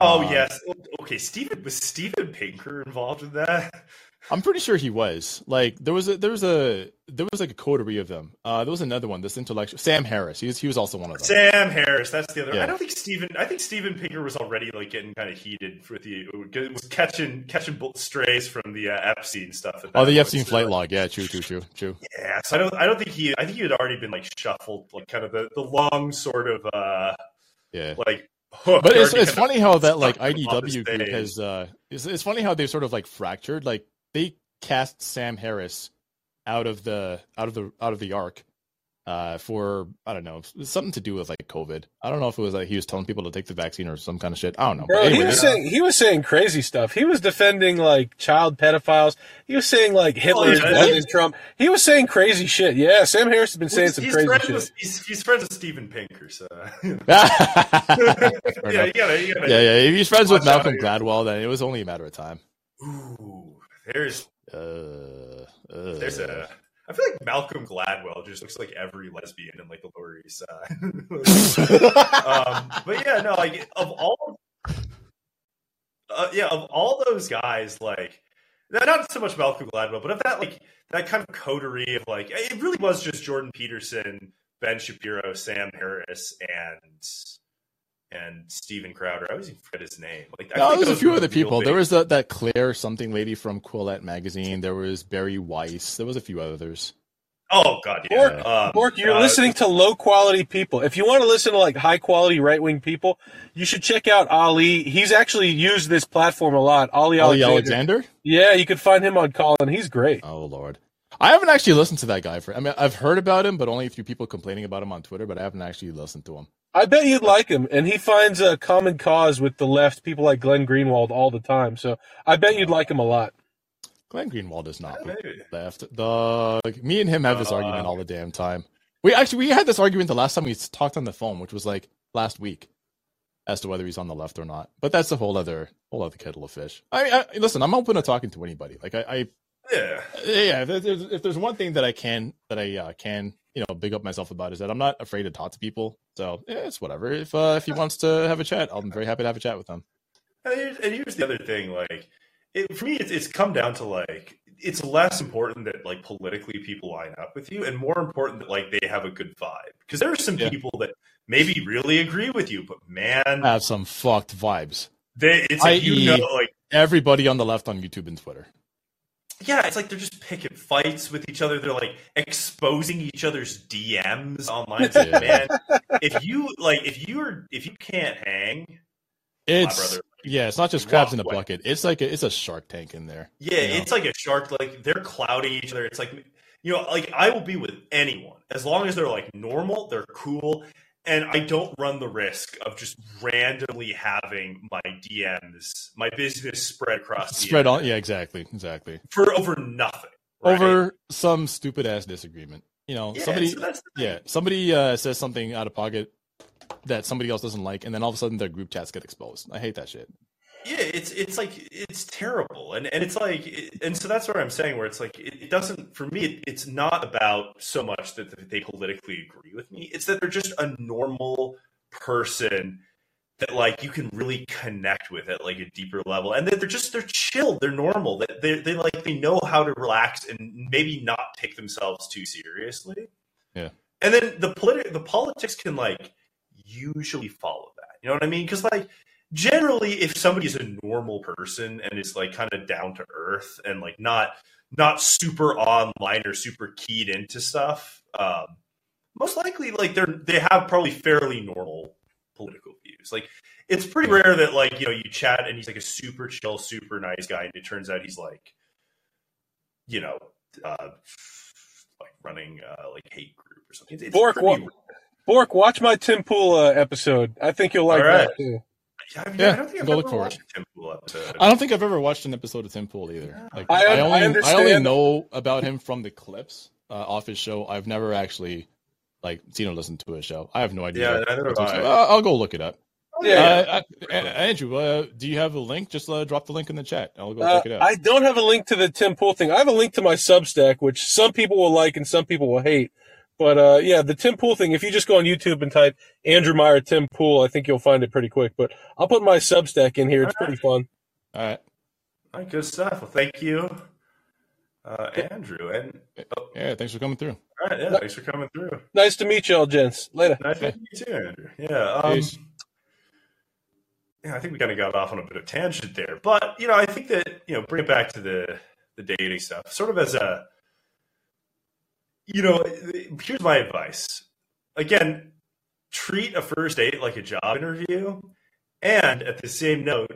Oh, um, yes. Okay, Steven, was Steven Pinker involved in that? I'm pretty sure he was. Like, there was a, there was a, there was like a coterie of them. Uh, there was another one, this intellectual, Sam Harris. He was, he was also one of them. Sam Harris, that's the other. Yeah. I don't think Steven, I think Steven Pinker was already like getting kind of heated with the, was catching, catching strays from the uh, Epstein stuff. At that oh, the Epstein flight like, log. Yeah, true, true, true, true. Yeah, so I don't, I don't think he, I think he had already been like shuffled, like kind of the, the long sort of, uh, yeah, like, hook. But it's, it's funny how that like I D W group has, uh, it's, it's funny how they've sort of like fractured, like, they cast Sam Harris out of the out of the out of the arc uh, for I don't know something to do with like COVID. I don't know if it was like he was telling people to take the vaccine or some kind of shit. I don't know. Bro, anyway, he was saying he was saying crazy stuff. He was defending like child pedophiles. He was saying like Hitler and oh, Trump. He was saying crazy shit. Yeah, Sam Harris has been saying well, some crazy shit. With, he's, he's friends with Steven Pinker, so yeah, you gotta, you gotta yeah, yeah. If he's friends with Malcolm Gladwell, then it was only a matter of time. Ooh. There's, uh, uh, there's a. I feel like Malcolm Gladwell just looks like every lesbian in like the Lower East Side. um, but yeah, no, like of all, uh, yeah, of all those guys, like not so much Malcolm Gladwell, but of that, like, that kind of coterie of, like, it really was just Jordan Peterson, Ben Shapiro, Sam Harris, and and Steven Crowder. I always forget his name. Like, I no, think there was a few other people. Big. There was the, that Claire something lady from Quillette magazine. There was Barry Weiss. There was a few others. Oh, God, yeah. Bork, um, Bork you're uh, listening to low-quality people. If you want to listen to, like, high-quality right-wing people, you should check out Ali. He's actually used this platform a lot. Ali, Ali Alexander. Alexander? Yeah, you could find him on Colin. He's great. Oh, Lord. I haven't actually listened to that guy. For I mean, I've heard about him, but only a few people complaining about him on Twitter, but I haven't actually listened to him. I bet you'd like him, and he finds a common cause with the left, people like Glenn Greenwald all the time, so I bet you'd like him a lot. Glenn Greenwald is not left. The like, me and him have this uh, argument all the damn time. We actually we had this argument the last time we talked on the phone, which was like last week, as to whether he's on the left or not. But that's a whole other whole other kettle of fish. I, I listen. I'm open to talking to anybody. Like I, I yeah, yeah. If there's, if there's one thing that I can that I uh, can you know big up myself about is that I'm not afraid to talk to people. So yeah, it's whatever. If uh, if he wants to have a chat, I'm very happy to have a chat with him. And here's, and here's the other thing, like. It, for me, it's, it's come down to, like, it's less important that, like, politically people line up with you and more important that, like, they have a good vibe. Because there are some yeah. people that maybe really agree with you, but, man. I have some fucked vibes. They, it's like, you know, like. Everybody on the left on YouTube and Twitter. Yeah, it's like they're just picking fights with each other. They're, like, exposing each other's D Ms online. It's like, man, if you, like, if you're, if you can't hang. It's. My brother, yeah, it's not just crabs in a bucket. It's like a, it's a shark tank in there. Yeah, you know? It's like a shark. Like, they're clouding each other. It's like, you know, like, I will be with anyone as long as they're, like, normal, they're cool, and I don't run the risk of just randomly having my D Ms, my business spread across the spread on. Yeah, exactly, exactly. For over nothing. Right? Over some stupid ass disagreement. You know, yeah, somebody. So yeah, somebody uh, says something out of pocket that somebody else doesn't like, and then all of a sudden their group chats get exposed. I hate that shit. Yeah, it's it's like, it's terrible. And and it's like, it, and so that's what I'm saying, where it's like, it, it doesn't, for me, it, it's not about so much that they politically agree with me. It's that they're just a normal person that, like, you can really connect with at, like, a deeper level. And that they're just, they're chill. They're normal. That they, they, like, they know how to relax and maybe not take themselves too seriously. Yeah. And then the politi- the politics can, like, usually follow that. You know what I mean? Because, like, generally if somebody is a normal person and is, like, kind of down to earth and, like, not not super online or super keyed into stuff, um, most likely, like, they're they have probably fairly normal political views. Like, it's pretty rare that, like, you know, you chat and he's, like, a super chill, super nice guy, and it turns out he's, like, you know, uh, like running uh, like hate group or something. It's, it's Bork, pretty rare. Bork, watch my Tim Pula episode. I think you'll like right. that too. I mean, yeah, I don't think I've go ever look for watched it. A Tim Pula episode. I don't think I've ever watched an episode of Tim Pula either. Yeah. Like, I, I, only, I, I only know about him from the clips uh, off his show. I've never actually like seen or listened to his show. I have no idea. Yeah, neither have I. I'll go look it up. Oh, yeah, uh, yeah. I, Andrew, uh, do you have a link? Just uh, drop the link in the chat. I'll go uh, check it out. I don't have a link to the Tim Pula thing. I have a link to my Substack, which some people will like and some people will hate. But, uh, yeah, the Tim Pool thing, if you just go on YouTube and type Andrew Meyer Tim Pool, I think you'll find it pretty quick. But I'll put my Substack in here. It's pretty fun. All right. All right, good stuff. Well, thank you, uh, Andrew. And oh. Yeah, thanks for coming through. All right, yeah, thanks for coming through. Nice to meet you all, gents. Later. Nice to meet you too, Andrew. Yeah. Um, yeah, I think we kind of got off on a bit of tangent there. But, you know, I think that, you know, bring it back to the, the dating stuff, sort of as a, you know, here's my advice. Again, treat a first date like a job interview, and at the same note,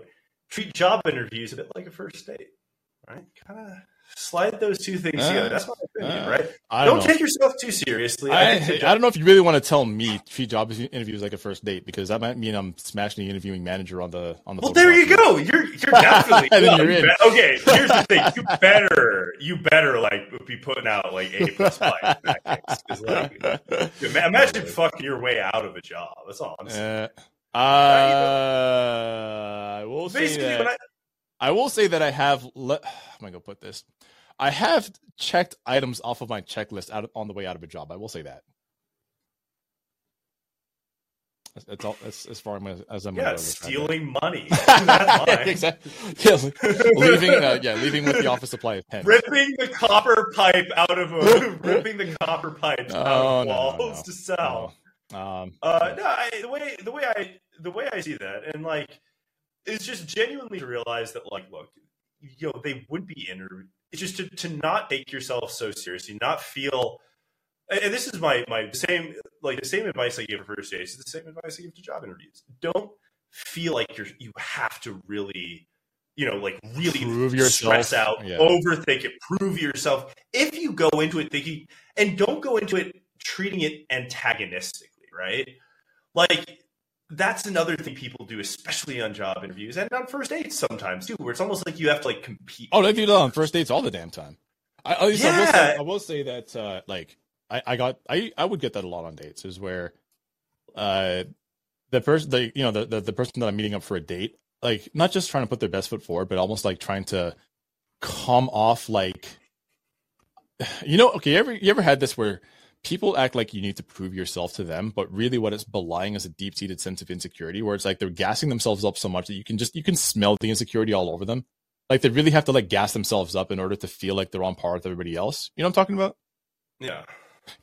treat job interviews a bit like a first date. Right? Kind of slide those two things uh, together. That's my opinion, uh, right? I don't, don't take yourself too seriously. I, I, think I don't know if you really want to tell me treat job interviews like a first date, because that might mean I'm smashing the interviewing manager on the on the. Well, there you here. Go. You're you're definitely well, you're you be- okay. Here's the thing. You better you better like be putting out like A plus five. Like, imagine fucking your way out of a job. That's all I'm saying. Uh, uh, I will Basically, say that. When I, I will say that I have. Le- I'm gonna go put this. I have checked items off of my checklist out of, on the way out of a job. I will say that. It's all as, as far as I'm yeah, stealing money. That's yeah, exactly. Yeah, leaving, uh, yeah, leaving with the office supply of pens. Ripping the copper pipe out of a, ripping the copper pipe no, out of no, walls no, no. to sell. No. Um, uh, no, I, the way the way I the way I see that, and like, it's just genuinely to realize that, like, look, you know, they would be interviewed. It's just to, to not take yourself so seriously, not feel. And this is my my same like the same advice I give for first dates is the same advice I give to job interviews. Don't feel like you're you have to really, you know, like really prove yourself. stress out, yeah. overthink it, prove yourself. If you go into it thinking, and don't go into it treating it antagonistically, right? Like that's another thing people do, especially on job interviews and on first dates sometimes too, where it's almost like you have to like compete. Oh, they do that on first dates all the damn time. I, at least yeah. I will say, I will say that uh, like. I, I got I, I would get that a lot on dates is where uh the person the you know the, the the person that I'm meeting up for a date, like not just trying to put their best foot forward, but almost like trying to come off like, you know, okay, you ever you ever had this where people act like you need to prove yourself to them, but really what it's belying is a deep-seated sense of insecurity where it's like they're gassing themselves up so much that you can just you can smell the insecurity all over them. Like they really have to like gas themselves up in order to feel like they're on par with everybody else. You know what I'm talking about? Yeah.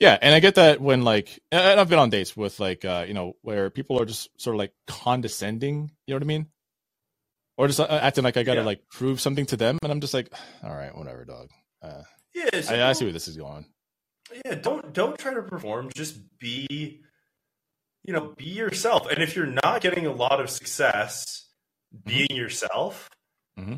Yeah, and I get that when, like, and I've been on dates with, like, uh, you know, where people are just sort of, like, condescending, you know what I mean? Or just uh, acting like I got to, yeah. like, prove something to them, and I'm just like, all right, whatever, dog. Uh, yeah, so I, I see where this is going. Yeah, don't don't try to perform. Just be, you know, be yourself. And if you're not getting a lot of success being mm-hmm. yourself, mm-hmm.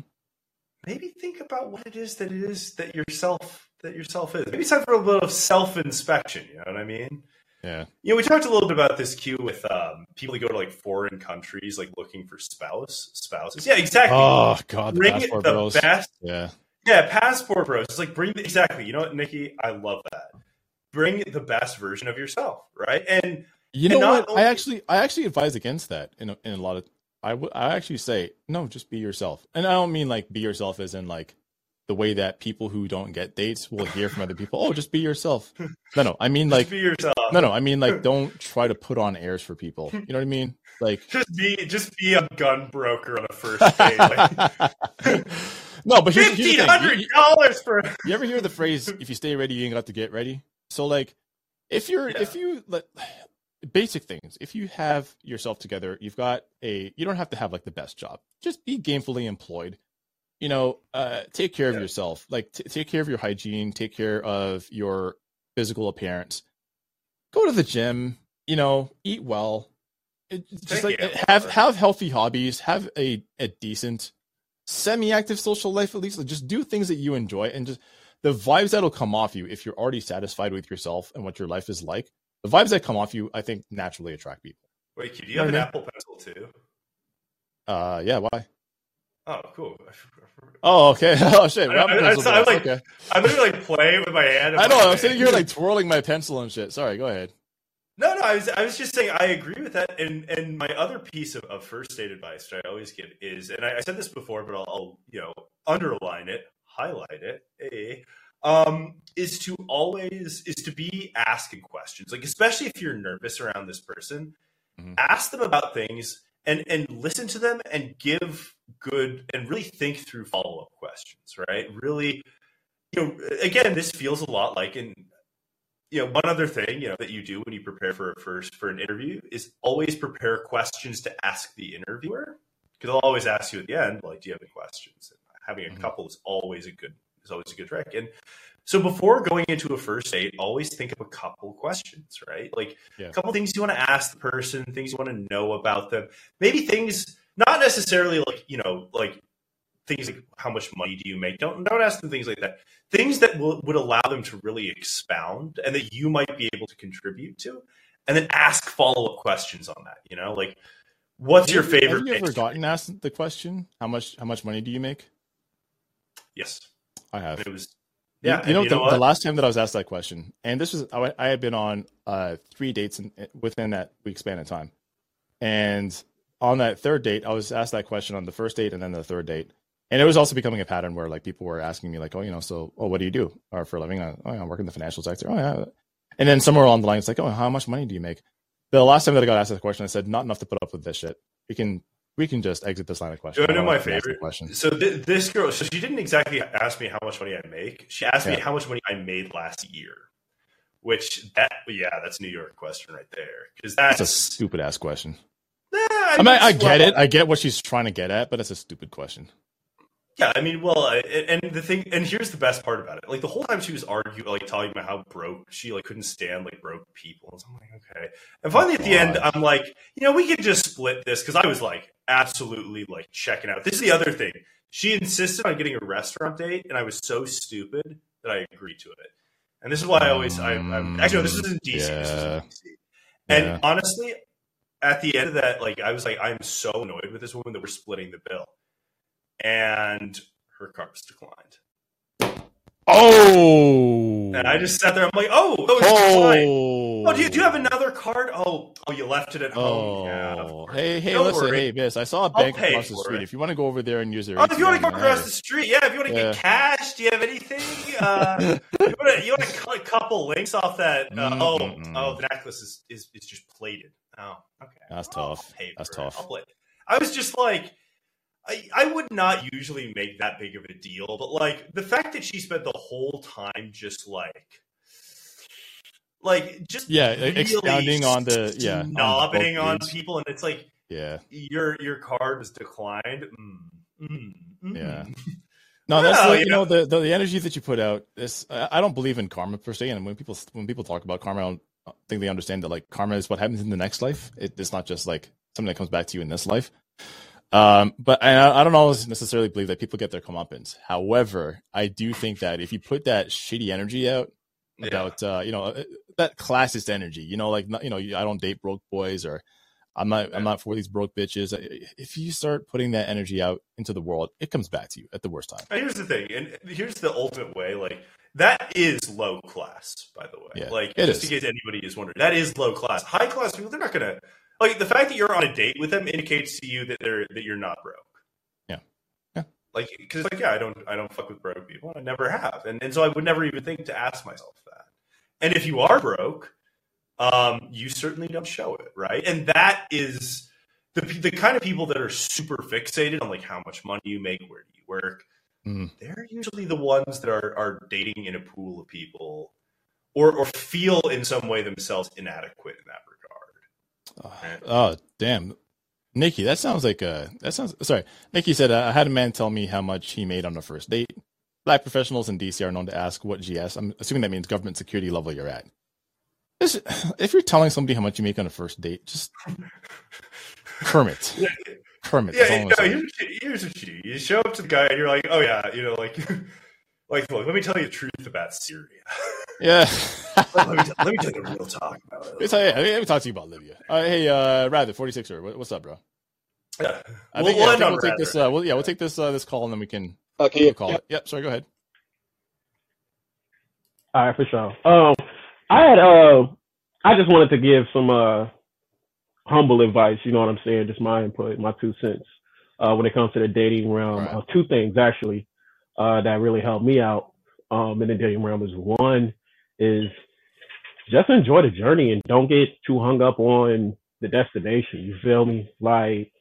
maybe think about what it is that it is that yourself that yourself is. Maybe it's time for a little bit of self-inspection, you know what I mean? Yeah. You know, we talked a little bit about this, Q, with um, people who go to, like, foreign countries, like, looking for spouse, spouses. Yeah, exactly. Oh, God, bring the passport the bros. Best, yeah. Yeah, passport bros. It's like, bring the, exactly. You know what, Nikki? I love that. Bring the best version of yourself, right? And you know and what? Only- I actually I actually advise against that in a, in a lot of, I, w- I actually say, no, just be yourself. And I don't mean, like, be yourself as in, like, the way that people who don't get dates will hear from other people. Oh, just be yourself. No, no. I mean, like, just be yourself. No, no. I mean, like, don't try to put on airs for people. You know what I mean? Like, just be, just be a gun broker on a first date. Like, no, but here's, here's the thing. You, you, for. You ever hear the phrase? If you stay ready, you ain't got to get ready. So, like, if you're, yeah. if you, like, basic things. If you have yourself together, you've got a. You don't have to have like the best job. Just be gainfully employed. You know, uh, take care of yeah. yourself, like t- take care of your hygiene, take care of your physical appearance, go to the gym, you know, eat well, it, just like, it, have, have healthy hobbies, have a, a decent semi-active social life. At least like, just do things that you enjoy and just the vibes that'll come off you. If you're already satisfied with yourself and what your life is like, the vibes that come off you, I think naturally attract people. Wait, do you have an Apple Pencil too? Uh, yeah. Why? Oh, cool. Oh, okay. Oh, shit. I, I, I, so I'm, like, okay. I'm gonna like play with my hand. I know. I'm sitting here like twirling my pencil and shit. Sorry. Go ahead. No, no. I was, I was just saying. I agree with that. And and my other piece of, of first date advice that I always give is, and I, I said this before, but I'll, I'll you know underline it, highlight it. Eh, um, is to always is to be asking questions, like especially if you're nervous around this person, mm-hmm. ask them about things. And and listen to them and give good and really think through follow up questions, right? Really, you know, again, this feels a lot like in, you know, one other thing, you know, that you do when you prepare for a first for an interview is always prepare questions to ask the interviewer because they'll always ask you at the end, like, do you have any questions? And having a mm-hmm. couple is always a good is always a good trick. And so before going into a first date, always think of a couple questions, right? Like yeah. a couple things you want to ask the person, things you want to know about them. Maybe things, not necessarily like, you know, like things like how much money do you make? Don't don't ask them things like that. Things that will, would allow them to really expound and that you might be able to contribute to. And then ask follow-up questions on that, you know? Like, what's have your favorite? Have you ever gotten asked the question, how much how much money do you make? Yes. I have. It was... Yeah, you know, you know the, the last time that I was asked that question, and this was I, I had been on uh, three dates in, within that week span of time, and on that third date, I was asked that question on the first date and then the third date, and it was also becoming a pattern where like people were asking me like, oh, you know, so oh, what do you do or for a living? I, oh, I work in the financial sector. Oh yeah, and then somewhere along the line, it's like, oh, how much money do you make? The last time that I got asked this question, I said, not enough to put up with this shit. We can we can just exit this line of questions. You know, I know my favorite question. So th- this girl, so she didn't exactly ask me how much money I make. She asked yeah. me how much money I made last year, which that, yeah, that's a New York question right there. Because that's, that's a stupid ass question. Nah, I, I mean, I get it. I get what she's trying to get at, but it's a stupid question. Yeah, I mean, well, and the thing, and here's the best part about it. Like, the whole time she was arguing, like, telling me how broke she, like, couldn't stand, like, broke people. So I'm like, okay. And finally, oh, at the God. end, I'm like, you know, we could just split this. Because I was, like, absolutely, like, checking out. This is the other thing. She insisted on getting a restaurant date, and I was so stupid that I agreed to it. And this is why I always, I, I'm, actually, no, this is in D C. Yeah. This is in D C. And yeah. honestly, at the end of that, like, I was like, I'm so annoyed with this woman that we're splitting the bill. And her card was declined. Oh! And I just sat there. I'm like, oh, oh, it's oh. oh do, you, do you have another card? Oh, oh, you left it at home. Oh, yeah, hey, hey, Don't listen, worry. hey, miss. I saw a bank across the street. It. If you want to go over there and use it. Oh, if you want to go across the street, yeah. If you want to yeah. get cash, do you have anything? Uh, you want to you want to click a couple links off that? Uh, oh, mm-hmm. oh, the necklace is, is is just plated. Oh, okay. That's oh, tough. That's tough. I'll play it. I was just like. I, I would not usually make that big of a deal, but, like, the fact that she spent the whole time just, like, like, just yeah, really expounding on the, yeah, knobbing on, the on people, and it's like, yeah, your your card was declined. Mm, mm, mm. Yeah. No, that's, well, like, you know, know the, the the energy that you put out, this, I, I don't believe in karma, per se, and when people when people talk about karma, I don't think they understand that, like, karma is what happens in the next life. It, it's not just, like, something that comes back to you in this life. Um, but I, I don't always necessarily believe that people get their comeuppance. However, I do think that if you put that shitty energy out about, yeah. uh, you know, that classist energy, you know, like, you know, I don't date broke boys, or I'm not, yeah. I'm not for these broke bitches. If you start putting that energy out into the world, it comes back to you at the worst time. Here's the thing. And here's the ultimate way. Like, that is low class, by the way. Yeah, like, just in case anybody is wondering, that is low class. High class people, they're not going to. Like, the fact that you're on a date with them indicates to you that they're that you're not broke. Yeah, yeah. Like, because like yeah, I don't I don't fuck with broke people. I never have, and and so I would never even think to ask myself that. And if you are broke, um, you certainly don't show it, right? And that is the the kind of people that are super fixated on, like, how much money you make, where do you work. Mm. They're usually the ones that are are dating in a pool of people, or or feel in some way themselves inadequate in that regard. Oh, oh damn, Nikki! That sounds like a that sounds. Sorry, Nikki said I had a man tell me how much he made on the first date. Black professionals in D C are known to ask what G S. I'm assuming that means government security level you're at. This, if you're telling somebody how much you make on a first date, just Kermit. Yeah. Kermit. Yeah, no, here's, here's what you do: you show up to the guy and you're like, "Oh yeah, you know, like, like, look, let me tell you the truth about Syria." Yeah. let, me t- let me take a real talk about it. Let me, tell you, let me talk to you about Libya. Uh, hey, uh, Rather, forty-sixer, what, what's up, bro? Yeah, I think, well, yeah, I think we'll take this. Uh, we'll, yeah, we'll take this uh, this call, and then we can okay, we'll call yeah. it. Yep. Sorry, go ahead. All right, for sure. Um, I had uh, I just wanted to give some uh, humble advice. You know what I'm saying? Just my input, my two cents uh, when it comes to the dating realm. Right. Uh, two things actually uh, that really helped me out um, in the dating realm is one. Is just enjoy the journey and don't get too hung up on the destination. You feel me? Like,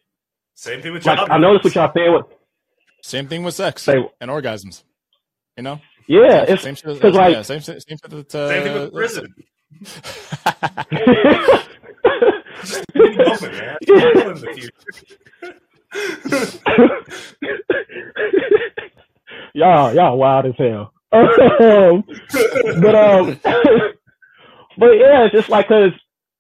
same thing with y'all. Like, I noticed what y'all saying with. Same thing with sex say, and orgasms. You know? Yeah, same, it's same shit. As, like, yeah, same, same, same, that, uh, same thing with prison. y'all, y'all wild as hell. um, but um, but yeah, it's just like, cause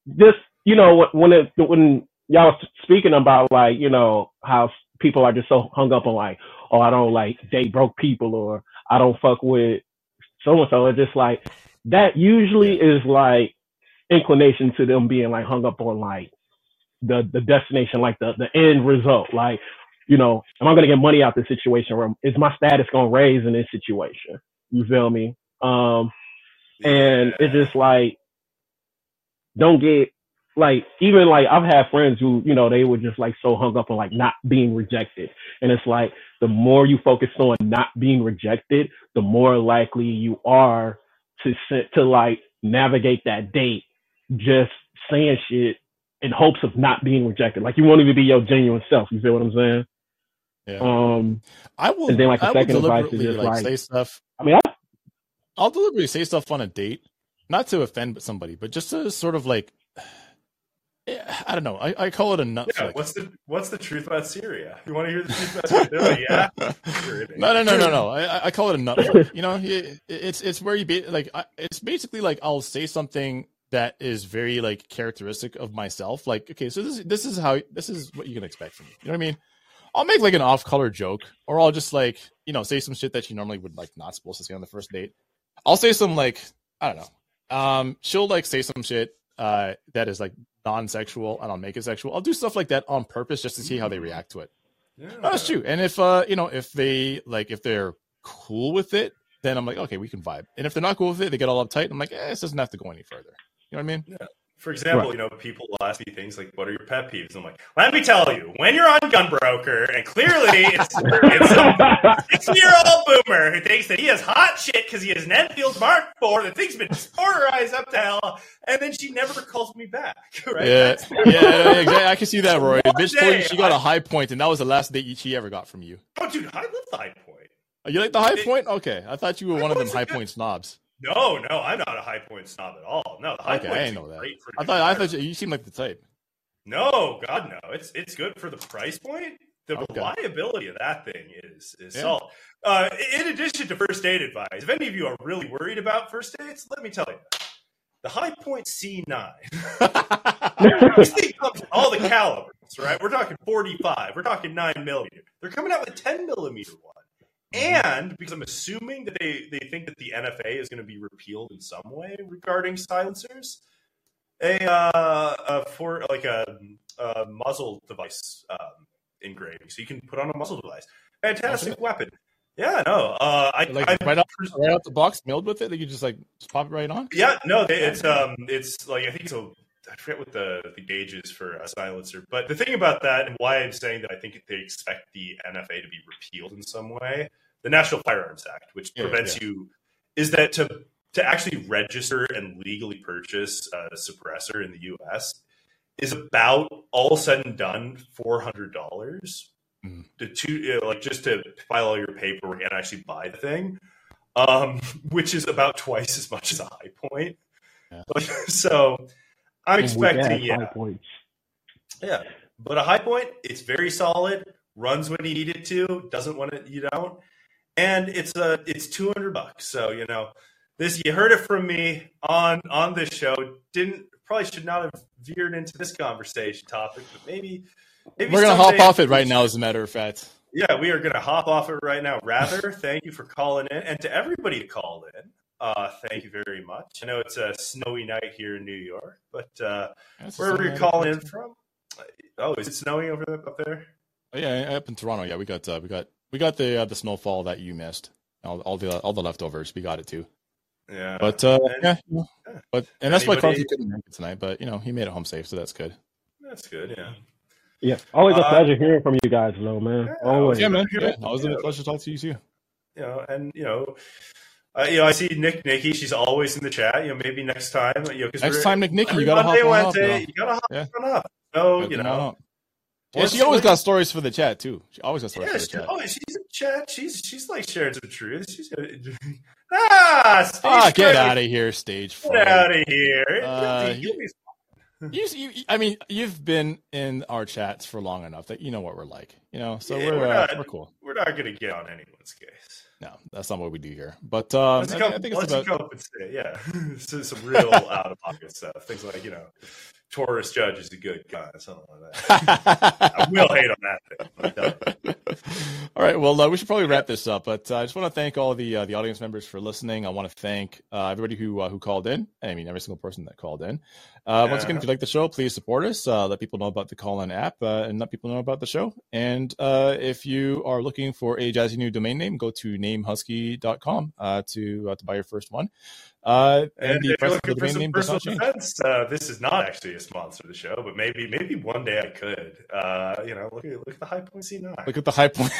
this, you know, when it, when y'all was speaking about, like, you know, how people are just so hung up on, like, oh, I don't like date broke people, or I don't fuck with so and so. It's just like that usually is like inclination to them being like hung up on like the the destination, like the the end result, like, you know, am I gonna get money out this situation, or is my status gonna raise in this situation? You feel me? Um, and it's just like, don't get, like, even like I've had friends who, you know, they were just like so hung up on like not being rejected. And it's like, the more you focus on not being rejected, the more likely you are to, to like navigate that date just saying shit in hopes of not being rejected. Like, you won't even be your genuine self. You feel what I'm saying? Yeah. Um, I will. And then, like, the I second advice is just like, like say stuff. I mean, I, I'll deliberately say stuff on a date, not to offend somebody, but just to sort of like, I don't know. I, I call it a nut. Yeah, what's the what's the truth about Syria? You want to hear the truth about Syria? Like, yeah. No, no, no, no, no. I, I call it a nut. You know, it, it's it's where you be like. I, it's basically like I'll say something that is very like characteristic of myself. Like, okay, so this this is how this is what you can expect from me. You know what I mean? I'll make like an off-color joke, or I'll just like, you know, say some shit that you normally would like not supposed to say on the first date. I'll say some like, I don't know. Um, she'll like say some shit uh that is like non-sexual, and I'll make it sexual. I'll do stuff like that on purpose just to see how they react to it. Yeah. That's true. And if uh you know, if they like, if they're cool with it, then I'm like, okay, we can vibe. And if they're not cool with it, they get all uptight. I'm like, eh, this doesn't have to go any further. You know what I mean? Yeah. For example, right. You know, people ask me things like, what are your pet peeves? I'm like, let me tell you, when you're on Gunbroker, and clearly it's, it's a sixty-year-old boomer who thinks that he has hot shit because he has an Enfield Mark four, the thing's been disorderized up to hell, and then she never calls me back, right? Yeah, yeah, yeah, exactly. I can see that, Roy. Bitch, day, she got I, a high point, and that was the last date she ever got from you. Oh, dude, I love the high point. Oh, you like the high it, point? Okay, I thought you were one of them high good. point snobs. No, no, I'm not a high point snob at all. No, the high okay, point I know that. I thought I thought you, you seemed like the type. No, God, no. It's it's good for the price point. The okay. reliability of that thing is is yeah. solid. Uh, in addition to first date advice, if any of you are really worried about first dates, let me tell you, the high point C nine. This thing comes in all the calibers, right? We're talking forty-five. We're talking nine millimeter. They're coming out with ten millimeter one. And because I'm assuming that they, they think that the N F A is going to be repealed in some way regarding silencers, a uh, a for like a, a muzzle device um, engraving, so you can put on a muzzle device. Fantastic okay. weapon. Yeah, no, uh, I like I, right out right out the box, milled with it. That you just like just pop it right on. Yeah, no, they, it's um, it's like I think it's a. I forget what the, the gauge is for a silencer, but the thing about that and why I'm saying that I think they expect the N F A to be repealed in some way, the National Firearms Act, which yeah, prevents yeah. you, is that to to actually register and legally purchase a suppressor in the U S is about, all said and done, four hundred dollars. Mm. To two, like just to file all your paperwork and actually buy the thing, um, which is about twice as much as a high point. Yeah. So... I'm expecting, yeah, yeah, but a high point, it's very solid, runs when you need it to, doesn't when it, you don't, and it's a, it's two hundred bucks. So, you know, this, you heard it from me on, on this show, didn't, probably should not have veered into this conversation topic, but maybe, maybe we're going to hop off it right now, as a matter of fact. Yeah, we are going to hop off it right now. Rather, thank you for calling in, and to everybody that called in. Uh, thank you very much. I know it's a snowy night here in New York, but uh, wherever you're calling in from, oh, is it snowing over there, up there? Yeah, up in Toronto. Yeah, we got uh, we got we got the uh, the snowfall that you missed. All, all the all the leftovers, we got it too. Yeah, but uh, and, yeah, yeah, but and that's Anybody? why Crosby couldn't make it tonight. But you know, he made it home safe, so that's good. That's good. Yeah. Yeah. Always a pleasure uh, hearing from you guys, though, man. Yeah, always. Yeah, man. Yeah, always a pleasure to talk to you too. You know, and you know. Uh, you know, I see Nick Nikki. She's always in the chat. You know, maybe next time. You know, next time, Nick Nikki, you gotta Monday, hop on Wednesday, up. You gotta hop yeah. on up. So you know, yeah, she always got stories for the chat too. She always got stories yeah, for the she, chat. Oh, she's in chat. She's she's like sharing some truth. She's ah, stage ah get out of here, stage four. Get out of here. Uh, you, you, you, I mean, you've been in our chats for long enough that you know what we're like. You know, so yeah, we're we're, not, uh, we're cool. We're not gonna get on anyone's case. No, that's not what we do here. But um, let's I, come, I think it's let's about say, yeah, so, some real out of pocket stuff. Things like, you know, Taurus Judge is a good guy, something like that. I will hate on that thing. All right, well, uh, we should probably wrap this up. But uh, I just want to thank all the uh, the audience members for listening. I want to thank uh, everybody who uh, who called in. I mean, every single person that called in. Uh, yeah. Once again, if you like the show, please support us. Uh, let people know about the call-in app uh, and let people know about the show. And uh, if you are looking for a jazzy new domain name, go to name husky dot com uh, to uh, to buy your first one. Uh, and, and the if you're looking for some personal defense, uh, this is not actually a sponsor of the show, but maybe maybe one day I could. Uh, you know, look at look at the high point C nine. Look at the high point.